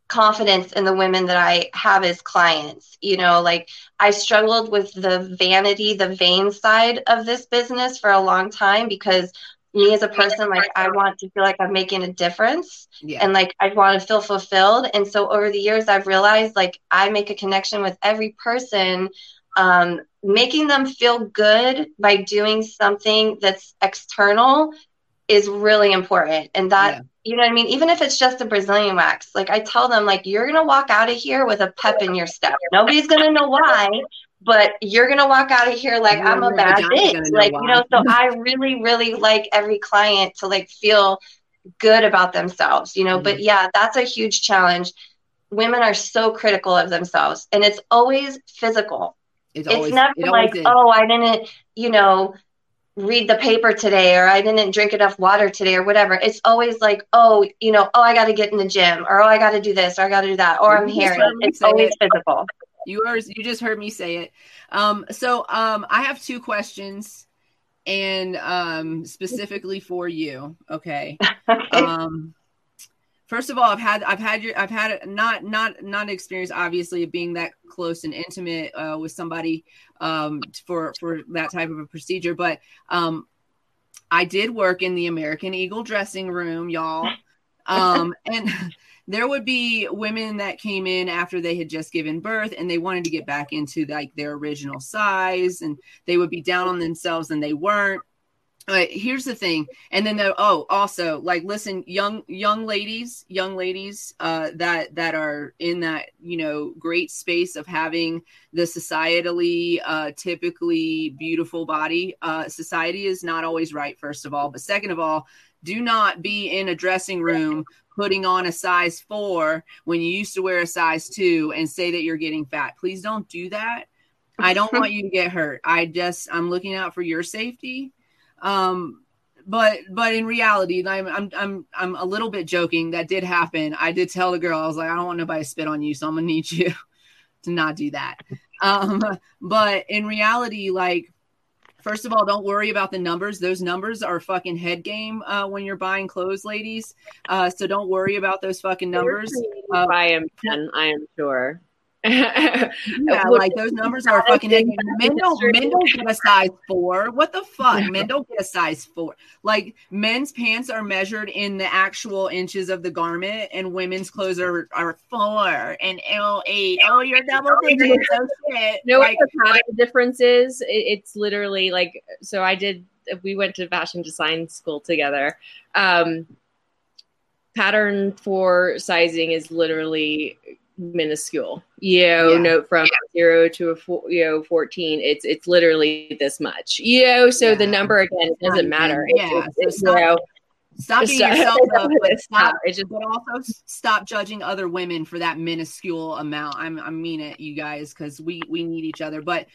confidence in the women that I have as clients. You know, like I struggled with the vanity, the vain side of this business for a long time because me as a person, like I want to feel like I'm making a difference and like I want to feel fulfilled. And so over the years, I've realized like I make a connection with every person, making them feel good by doing something that's external is really important. And that, you know what I mean? Even if it's just a Brazilian wax, like I tell them like, you're going to walk out of here with a pep in your step. Nobody's going to know why, but you're going to walk out of here like I'm a bad bitch. Like, you know, so I really, really like every client to like feel good about themselves, you know, but yeah, that's a huge challenge. Women are so critical of themselves and it's always physical. It's never like, oh, I didn't, you know, read the paper today or I didn't drink enough water today or whatever. It's always like, oh, you know, oh, I got to get in the gym or oh, I got to do this or I got to do that or I'm here. It's always physical. You just heard me say it. I have two questions and specifically for you. Okay. First of all, I've had not experience, obviously, of being that close and intimate with somebody for that type of a procedure. But I did work in the American Eagle dressing room, y'all. And there would be women that came in after they had just given birth and they wanted to get back into like their original size and they would be down on themselves and they weren't. But here's the thing. And then, also like, listen, young ladies that are in that, you know, great space of having the societally typically beautiful body. Society is not always right, first of all. But second of all, do not be in a dressing room putting on a size 4 when you used to wear a size 2 and say that you're getting fat. Please don't do that. I don't want you to get hurt. I'm looking out for your safety. But in reality, I'm a little bit joking. That did happen. I did tell the girl, I was like, I don't want nobody to spit on you. So I'm going to need you to not do that. But in reality, like, first of all, don't worry about the numbers. Those numbers are fucking head game when you're buying clothes, ladies. So don't worry about those fucking numbers. I am sure. Yeah, like those numbers are fucking heavy. Men don't get a size 4. What the fuck? Men don't get a size 4. Like men's pants are measured in the actual inches of the garment, and women's clothes are 4 and L8. Oh, you're double digits. Oh shit. No, like, what the difference is? It's literally like so. We went to fashion design school together. Pattern for sizing is literally minuscule, note from 0 to a 14, it's literally this much, the number again doesn't matter. Stop being yourself up, but also stop judging other women for that minuscule amount. I mean it, you guys, because we need each other. But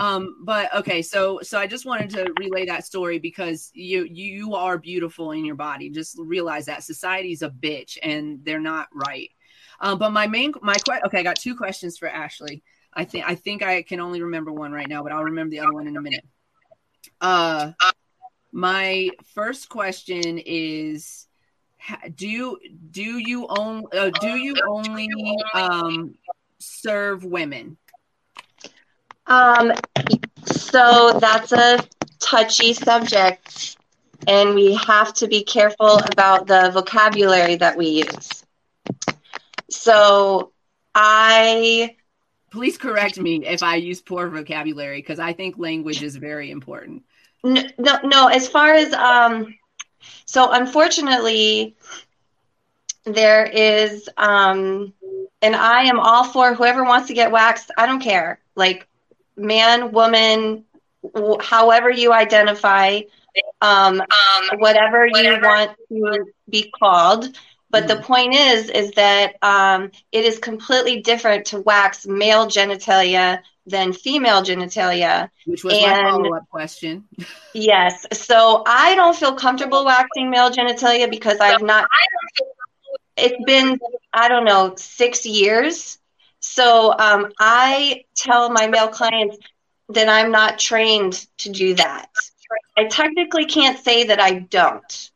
okay, so I just wanted to relay that story because you are beautiful in your body. Just realize that society's a bitch and they're not right. But I got two questions for Ashley. I think I can only remember one right now, but I'll remember the other one in a minute. My first question is, do you only serve women? So that's a touchy subject, and we have to be careful about the vocabulary that we use. So please correct me if I use poor vocabulary, because I think language is very important. No. As far as, so unfortunately there is, and I am all for whoever wants to get waxed. I don't care. Like man, woman, however you identify, whatever you want to be called. But the point is that it is completely different to wax male genitalia than female genitalia. Which was my follow-up question. Yes. So I don't feel comfortable waxing male genitalia because I've not, it's been, I don't know, 6 years. So I tell my male clients that I'm not trained to do that. I technically can't say that I don't.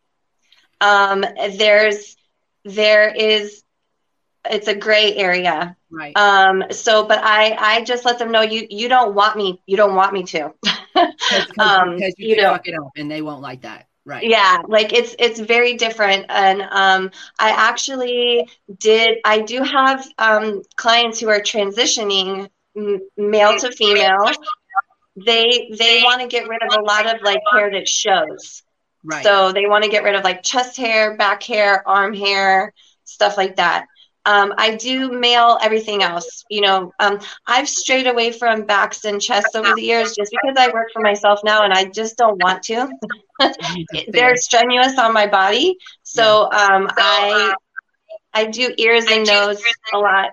It's a gray area. Right. So, but I just let them know you don't want me to, because you can fuck it up and they won't like that. Right. Yeah. Like it's very different. And, I do have clients who are transitioning male to female. They want to get rid of a lot of like hair that shows. Right. So they want to get rid of like chest hair, back hair, arm hair, stuff like that. I do male everything else. I've strayed away from backs and chests over the years just because I work for myself now and I just don't want to. They're strenuous on my body. So I do ears and nose a lot.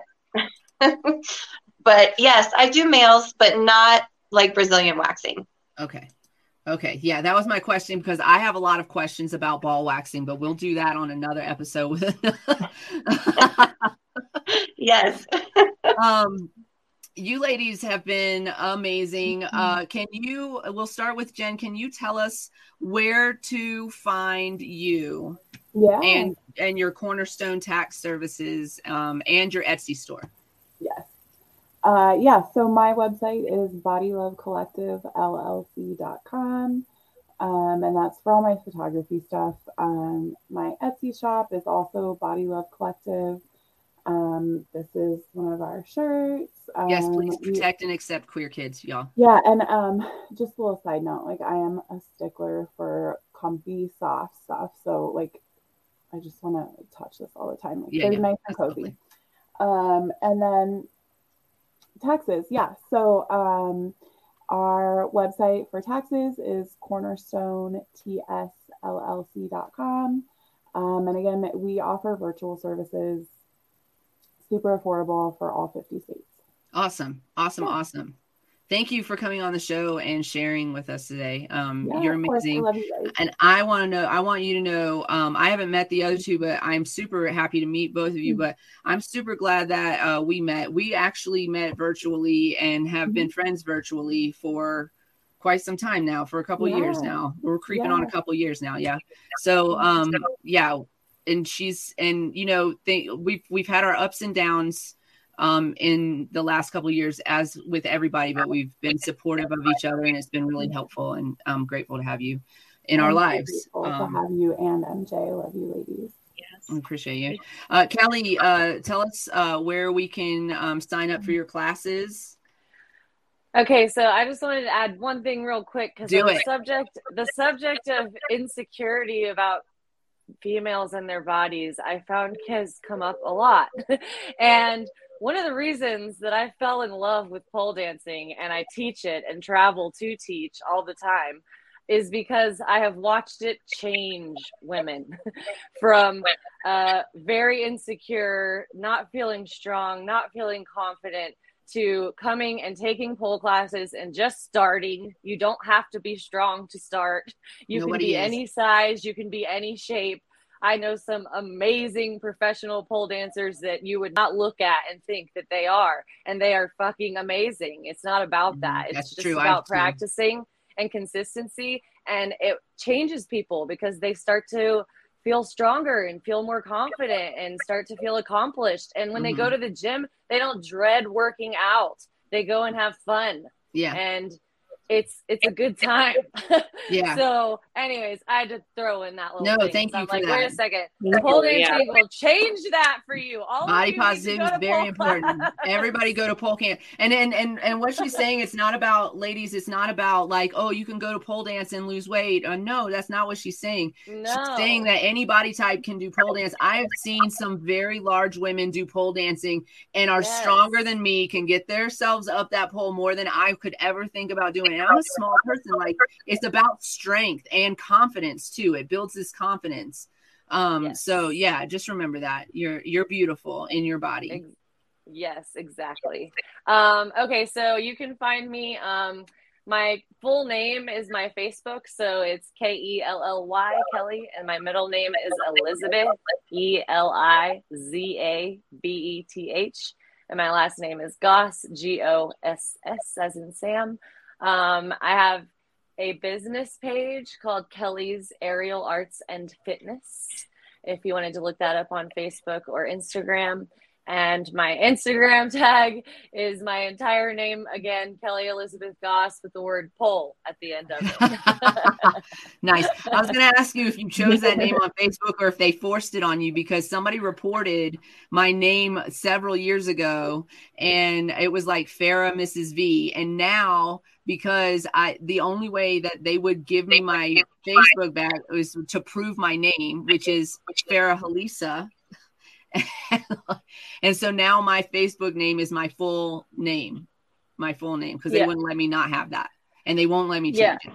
But yes, I do males, but not like Brazilian waxing. Okay. Yeah, that was my question because I have a lot of questions about ball waxing, but we'll do that on another episode. Yes. You ladies have been amazing. We'll start with Jen. Can you tell us where to find you and your Cornerstone Tax Services and your Etsy store? Yes. So my website is bodylovecollectivellc.com, and that's for all my photography stuff. My Etsy shop is also Body Love Collective. This is one of our shirts. Yes, please protect and accept queer kids, y'all. Yeah, and just a little side note, like I am a stickler for comfy, soft stuff, so like I just want to touch this all the time. Like, they're nice and cozy. And then taxes. Yeah. So, our website for taxes is cornerstonetxllc.com. And again, we offer virtual services, super affordable for all 50 states. Awesome. Thank you for coming on the show and sharing with us today. You're amazing. I love you guys. And I want you to know, I haven't met the other two, but I'm super happy to meet both of you, but I'm super glad that we met. We actually met virtually and have been friends virtually for quite some time now, for a couple years now. We're creeping on a couple years now. Yeah. So, and we've had our ups and downs in the last couple of years, as with everybody, but we've been supportive of each other and it's been really helpful, and I'm grateful to have you in our lives. Grateful to have you and MJ. I love you ladies. Yes. I appreciate you. Kelly, tell us where we can sign up for your classes. Okay. So I just wanted to add one thing real quick, because the subject of insecurity about females and their bodies, I found has come up a lot. And one of the reasons that I fell in love with pole dancing, and I teach it and travel to teach all the time, is because I have watched it change women from very insecure, not feeling strong, not feeling confident, to coming and taking pole classes and just starting. You don't have to be strong to start. You Nobody can be is. Any size. You can be any shape. I know some amazing professional pole dancers that you would not look at and think that they are, and they are fucking amazing. It's not about that. It's That's just true. About practicing and consistency, and it changes people because they start to feel stronger and feel more confident and start to feel accomplished. And when they go to the gym, they don't dread working out. They go and have fun. Yeah. And it's a good time. Yeah. So anyways, I had to throw in that little thing. Thank you for that. Wait a second. The pole dancing will change that for you. All body positive is very important. Everybody go to pole camp. And what she's saying, it's not about, ladies, it's not about like, oh, you can go to pole dance and lose weight. No, that's not what she's saying. No. She's saying that any body type can do pole dance. I have seen some very large women do pole dancing and are stronger than me, can get themselves up that pole more than I could ever think about doing. I'm a small person. Like, it's about strength and confidence too. It builds this confidence. Yes. So yeah, just remember that you're beautiful in your body. Yes, exactly. Okay. So you can find me, my full name is my Facebook. So it's Kelly, Kelly. And my middle name is Elizabeth, Elizabeth. And my last name is Goss, Goss, as in Sam. I have a business page called Kelly's Aerial Arts and Fitness, if you wanted to look that up on Facebook or Instagram. And my Instagram tag is my entire name again, Kelly Elizabeth Goss, with the word pole at the end of it. Nice. I was going to ask you if you chose that name on Facebook or if they forced it on you, because somebody reported my name several years ago and it was like Farah Mrs. V. And now, because the only way that they would give me my Facebook back was to prove my name, which is Farah Halisa. And so now my Facebook name is my full name, because they wouldn't let me not have that, and they won't let me change it.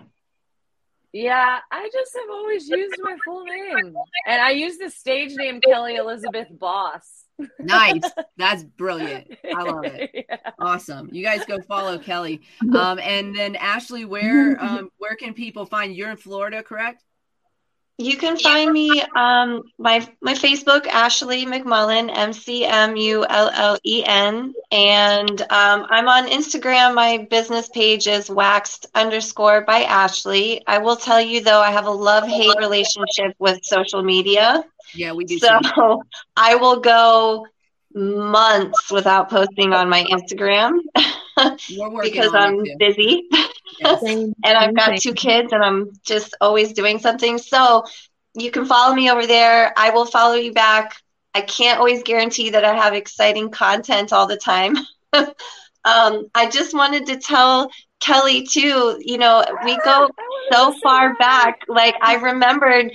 Yeah, I just have always used my full name, and I use the stage name Kelly Elizabeth Boss. Nice. That's brilliant. I love it. Yeah. Awesome. You guys go follow Kelly. And then Ashley, where can people find? You're in Florida, correct? You can find me, my Facebook, Ashley McMullen, McMullen. And I'm on Instagram. My business page is waxed_by Ashley. I will tell you, though, I have a love-hate relationship with social media. Yeah, we do. So too. I will go months without posting on my Instagram because I'm busy. Yes. And I've got two kids and I'm just always doing something. So you can follow me over there. I will follow you back. I can't always guarantee that I have exciting content all the time. I just wanted to tell Kelly too, we go so far back. Like, I remembered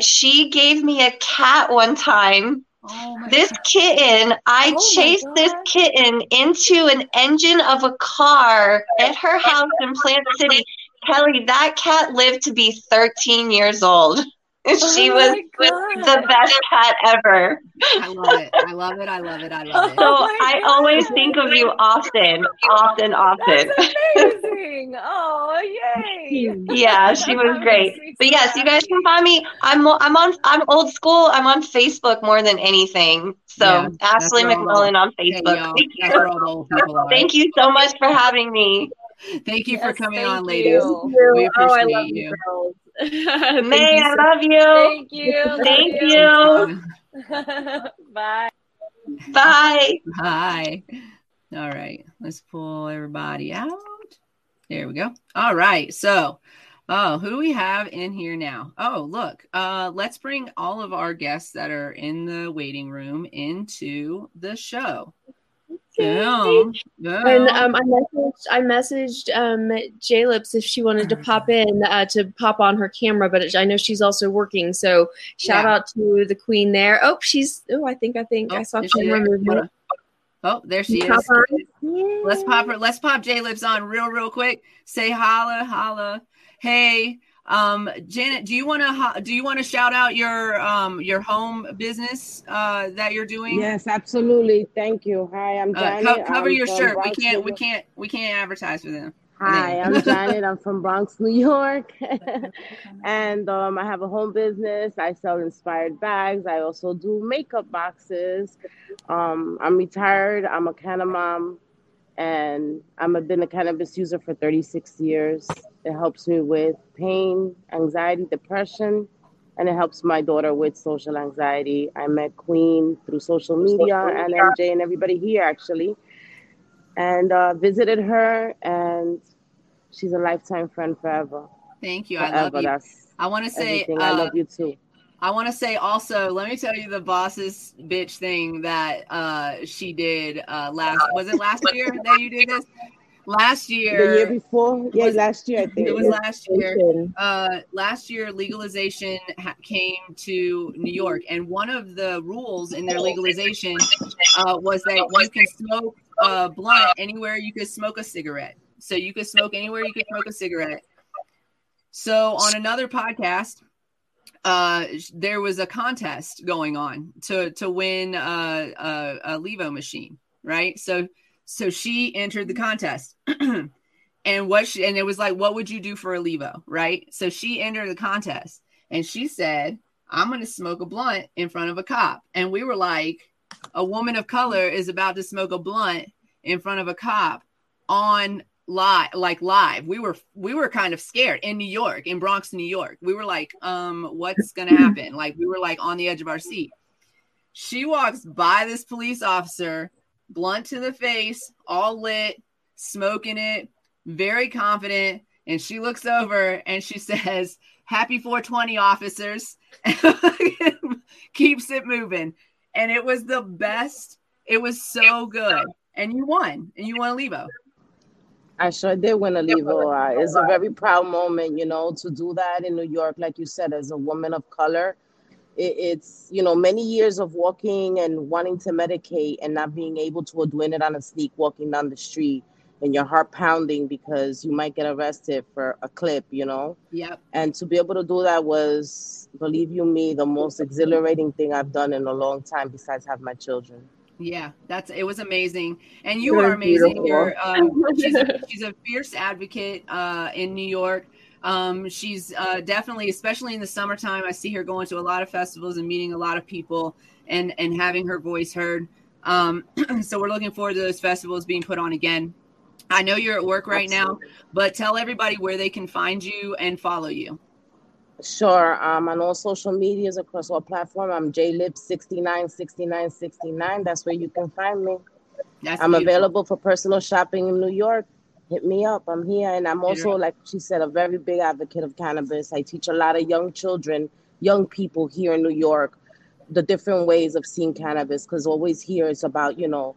she gave me a cat one time. Oh, this kitten, I chased this kitten into an engine of a car at her house in Plant City. Kelly, that cat lived to be 13 years old. She was the best cat ever. I love it. So I always think of you often. That's amazing. Oh, yay. Yeah, she was great. But yes, you guys can find me. I'm old school. I'm on Facebook more than anything. So yeah, Ashley McMullen on Facebook. Hey, thank you so much for having me. Thank you for coming on, ladies. We appreciate you. May, I love you. Thank you. Thank you. Bye. Bye. Bye. All right. Let's pull everybody out. There we go. All right. So, who do we have in here now? Oh, look. Let's bring all of our guests that are in the waiting room into the show. Yeah. And I messaged J-Lips if she wanted to pop in to pop on her camera, but I know she's also working. So shout out to the queen there. Oh, I saw camera movement. Oh, there she is. Let's pop J-Lips on real quick. Say holla. Hey, Janet, do you want to shout out your home business that you're doing? Yes, absolutely. Thank you. Hi, I'm Janet. Cover your shirt. We can't advertise for them. Hi, I'm Janet. I'm from Bronx, New York, and I have a home business. I sell inspired bags. I also do makeup boxes. I'm retired. I'm a canna mom, and I've been a cannabis user for 36 years. It helps me with pain, anxiety, depression, and it helps my daughter with social anxiety. I met Queen through social media and MJ and everybody here, actually, and visited her, and she's a lifetime friend forever. Thank you. I love you. I want to say I love you, too. I want to say also, let me tell you the boss's bitch thing that she did last year that you did this? Last year, the year before, yeah, last year I think it was last year. Last year, legalization came to New York, and one of the rules in their legalization was that you can smoke a blunt anywhere you could smoke a cigarette. So you could smoke anywhere you could smoke a cigarette. So on another podcast, there was a contest going on to win a Levo machine, right? So she entered the contest. And it was like, what would you do for a Levo, right? So she entered the contest and she said, I'm going to smoke a blunt in front of a cop. And we were like, a woman of color is about to smoke a blunt in front of a cop on live. We were kind of scared in New York, in Bronx, New York. We were like, what's going to happen? Like, we were like on the edge of our seat. She walks by this police officer, blunt to the face, all lit, smoking it, very confident. And she looks over and she says, happy 420, officers. Keeps it moving. And it was the best. It was so good. And you won. And you won a Levo. I sure did win a Levo. It's a very proud moment, you know, to do that in New York. Like you said, as a woman of color, it's, you know, many years of walking and wanting to medicate and not being able to, or doing it on a sneak, walking down the street and your heart pounding because you might get arrested for a clip, you know? Yep. And to be able to do that was, believe you me, the most exhilarating thing I've done in a long time besides have my children. Yeah, it was amazing. And you are amazing. You're, she's a fierce advocate in New York. She's definitely, especially in the summertime, I see her going to a lot of festivals and meeting a lot of people and having her voice heard. So we're looking forward to those festivals being put on again. I know you're at work right Absolutely. Now, but tell everybody where they can find you and follow you. Sure. On all social medias, across all platforms, I'm JLip696969. That's where you can find me. I'm available for personal shopping in New York. Hit me up. I'm here. And I'm also, like she said, a very big advocate of cannabis. I teach a lot of young children, young people here in New York, the different ways of seeing cannabis, because always here it's about, you know,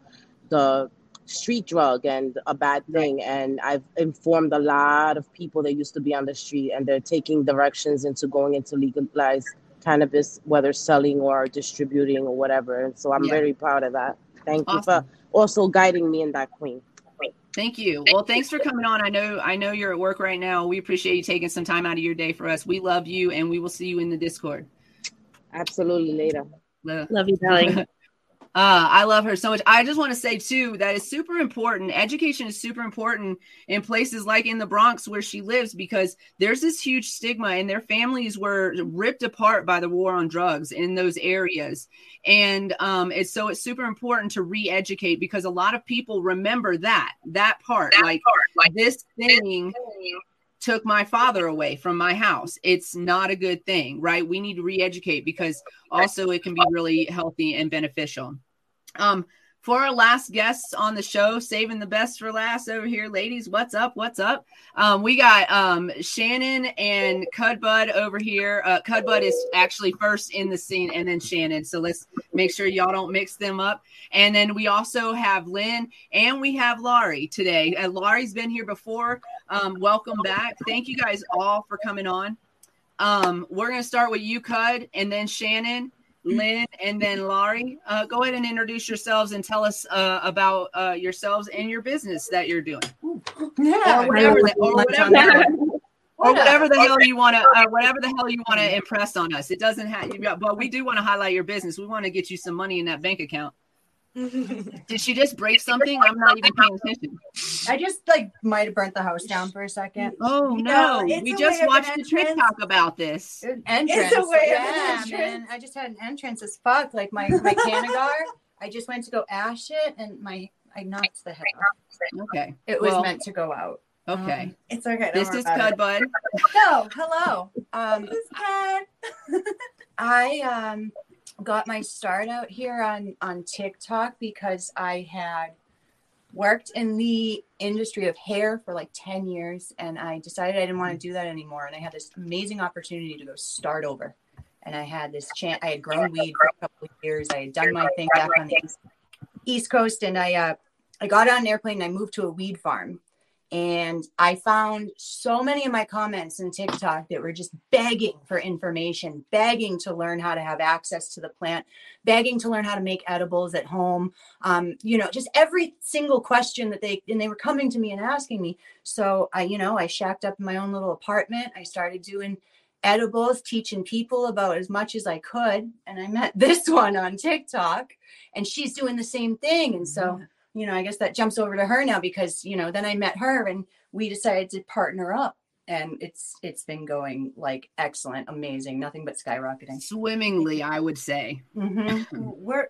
the street drug and a bad thing. And I've informed a lot of people that used to be on the street, and they're taking directions into going into legalized cannabis, whether selling or distributing or whatever. And so I'm very proud of that. Thank you for also guiding me in that, Queen. Thank you. Well, thanks for coming on. I know you're at work right now. We appreciate you taking some time out of your day for us. We love you, and we will see you in the Discord. Absolutely. Later. Love you, darling. I love her so much. I just want to say, too, that it's super important. Education is super important in places like in the Bronx where she lives, because there's this huge stigma, and their families were ripped apart by the war on drugs in those areas. And so it's super important to re-educate, because a lot of people remember that part, like this thing took my father away from my house. It's not a good thing, right? We need to re-educate, because also it can be really healthy and beneficial. For our last guests on the show, saving the best for last over here, ladies, what's up? We got Shannon and CudBudd over here. CudBudd is actually first in the scene, and then Shannon. So let's make sure y'all don't mix them up. And then we also have Lynn, and we have Laurie today. Laurie's been here before. Welcome back. Thank you guys all for coming on. We're going to start with you, Cud, and then Shannon, Lynn, and then Laurie. Go ahead and introduce yourselves and tell us about yourselves and your business that you're doing. Yeah. Whatever the hell you want to impress on us. It doesn't have, but we do want to highlight your business. We want to get you some money in that bank account. Did she just break something? I'm not even paying attention. I just might have burnt the house down for a second. Oh no! We just watched the TikTok about this. Entrance. It's a way of entrance. Man. I just had an entrance as fuck. Like my Canagar. I just went to go ash it, and I knocked the head off. Okay. It was meant to go out. Okay. It's okay. This is CudBudd. No, hello. This is Cud. I got my start out here on TikTok because I had worked in the industry of hair for 10 years, and I decided I didn't want to do that anymore. And I had this amazing opportunity to go start over. And I had this chance. I had grown weed for a couple of years. I had done my thing back on the East Coast, and I got on an airplane and I moved to a weed farm. And I found so many of my comments in TikTok that were just begging for information, begging to learn how to have access to the plant, begging to learn how to make edibles at home. Just every single question that they were coming to me and asking me. So I shacked up in my own little apartment. I started doing edibles, teaching people about as much as I could. And I met this one on TikTok and she's doing the same thing. And so, you know, I guess that jumps over to her now because, you know, then I met her and we decided to partner up. And it's been going like excellent, amazing, nothing but skyrocketing. Swimmingly, I would say. Mm-hmm.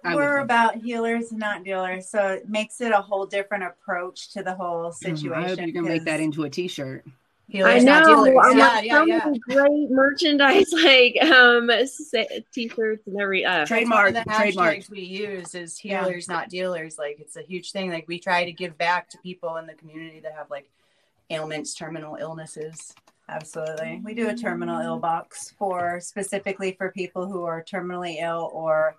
We're about healers, not dealers. So it makes it a whole different approach to the whole situation. I hope you can make that into a t-shirt. Healers, I know. Not dealers. Many great merchandise, like t-shirts and every trademark. Hashtags we use is healers, not dealers. Like it's a huge thing. Like we try to give back to people in the community that have like ailments, terminal illnesses. Absolutely. We do a terminal ill box specifically for people who are terminally ill or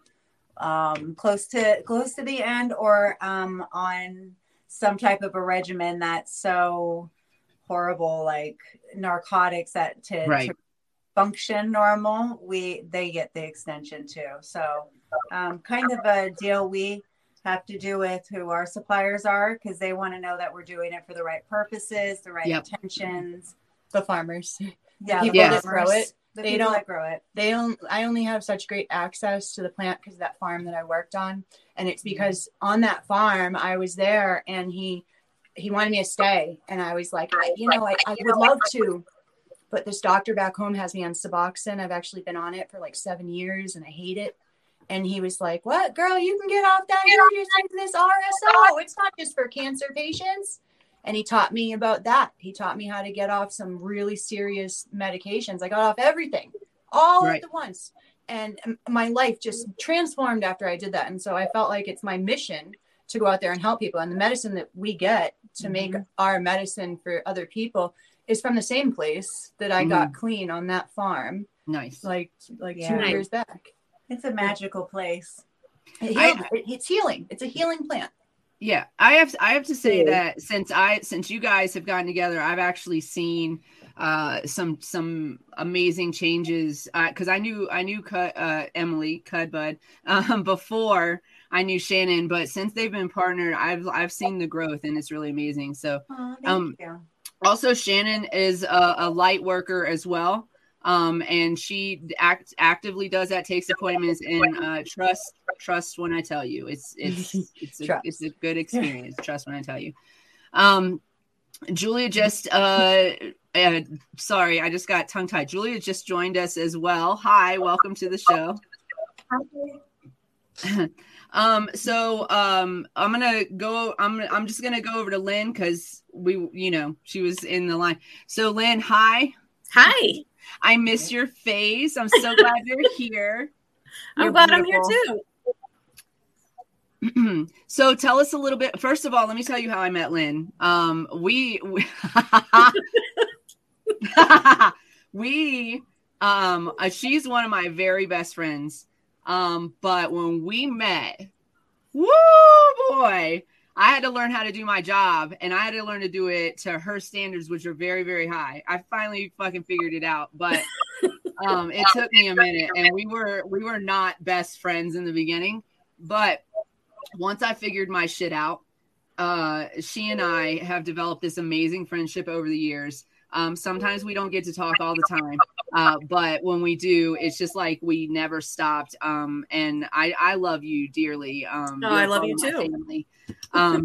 close to the end or on some type of a regimen that's so horrible, like narcotics that to function normal, they get the extension too. So kind of a deal we have to do with who our suppliers are, because they want to know that we're doing it for the right purposes, the right intentions. The farmers. Yeah, the people that grow it. I only have such great access to the plant because of that farm that I worked on. And it's because on that farm, I was there and he wanted me to stay. And I was like, I would love to, but this doctor back home has me on Suboxone. I've actually been on it for like 7 years and I hate it. And he was like, what, girl, you can get off that. You're just taking this RSO. It's not just for cancer patients. And he taught me about that. He taught me how to get off some really serious medications. I got off everything all at once. And my life just transformed after I did that. And so I felt like it's my mission to go out there and help people. And the medicine that we get to make our medicine for other people is from the same place that I got clean on that farm. Nice. Like 2 years back. It's a magical place. It's healing. It's a healing plant. Yeah. I have to say that since you guys have gotten together, I've actually seen some amazing changes. Cause I knew Emily CudBudd before I knew Shannon, but since they've been partnered, I've seen the growth and it's really amazing. So, thank you. Also Shannon is a light worker as well. And she actively does that, takes appointments, and trust when I tell you. It's a good experience. Trust when I tell you. Julia just sorry, I just got tongue tied. Julia just joined us as well. Hi, welcome to the show. Hi. I'm just gonna go over to Lynn because she was in the line. So Lynn, hi. Hi. I miss your face. I'm so glad you're here. I'm glad beautiful. I'm here too. So tell us a little bit. First of all, let me tell you how I met Lynn. She's one of my very best friends. But when we met, woo boy, I had to learn how to do my job, and I had to learn to do it to her standards, which are very, very high. I finally fucking figured it out, but it took me a minute, and we were not best friends in the beginning. But once I figured my shit out, she and I have developed this amazing friendship over the years. Sometimes we don't get to talk all the time, but when we do, it's just like we never stopped. And I love you dearly. I love you too.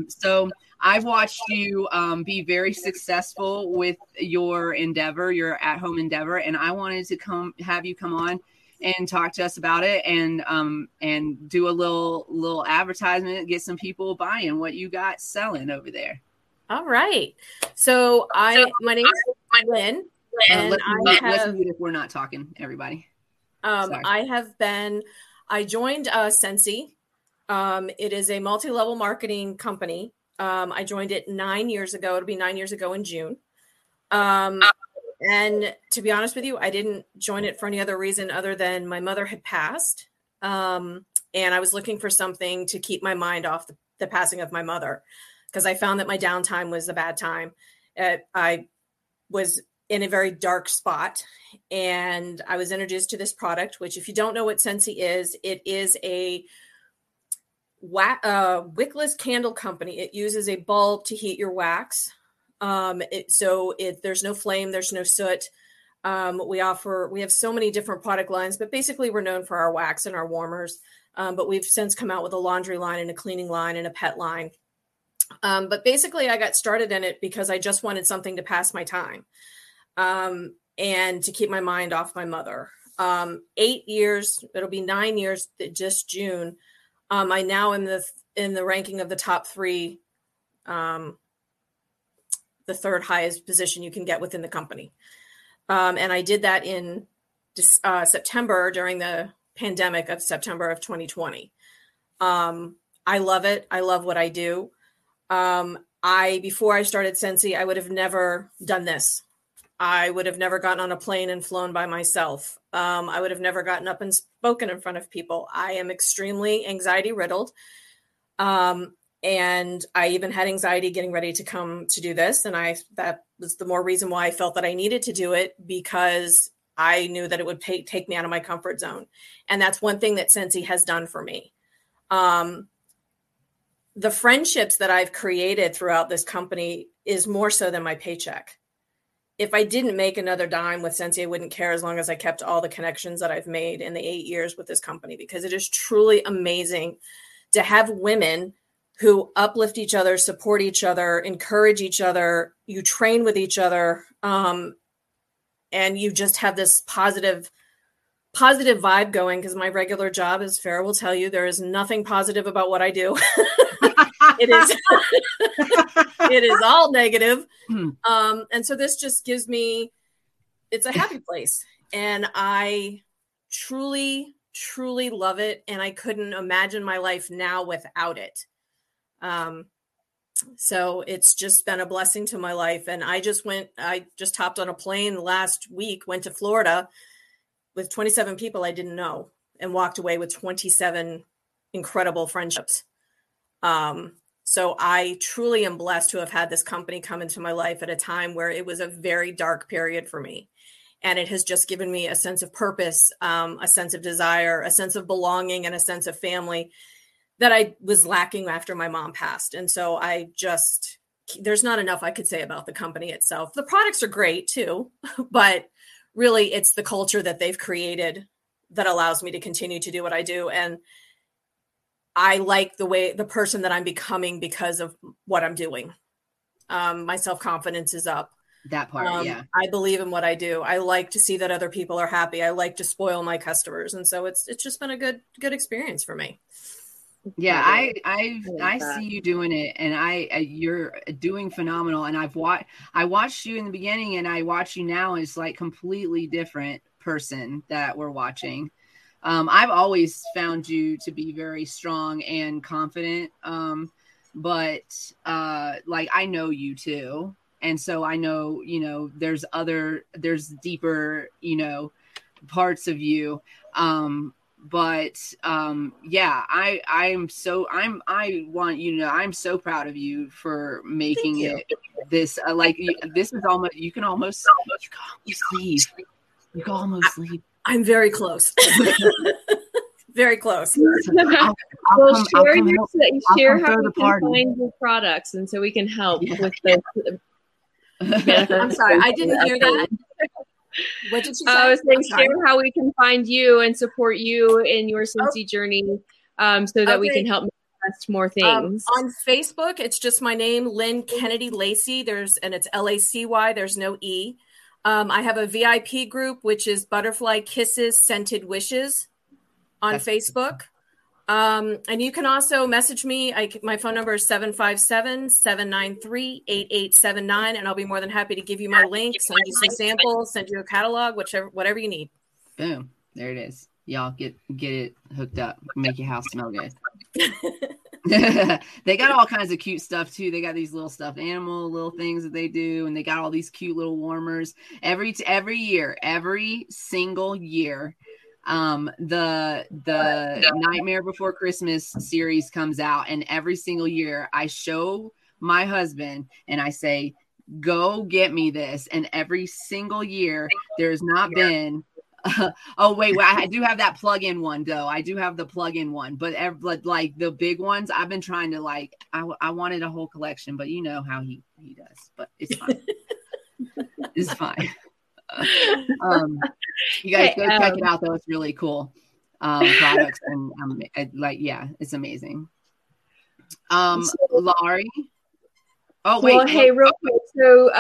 So I've watched you be very successful with your endeavor, your at-home endeavor, and I wanted to have you come on and talk to us about it, and do a little advertisement, get some people buying what you got selling over there. All right. So my name is Lynn. Let's mute if we're not talking, everybody. Sorry. I joined Scentsy. It is a multi-level marketing company. I joined it 9 years ago. It'll be 9 years ago in June. And to be honest with you, I didn't join it for any other reason other than my mother had passed. And I was looking for something to keep my mind off the passing of my mother, because I found that my downtime was a bad time. I was in a very dark spot, and I was introduced to this product, which if you don't know what Scentsy is, it is a wickless candle company. It uses a bulb to heat your wax. There's no flame, there's no soot. We have so many different product lines, but basically we're known for our wax and our warmers. But we've since come out with a laundry line and a cleaning line and a pet line. But basically I got started in it because I just wanted something to pass my time, and to keep my mind off my mother. 8 years, it'll be 9 years just June. I now am in the ranking of the top three, the third highest position you can get within the company. And I did that in September during the pandemic of September of 2020. I love it. I love what I do. Before I started Scentsy, I would have never done this. I would have never gotten on a plane and flown by myself. I would have never gotten up and spoken in front of people. I am extremely anxiety riddled. And I even had anxiety getting ready to come to do this. And that was the more reason why I felt that I needed to do it, because I knew that it would take me out of my comfort zone. And that's one thing that Scentsy has done for me. The friendships that I've created throughout this company is more so than my paycheck. If I didn't make another dime with Scentsy, I wouldn't care, as long as I kept all the connections that I've made in the 8 years with this company, because it is truly amazing to have women who uplift each other, support each other, encourage each other. You train with each other, and you just have this positive vibe going, because my regular job, as Farrah will tell you, there is nothing positive about what I do. It is all negative. And so this just gives me, it's a happy place, and I truly, truly love it. And I couldn't imagine my life now without it. So it's just been a blessing to my life. And I just hopped on a plane last week, went to Florida with 27 people I didn't know, and walked away with 27 incredible friendships. So I truly am blessed to have had this company come into my life at a time where it was a very dark period for me. And it has just given me a sense of purpose, a sense of desire, a sense of belonging, and a sense of family that I was lacking after my mom passed. And so there's not enough I could say about the company itself. The products are great too, but really it's the culture that they've created that allows me to continue to do what I do. And I like the person that I'm becoming because of what I'm doing. My self-confidence is up. That part, yeah. I believe in what I do. I like to see that other people are happy. I like to spoil my customers. And so it's just been a good experience for me. Yeah, I see you doing it, and you're doing phenomenal. And I watched you in the beginning, and I watch you now, and it's like completely different person that we're watching. I've always found you to be very strong and confident, but I know you too, and so I know there's deeper parts of you. I'm so proud of you for making it this, this is almost, you can almost leave. I'm very close. Very close. Well, share how you can find your products, and so we can help with the I'm sorry, I didn't hear that. What did she say? I was saying, share how we can find you and support you in your Scentsy journey, so that we can help test more things. On Facebook, it's just my name, Lynn Kennedy Lacey. It's L-A-C-Y. There's no E. I have a VIP group, which is Butterfly Kisses Scented Wishes on Facebook. And you can also message me. My phone number is 757-793-8879. And I'll be more than happy to give you my link, send you some samples, send you a catalog, whatever you need. Boom. There it is. Y'all get it hooked up. Make your house smell good. They got all kinds of cute stuff too. They got these little stuffed animal, little things that they do. And they got all these cute little warmers every single year. The Nightmare Before Christmas series comes out, and every single year I show my husband and I say, go get me this. And every single year there's not been, I do have that plug-in one though. I do have the plug-in one, but the big ones, I've been trying to I wanted a whole collection, but you know how he does, but it's fine. You guys go check it out though. It's really cool products and it's amazing. Laurie. Oh wait. Well, hey, real quick. So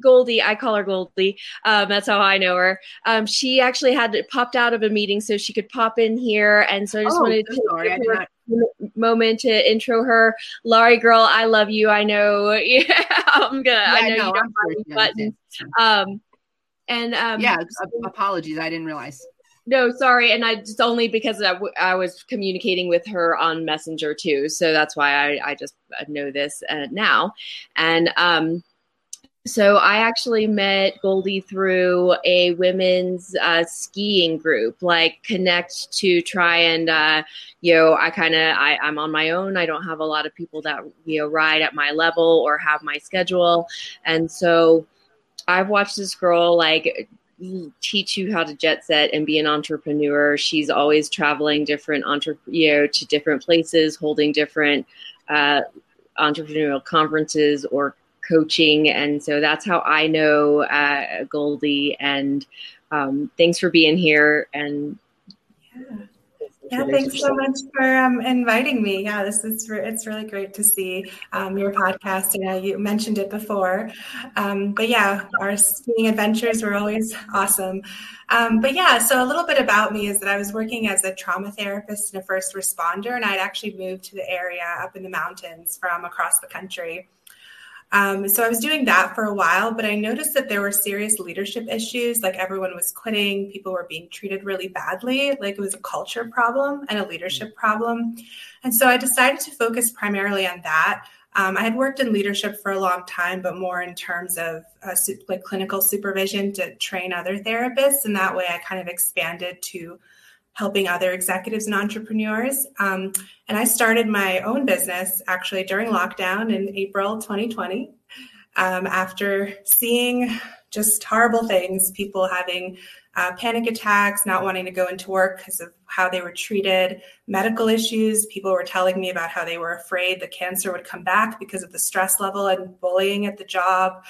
Goldie, I call her Goldie. That's how I know her. She actually had popped out of a meeting so she could pop in here, and so I just wanted to moment to intro her. Laurie girl, I love you. I know. Yeah, I know you don't have any buttons. Apologies. I didn't realize. No, sorry. And it's only because I was communicating with her on Messenger too. So that's why I just know this now. And so I actually met Goldie through a women's skiing group, like Connect, to try and, I'm on my own. I don't have a lot of people that, ride at my level or have my schedule. And so I've watched this girl teach you how to jet set and be an entrepreneur. She's always traveling different to different places, holding different entrepreneurial conferences or coaching. And so that's how I know Goldie. And thanks for being here. And thanks so much for inviting me. Yeah, it's really great to see your podcast. I know you mentioned it before, but yeah, our skiing adventures were always awesome. So a little bit about me is that I was working as a trauma therapist and a first responder, and I'd actually moved to the area up in the mountains from across the country. So I was doing that for a while, but I noticed that there were serious leadership issues. Like everyone was quitting, people were being treated really badly. Like it was a culture problem and a leadership problem. And so I decided to focus primarily on that. I had worked in leadership for a long time, but more in terms of clinical supervision to train other therapists. And that way I kind of expanded to helping other executives and entrepreneurs. And I started my own business actually during lockdown in April 2020, after seeing just horrible things, people having panic attacks, not wanting to go into work because of how they were treated, medical issues. People were telling me about how they were afraid the cancer would come back because of the stress level and bullying at the job,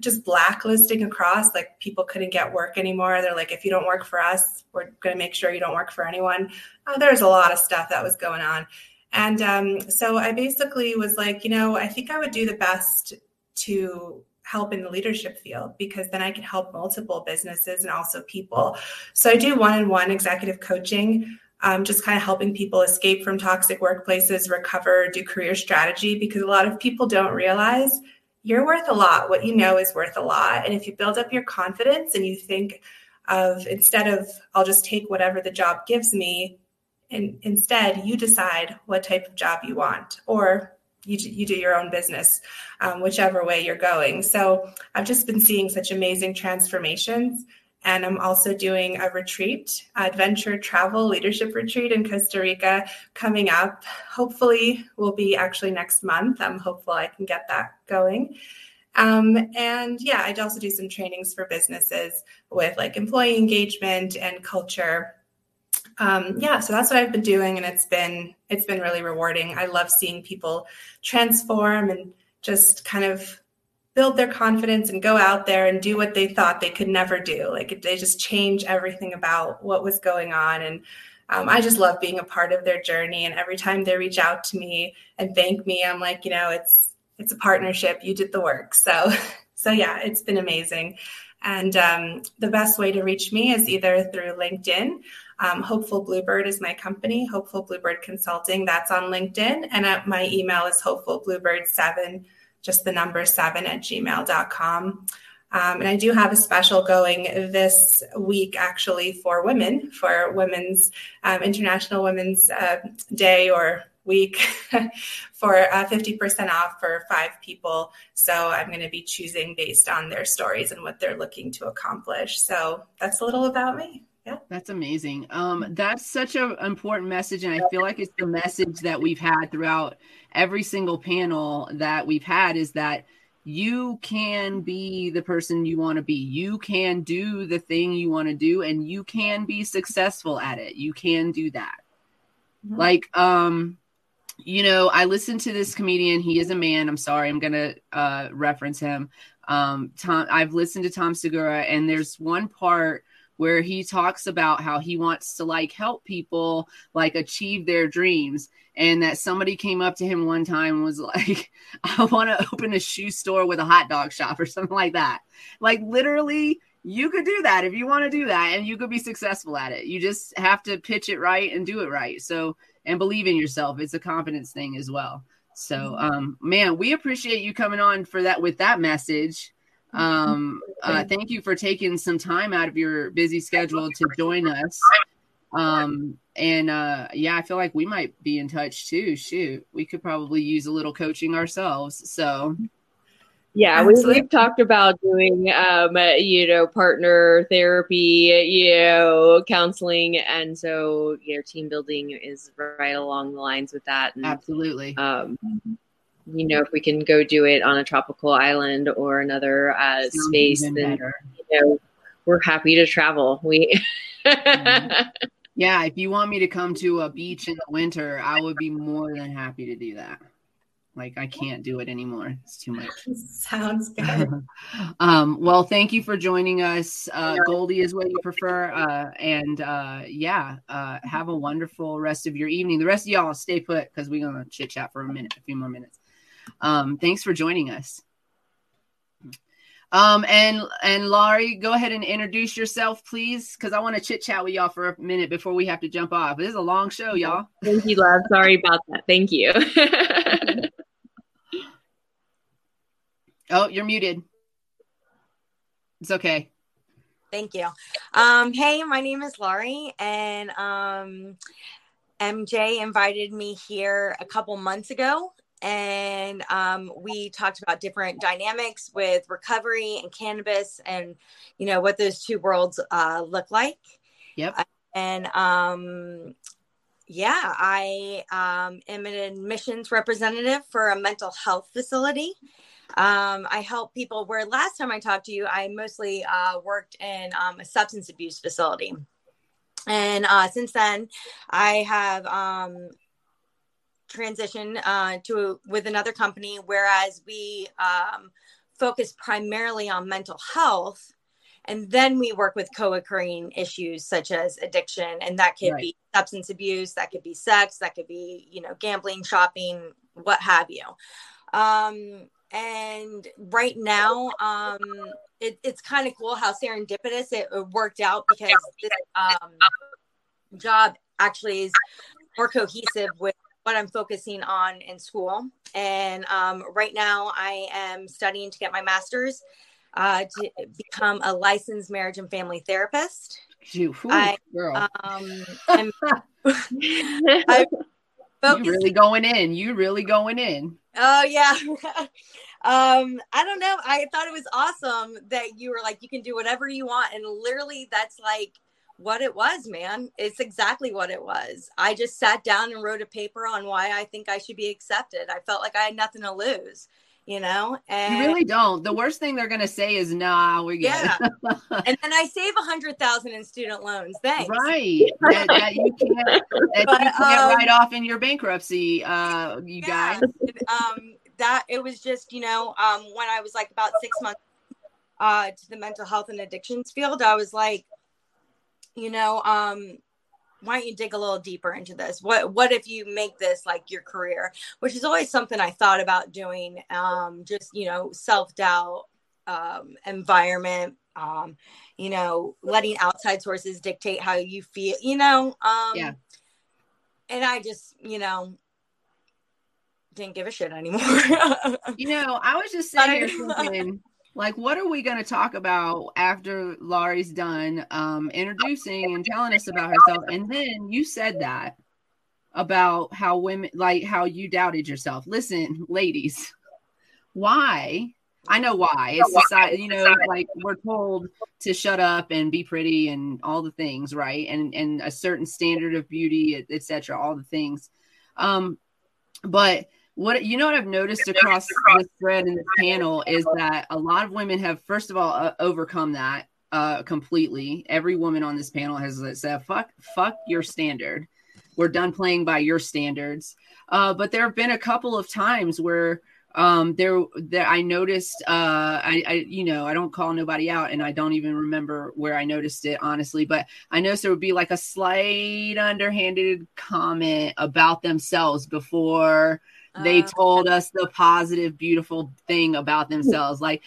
just blacklisting across, like people couldn't get work anymore. They're like, if you don't work for us, we're going to make sure you don't work for anyone. There's a lot of stuff that was going on. And so I basically was like, I think I would do the best to help in the leadership field, because then I can help multiple businesses and also people. So I do one-on-one executive coaching, just kind of helping people escape from toxic workplaces, recover, do career strategy, because a lot of people don't realize you're worth a lot. What you know is worth a lot. And if you build up your confidence and you think of, instead of I'll just take whatever the job gives me, and instead you decide what type of job you want, or you do your own business, whichever way you're going. So I've just been seeing such amazing transformations. And I'm also doing a retreat, adventure travel leadership retreat in Costa Rica coming up. Hopefully will be actually next month. I'm hopeful I can get that going. I'd also do some trainings for businesses with employee engagement and culture. So that's what I've been doing, and it's been really rewarding. I love seeing people transform and just kind of build their confidence and go out there and do what they thought they could never do. They just change everything about what was going on. And I just love being a part of their journey. And every time they reach out to me and thank me, I'm like, it's a partnership. You did the work. So yeah, it's been amazing. And the best way to reach me is either through LinkedIn. Hopeful Bluebird is my company, Hopeful Bluebird Consulting. That's on LinkedIn. And my email is hopefulbluebird7, just the number 7 at gmail.com. And I do have a special going this week, actually, for Women's International Women's Day or week for 50% off for 5 people. So I'm going to be choosing based on their stories and what they're looking to accomplish. So that's a little about me. Yeah. That's amazing. That's such an important message. And I feel like it's the message that we've had throughout every single panel that we've had, is that you can be the person you want to be. You can do the thing you want to do, and you can be successful at it. You can do that. Mm-hmm. I listened to this comedian. He is a man. I'm sorry. I'm going to reference him. I've listened to Tom Segura, and there's one part where he talks about how he wants to like help people like achieve their dreams. And that somebody came up to him one time and was like, I want to open a shoe store with a hot dog shop or something like that. Like literally you could do that if you want to do that, and you could be successful at it. You just have to pitch it right and do it right. So, and believe in yourself. It's a confidence thing as well. So man, we appreciate you coming on for that with that message. Thank you for taking some time out of your busy schedule to join us. Yeah, I feel like we might be in touch too. Shoot, we could probably use a little coaching ourselves. So yeah, we've talked about doing, partner therapy, counseling. And so your team building is right along the lines with that. And, absolutely. If we can go do it on a tropical island or another space, then we're happy to travel. Yeah, if you want me to come to a beach in the winter, I would be more than happy to do that. Like, I can't do it anymore. It's too much. Sounds good. Well, thank you for joining us. Goldie is what you prefer. Have a wonderful rest of your evening. The rest of y'all stay put because we're going to chit chat for a few more minutes. Thanks for joining us. And Laurie, go ahead and introduce yourself, please, because I want to chit chat with y'all for a minute before we have to jump off. This is a long show, y'all. Thank you, love. Sorry about that. Thank you. Oh, you're muted. It's okay. Thank you. Hey, my name is Laurie, and MJ invited me here a couple months ago. And we talked about different dynamics with recovery and cannabis and, what those two worlds look like. Yep. And I am an admissions representative for a mental health facility. I help people where last time I talked to you, I mostly worked in a substance abuse facility. And since then, I have transition with another company, whereas we focus primarily on mental health, and then we work with co-occurring issues such as addiction, and that could be substance abuse, that could be sex, that could be gambling, shopping, what have you. And right now, it's kind of cool how serendipitous it worked out, because this job actually is more cohesive with what I'm focusing on in school. And right now I am studying to get my master's to become a licensed marriage and family therapist. You're really going in. Oh yeah. I don't know. I thought it was awesome that you were like, you can do whatever you want. And literally that's like, what it was, man. It's exactly what it was. I just sat down and wrote a paper on why I think I should be accepted. I felt like I had nothing to lose, and you really don't. The worst thing they're going to say is, nah, we're good. And then I save $100,000 in student loans. Thanks. Right. that you can't write off in your bankruptcy. Guys. It was just, when I was like about 6 months to the mental health and addictions field, I was like, why don't you dig a little deeper into this? What if you make this like your career, which is always something I thought about doing, self-doubt, environment, letting outside sources dictate how you feel, And I just, didn't give a shit anymore. I was just sitting here thinking, like, what are we going to talk about after Laurie's done introducing and telling us about herself? And then you said that about how women, like how you doubted yourself. Listen, ladies, why? I know why. It's society, like we're told to shut up and be pretty and all the things, right? And a certain standard of beauty, et cetera, all the things. But what what I've noticed across this thread in this panel is that a lot of women have, first of all, overcome that completely. Every woman on this panel has said, "Fuck your standard. We're done playing by your standards." But there have been a couple of times where There I noticed, I don't call nobody out, and I don't even remember where I noticed it, honestly, but I noticed there would be like a slight underhanded comment about themselves before they told us the positive, beautiful thing about themselves. Like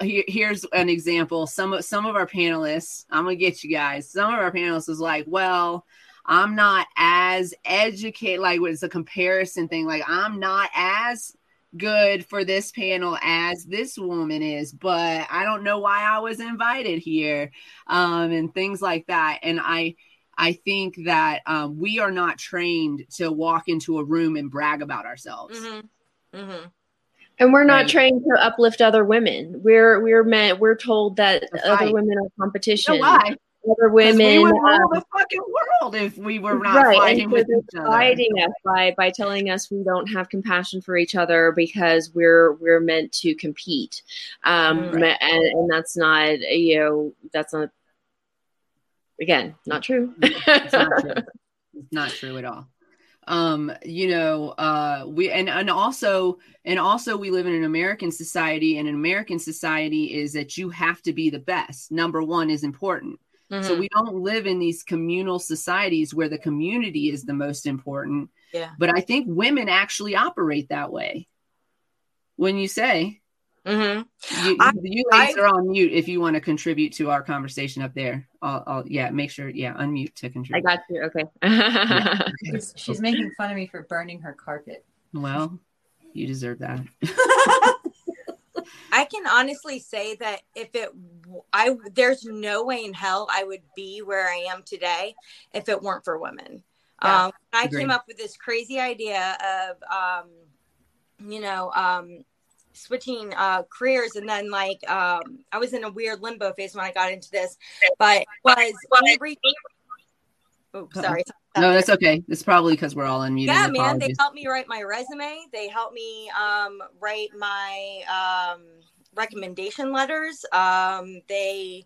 here's an example. Some of our panelists, I'm going to get you guys. Some of our panelists was like, well, I'm not as educated. Like, it's a comparison thing. Like, I'm not as good for this panel as this woman is, but I don't know why I was invited here, and things like that. And I think that we are not trained to walk into a room and brag about ourselves. Mm-hmm. Mm-hmm. And we're not trained to uplift other women. We're told that other women are competition. You know why? Other women, we would rule the fucking world if we were not fighting with each other. Fighting us by telling us we don't have compassion for each other because we're meant to compete, and that's not again not true. It's not true. It's not true at all. We and also we live in an American society, and an American society is that you have to be the best. Number one is important. Mm-hmm. So we don't live in these communal societies where the community is the most important. Yeah. But I think women actually operate that way. When you say, mm-hmm. you ladies are on mute if you want to contribute to our conversation up there. I'll make sure. Yeah. Unmute to contribute. I got you. Okay. Yeah. She's making fun of me for burning her carpet. Well, you deserve that. I can honestly say that there's no way in hell I would be where I am today if it weren't for women. Yeah, I came up with this crazy idea of, switching careers, and then I was in a weird limbo phase when I got into this, but sorry. No, that's okay. It's probably because we're all unmuted. Yeah, man. They helped me write my resume. They helped me write my recommendation letters. They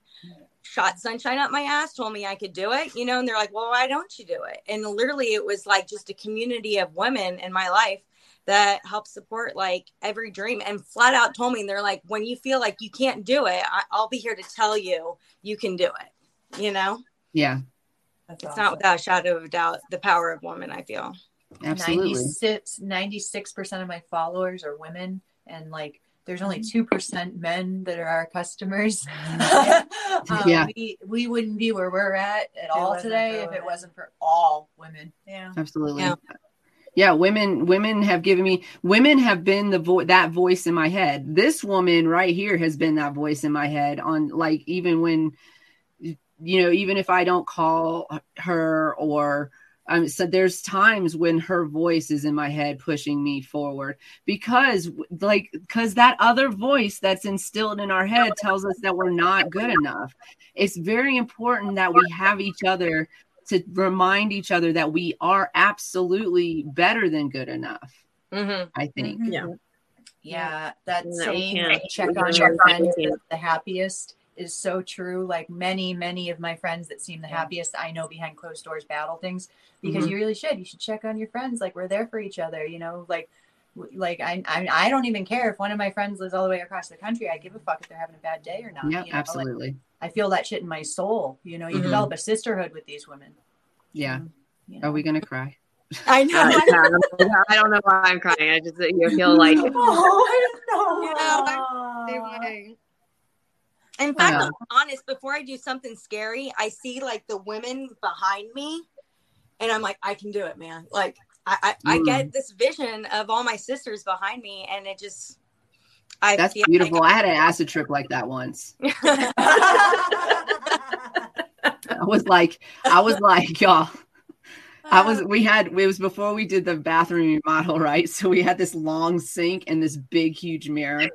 shot sunshine up my ass, told me I could do it, and they're like, well, why don't you do it? And literally it was like just a community of women in my life that helped support every dream, and flat out told me, they're like, when you feel like you can't do it, I'll be here to tell you, you can do it, Yeah. That's it's awesome. Not without a shadow of a doubt, the power of women, I feel. Absolutely. 96% of my followers are women. And there's only 2% men that are our customers. Yeah. We wouldn't be where we're at all today if it wasn't for all women. Yeah. Absolutely. Yeah. Yeah, women have given me, women have been that voice in my head. This woman right here has been that voice in my head on even when, even if I don't call her or so there's times when her voice is in my head pushing me forward because that other voice that's instilled in our head tells us that we're not good enough. It's very important that we have each other to remind each other that we are absolutely better than good enough. Mm-hmm. I think. Mm-hmm. Yeah. That saying, check on your friends is the happiest, is so true. Many of my friends that seem the happiest, I know behind closed doors battle things, because mm-hmm. you really should. You should check on your friends. We're there for each other. I don't even care if one of my friends lives all the way across the country. I give a fuck if they're having a bad day or not. Yeah, absolutely. I feel that shit in my soul. You mm-hmm. develop a sisterhood with these women. Yeah. Are we gonna cry? I know. I don't know why I'm crying. I just feel like. Oh, I know. In fact, I'm honest, before I do something scary, I see the women behind me and I'm like, I can do it, man. I get this vision of all my sisters behind me, and it just, that's beautiful. I had an acid trip like that once. I was like, y'all, it was before we did the bathroom remodel, right? So we had this long sink and this big, huge mirror.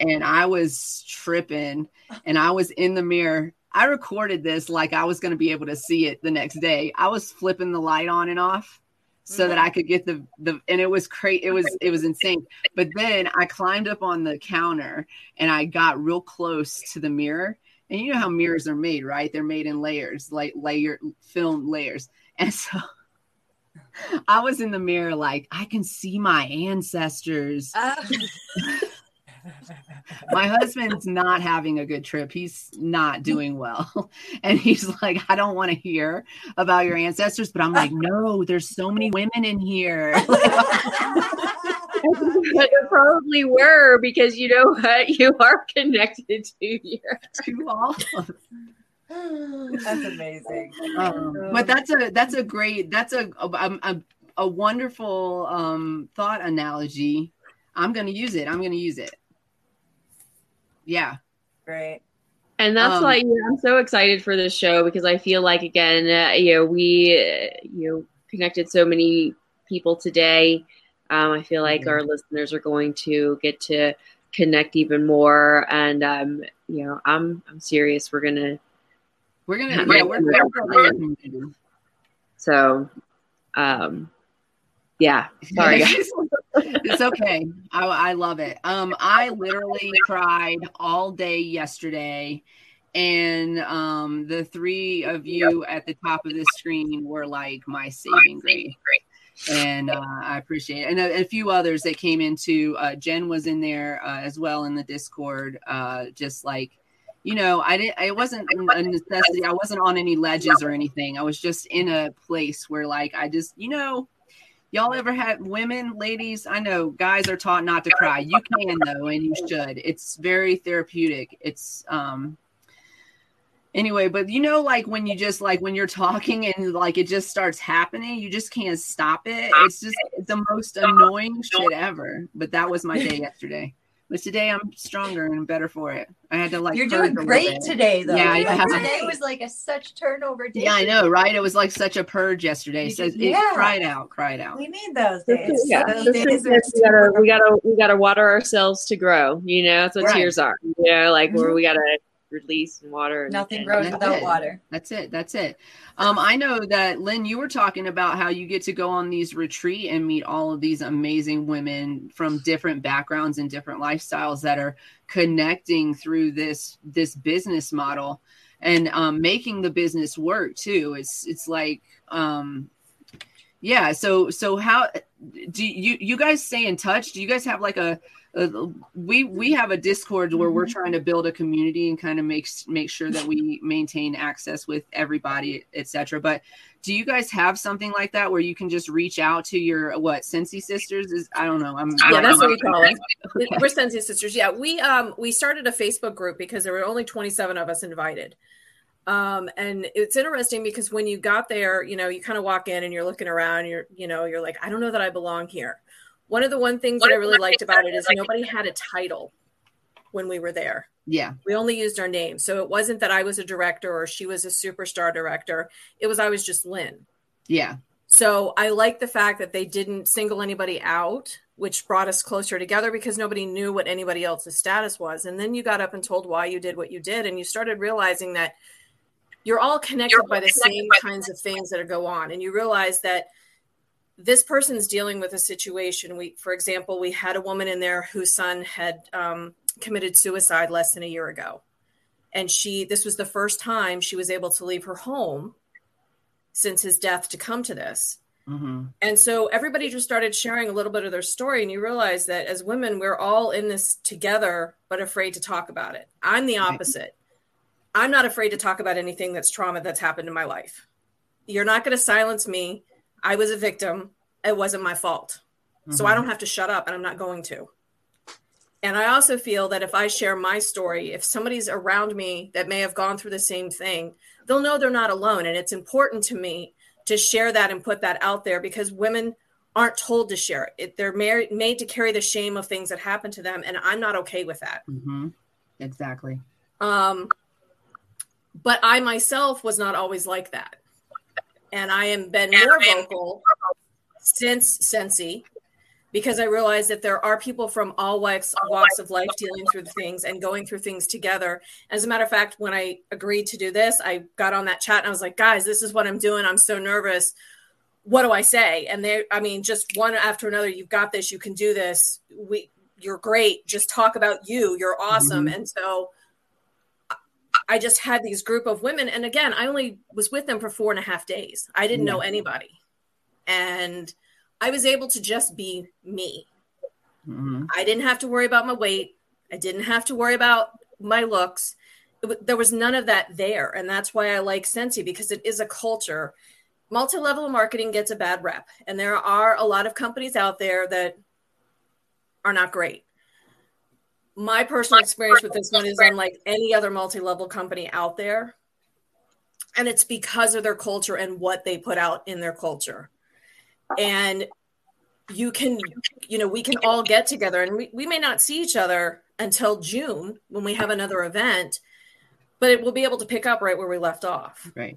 And I was tripping, and I was in the mirror. I recorded this like I was going to be able to see it the next day. I was flipping the light on and off so that I could get the and it was crazy. It was insane. But then I climbed up on the counter and I got real close to the mirror. And you know how mirrors are made, right? They're made in layers, film layers. And so I was in the mirror like, I can see my ancestors. My husband's not having a good trip. He's not doing well. And he's like, I don't want to hear about your ancestors. But I'm like, no, there's so many women in here. But you probably were, because you know what? You are connected to all of them. That's amazing. But that's a wonderful thought analogy. I'm going to use it. Yeah. Great. And that's I'm so excited for this show, because I feel like, again, we connected so many people today. I feel like our listeners are going to get to connect even more. And, I'm serious. We're going to. So, yeah. Sorry, guys. It's okay. I love it. I literally cried all day yesterday, and the three of you at the top of the screen were like my saving grace, and I appreciate it. And a few others that came into. Jen was in there as well in the Discord, just like. I didn't. It wasn't a necessity. I wasn't on any ledges or anything. I was just in a place where, like, I just, y'all ever had women, ladies? I know guys are taught not to cry. You can though, and you should. It's very therapeutic. It's anyway, but like when you just when you're talking and like it just starts happening, you just can't stop it. It's just the most annoying shit ever. But that was my day yesterday. But today I'm stronger and better for it. I had to you're doing great today, though. Yeah, today was like a such turnover day. Yeah, I know, right? It was like such a purge yesterday. So it cried out. We need those days. Yeah. We gotta water ourselves to grow. That's what tears are. Where we gotta release and water. Nothing grows without water. That's it. I know that, Lynn, you were talking about how you get to go on these retreat and meet all of these amazing women from different backgrounds and different lifestyles that are connecting through this business model and making the business work too. It's like, So how do you guys stay in touch? Do you guys have like we have a Discord where we're trying to build a community and kind of make sure that we maintain access with everybody, etc. But do you guys have something like that where you can just reach out to your Scentsy sisters? I don't know. That's what we call it. Okay. We're Scentsy sisters. Yeah, we started a Facebook group because there were only 27 of us invited. And it's interesting because when you got there, you kind of walk in and you're looking around. You're like, I don't know that I belong here. One of the things that I really liked about it is nobody had a title when we were there. Yeah. We only used our name. So it wasn't that I was a director or she was a superstar director. It was, I was just Lynn. Yeah. So I like the fact that they didn't single anybody out, which brought us closer together because nobody knew what anybody else's status was. And then you got up and told why you did what you did. And you started realizing that you're all connected by the same kinds of things that go on. And you realize that this person's dealing with a situation. For example, we had a woman in there whose son had committed suicide less than a year ago. And this was the first time she was able to leave her home since his death to come to this. Mm-hmm. And so everybody just started sharing a little bit of their story. And you realize that as women, we're all in this together, but afraid to talk about it. I'm the opposite. Right. I'm not afraid to talk about anything that's trauma that's happened in my life. You're not going to silence me. I was a victim. It wasn't my fault. Mm-hmm. So I don't have to shut up, and I'm not going to. And I also feel that if I share my story, if somebody's around me that may have gone through the same thing, they'll know they're not alone. And it's important to me to share that and put that out there because women aren't told to share it. They're made to carry the shame of things that happened to them. And I'm not okay with that. Mm-hmm. Exactly. But I myself was not always like that. And I have been more vocal since Scentsy because I realized that there are people from all walks of life dealing through things and going through things together. As a matter of fact, when I agreed to do this, I got on that chat and I was like, guys, this is what I'm doing. I'm so nervous. What do I say? And just one after another, you've got this, you can do this. You're great. Just talk about you. You're awesome. Mm-hmm. And so I just had these group of women. And again, I only was with them for 4.5 days. I didn't know anybody. and I was able to just be me. Mm-hmm. I didn't have to worry about my weight. I didn't have to worry about my looks. There was none of that there. And that's why I like Scentsy, because it is a culture. Multi-level marketing gets a bad rep. And there are a lot of companies out there that are not great. My personal experience with this one is unlike any other multi-level company out there. And it's because of their culture and what they put out in their culture. And you can, you know, we can all get together, and we may not see each other until June when we have another event, but it will be able to pick up right where we left off. Right.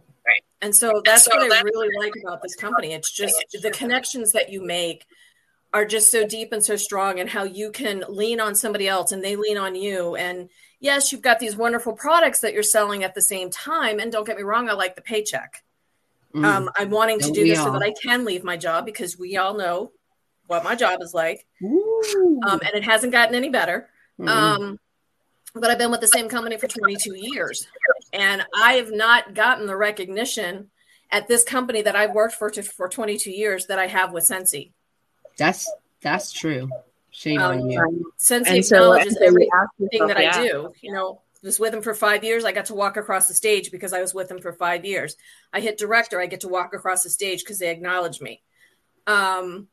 And so that's what I really like about this company. It's just the connections that you make are just so deep and so strong, and how you can lean on somebody else and they lean on you. And yes, you've got these wonderful products that you're selling at the same time. And don't get me wrong, I like the paycheck. I'm wanting to do this so that I can leave my job, because we all know what my job is like. And it hasn't gotten any better. But I've been with the same company for 22 years, and I have not gotten the recognition at this company that I've worked for 22 years that I have with Scentsy. That's true. Shame on you. Scentsy acknowledges everything that I do, you know. Was with him for 5 years. I got to walk across the stage because I was with him for 5 years. I hit director. I get to walk across the stage because they acknowledge me. You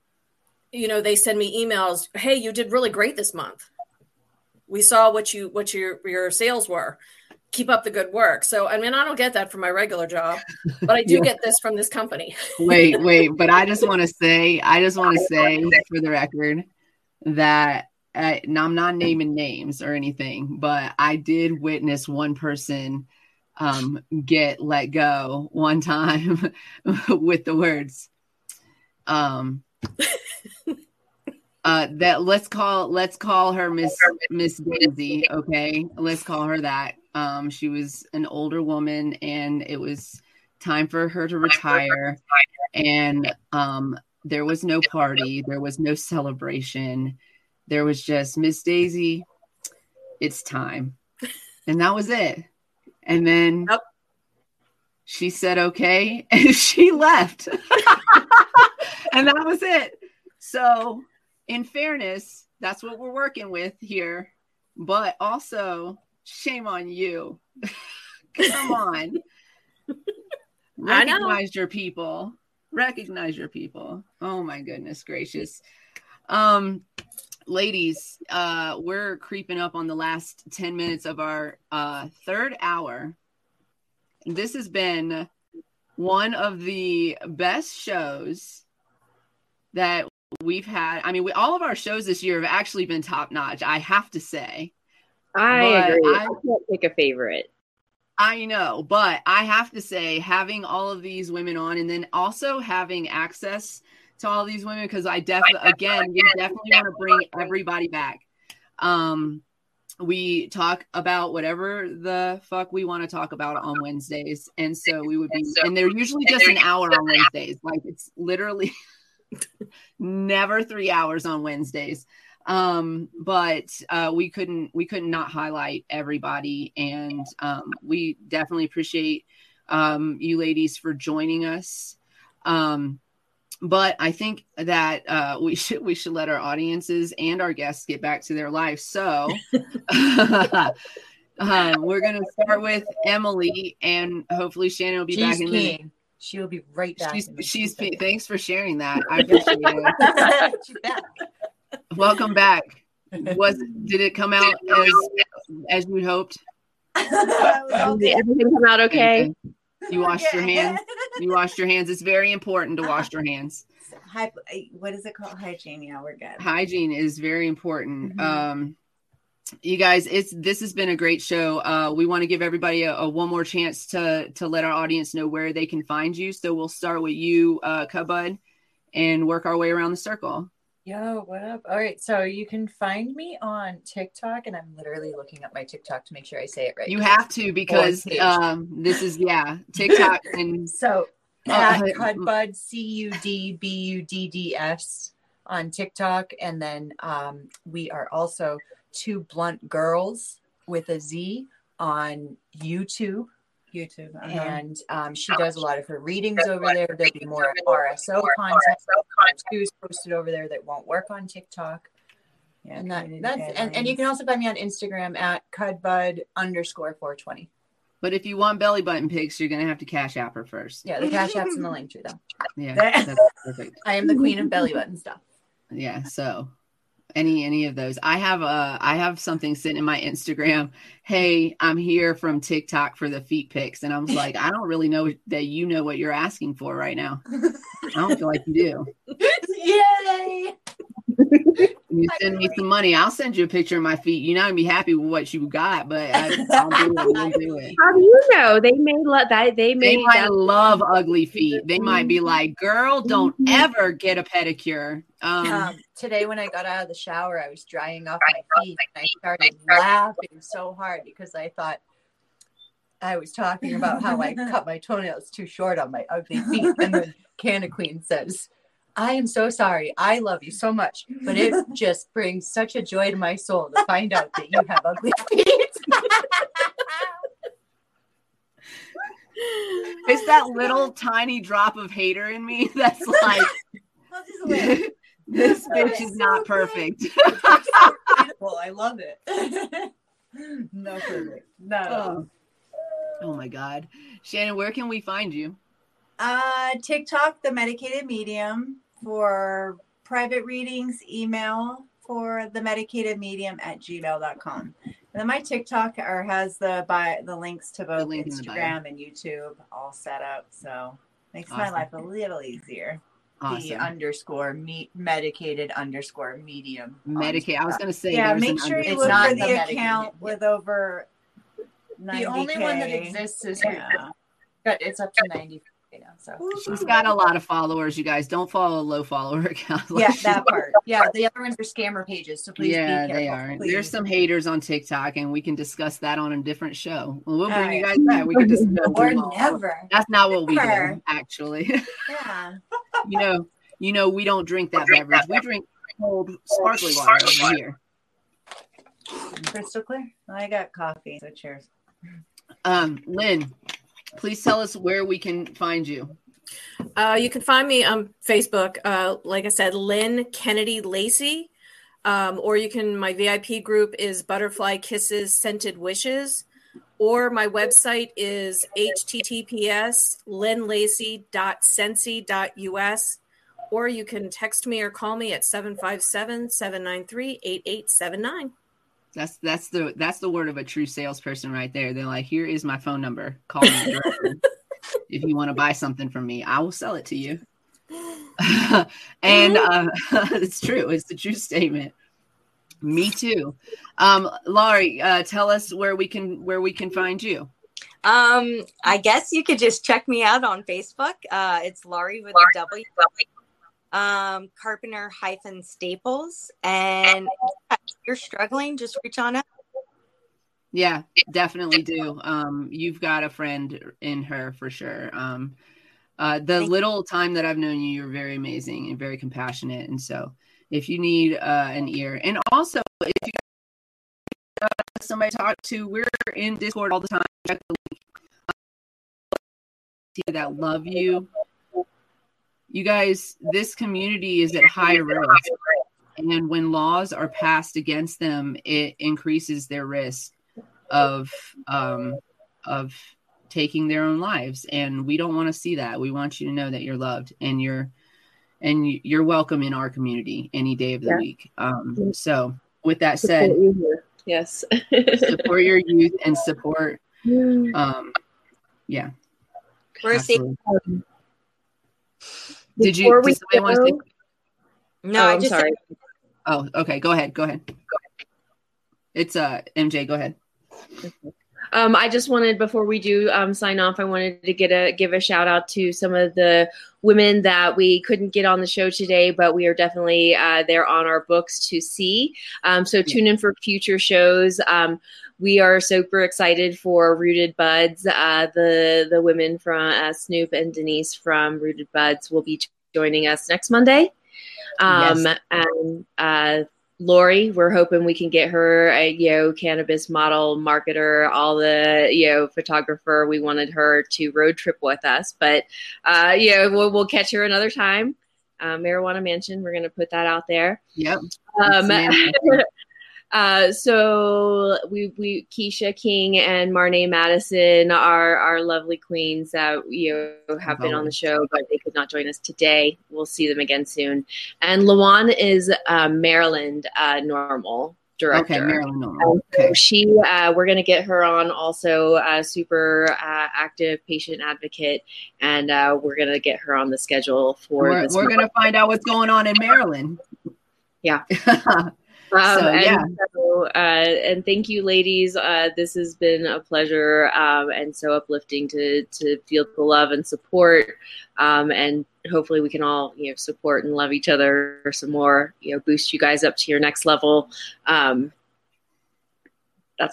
know, they send me emails. Hey, you did really great this month. We saw what your sales were. Keep up the good work. So, I mean, I don't get that from my regular job, but I do get this from this company. wait. But I just want to say for the record that now I'm not naming names or anything, but I did witness one person get let go one time with the words that let's call her Miss Daisy. Okay, let's call her that. She was an older woman, and it was time for her to retire, and there was no party, there was no celebration. There was just, Miss Daisy, it's time. And that was it. And then she said, okay. And she left. And that was it. So in fairness, that's what we're working with here. But also, shame on you. Come on. Recognize your people. Oh, my goodness gracious. Ladies, we're creeping up on the last 10 minutes of our third hour. This has been one of the best shows that we've had. I mean, all of our shows this year have actually been top notch, I have to say. I agree. I can't pick a favorite. I know, but I have to say, having all of these women on, and then also having access to all these women, because we definitely want to bring everybody back. We talk about whatever the fuck we want to talk about on Wednesdays, and so we would be, and they're usually just an hour on Wednesdays. Like, it's literally never 3 hours on Wednesdays. But we couldn't not highlight everybody, and we definitely appreciate you ladies for joining us. But I think that we should let our audiences and our guests get back to their lives. So we're going to start with Emily, and hopefully Shannon will be back in the room. She'll be right back. She's thanks for sharing that. I appreciate it. She's back. Welcome back. Did it come out as you hoped? Did everything come out okay? You washed your hands. It's very important to wash your hands. What is it called? Hygiene. Yeah, we're good. Hygiene is very important. Mm-hmm. You guys, this has been a great show. We want to give everybody a one more chance to let our audience know where they can find you. So we'll start with you, CudBudd, and work our way around the circle. Yo, what up? All right. So you can find me on TikTok, and I'm literally looking up my TikTok to make sure I say it right. You have to, because this is, TikTok. And so at CudBudd, CUDBUDDS on TikTok. And then we are also Two Blunt Girls with a Z on YouTube. YouTube. Uh-huh. And she does a lot of her readings over there. There'll be more RSO content too's posted over there that won't work on TikTok. Yeah, and that's you can also find me on Instagram at CudBudd_420. But if you want belly button pics, you're going to have to Cash App her first. Yeah, the Cash App's in the link tree, though. Yeah, that's perfect. I am the queen of belly button stuff. Yeah, so any of those. I have something sent in my Instagram. Hey, I'm here from TikTok for the feet pics. And I was like, I don't really know that you know what you're asking for right now. I don't feel like you do. Yay! You send me some money, I'll send you a picture of my feet. You're not gonna be happy with what you got, but I'll do it. We'll do it. How do you know? They may love that. They might love ugly feet. They might be like, "Girl, don't ever get a pedicure." Today, when I got out of the shower, I was drying off my feet, and I started laughing so hard because I thought I was talking about how I cut my toenails too short on my ugly feet, and then Canna Queen says, I am so sorry. I love you so much, but it just brings such a joy to my soul to find out that you have ugly feet. It's that little tiny drop of hater in me that's like, this bitch is not perfect. Well, I love it. No perfect. No. Oh my God. Shannon, where can we find you? TikTok, The Medicated Medium, for private readings, email for themedicatedmedium@gmail.com. And then my TikTok has the links to both Instagram and YouTube all set up. So makes my life a little easier. Awesome. The _medicated_medium. Medicaid. I was going to say, yeah, make sure you look for the account with over 90K. The only one that exists is her. But it's up to 90. You know, so she's got a lot of followers. You guys don't follow a low follower account. Yeah, that part. Yeah, the other ones are scammer pages. So please, be careful, they are. Please. There's some haters on TikTok, and we can discuss that on a different show. We'll bring you guys back. We can discuss or never. That's not what we do, actually. Yeah. you know, we don't drink that beverage. We drink cold sparkling water over here. Crystal clear. I got coffee. So cheers. Lynn. Please tell us where we can find you. You can find me on Facebook. Like I said, Lynn Kennedy Lacey. Or you can, my VIP group is Butterfly Kisses Scented Wishes. Or my website is https://lynnlacey.scentsy.us. Or you can text me or call me at 757-793-8879. That's the word of a true salesperson right there. They're like, here is my phone number. Call me directly. If you want to buy something from me, I will sell it to you. And it's true. It's the true statement. Me too. Laurie, tell us where we can find you. I guess you could just check me out on Facebook. It's Laurie with a W. Carpenter-Staples, and if you're struggling, just reach on out. Yeah, definitely do. You've got a friend in her for sure. Time that I've known you, you're very amazing and very compassionate. And so if you need an ear, and also if you got somebody to talk to, we're in Discord all the time. Check the link that love you. You guys, this community is at high risk, and when laws are passed against them, it increases their risk of taking their own lives. And we don't want to see that. We want you to know that you're loved and you're welcome in our community any day of the week. So, with that said, yes, support your youth and support. Yeah, we're safe. Sorry. Oh, okay. Go ahead. It's MJ. Go ahead. I just wanted, before we do sign off, I wanted to give a shout out to some of the women that we couldn't get on the show today, but we are definitely there on our books to see. So tune in for future shows. We are super excited for Rooted Buds. The women from Snoop and Denise from Rooted Buds will be joining us next Monday. And Lori, we're hoping we can get her a, cannabis model, marketer, all the, photographer. We wanted her to road trip with us, but, we'll catch her another time. Marijuana Mansion, we're going to put that out there. Yep. So we Keisha King and Marnie Madison are our lovely queens that have been on the show, but they could not join us today. We'll see them again soon. And Lawan is Maryland NORML director. Okay, Maryland NORML. Okay. She we're gonna get her on also, super active patient advocate, and we're gonna get her on the schedule for. We're gonna find out what's going on in Maryland. Yeah. And thank you, ladies. This has been a pleasure, and so uplifting to feel the love and support. And hopefully we can all, support and love each other some more, boost you guys up to your next level. That's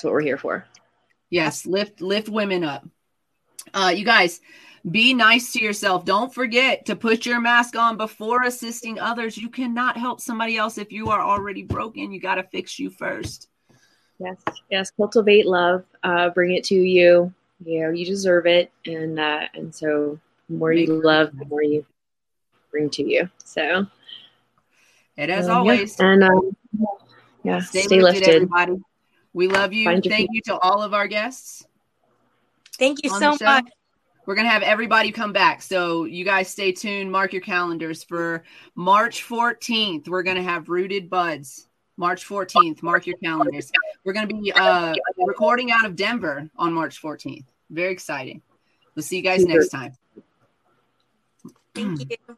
what we're here for. Yes. Lift women up. You guys, be nice to yourself. Don't forget to put your mask on before assisting others. You cannot help somebody else if you are already broken. You got to fix you first. Yes. Yes. Cultivate love. Bring it to you. You deserve it. And so the more you love, the more you bring to you. So. And as always. Yeah. And stay lifted, everybody. We love you. Thank you to all of our guests. Thank you so much. We're going to have everybody come back. So you guys stay tuned. Mark your calendars for March 14th. We're going to have Rooted Buds. March 14th. Mark your calendars. We're going to be recording out of Denver on March 14th. Very exciting. We'll see you guys next time. Thank you.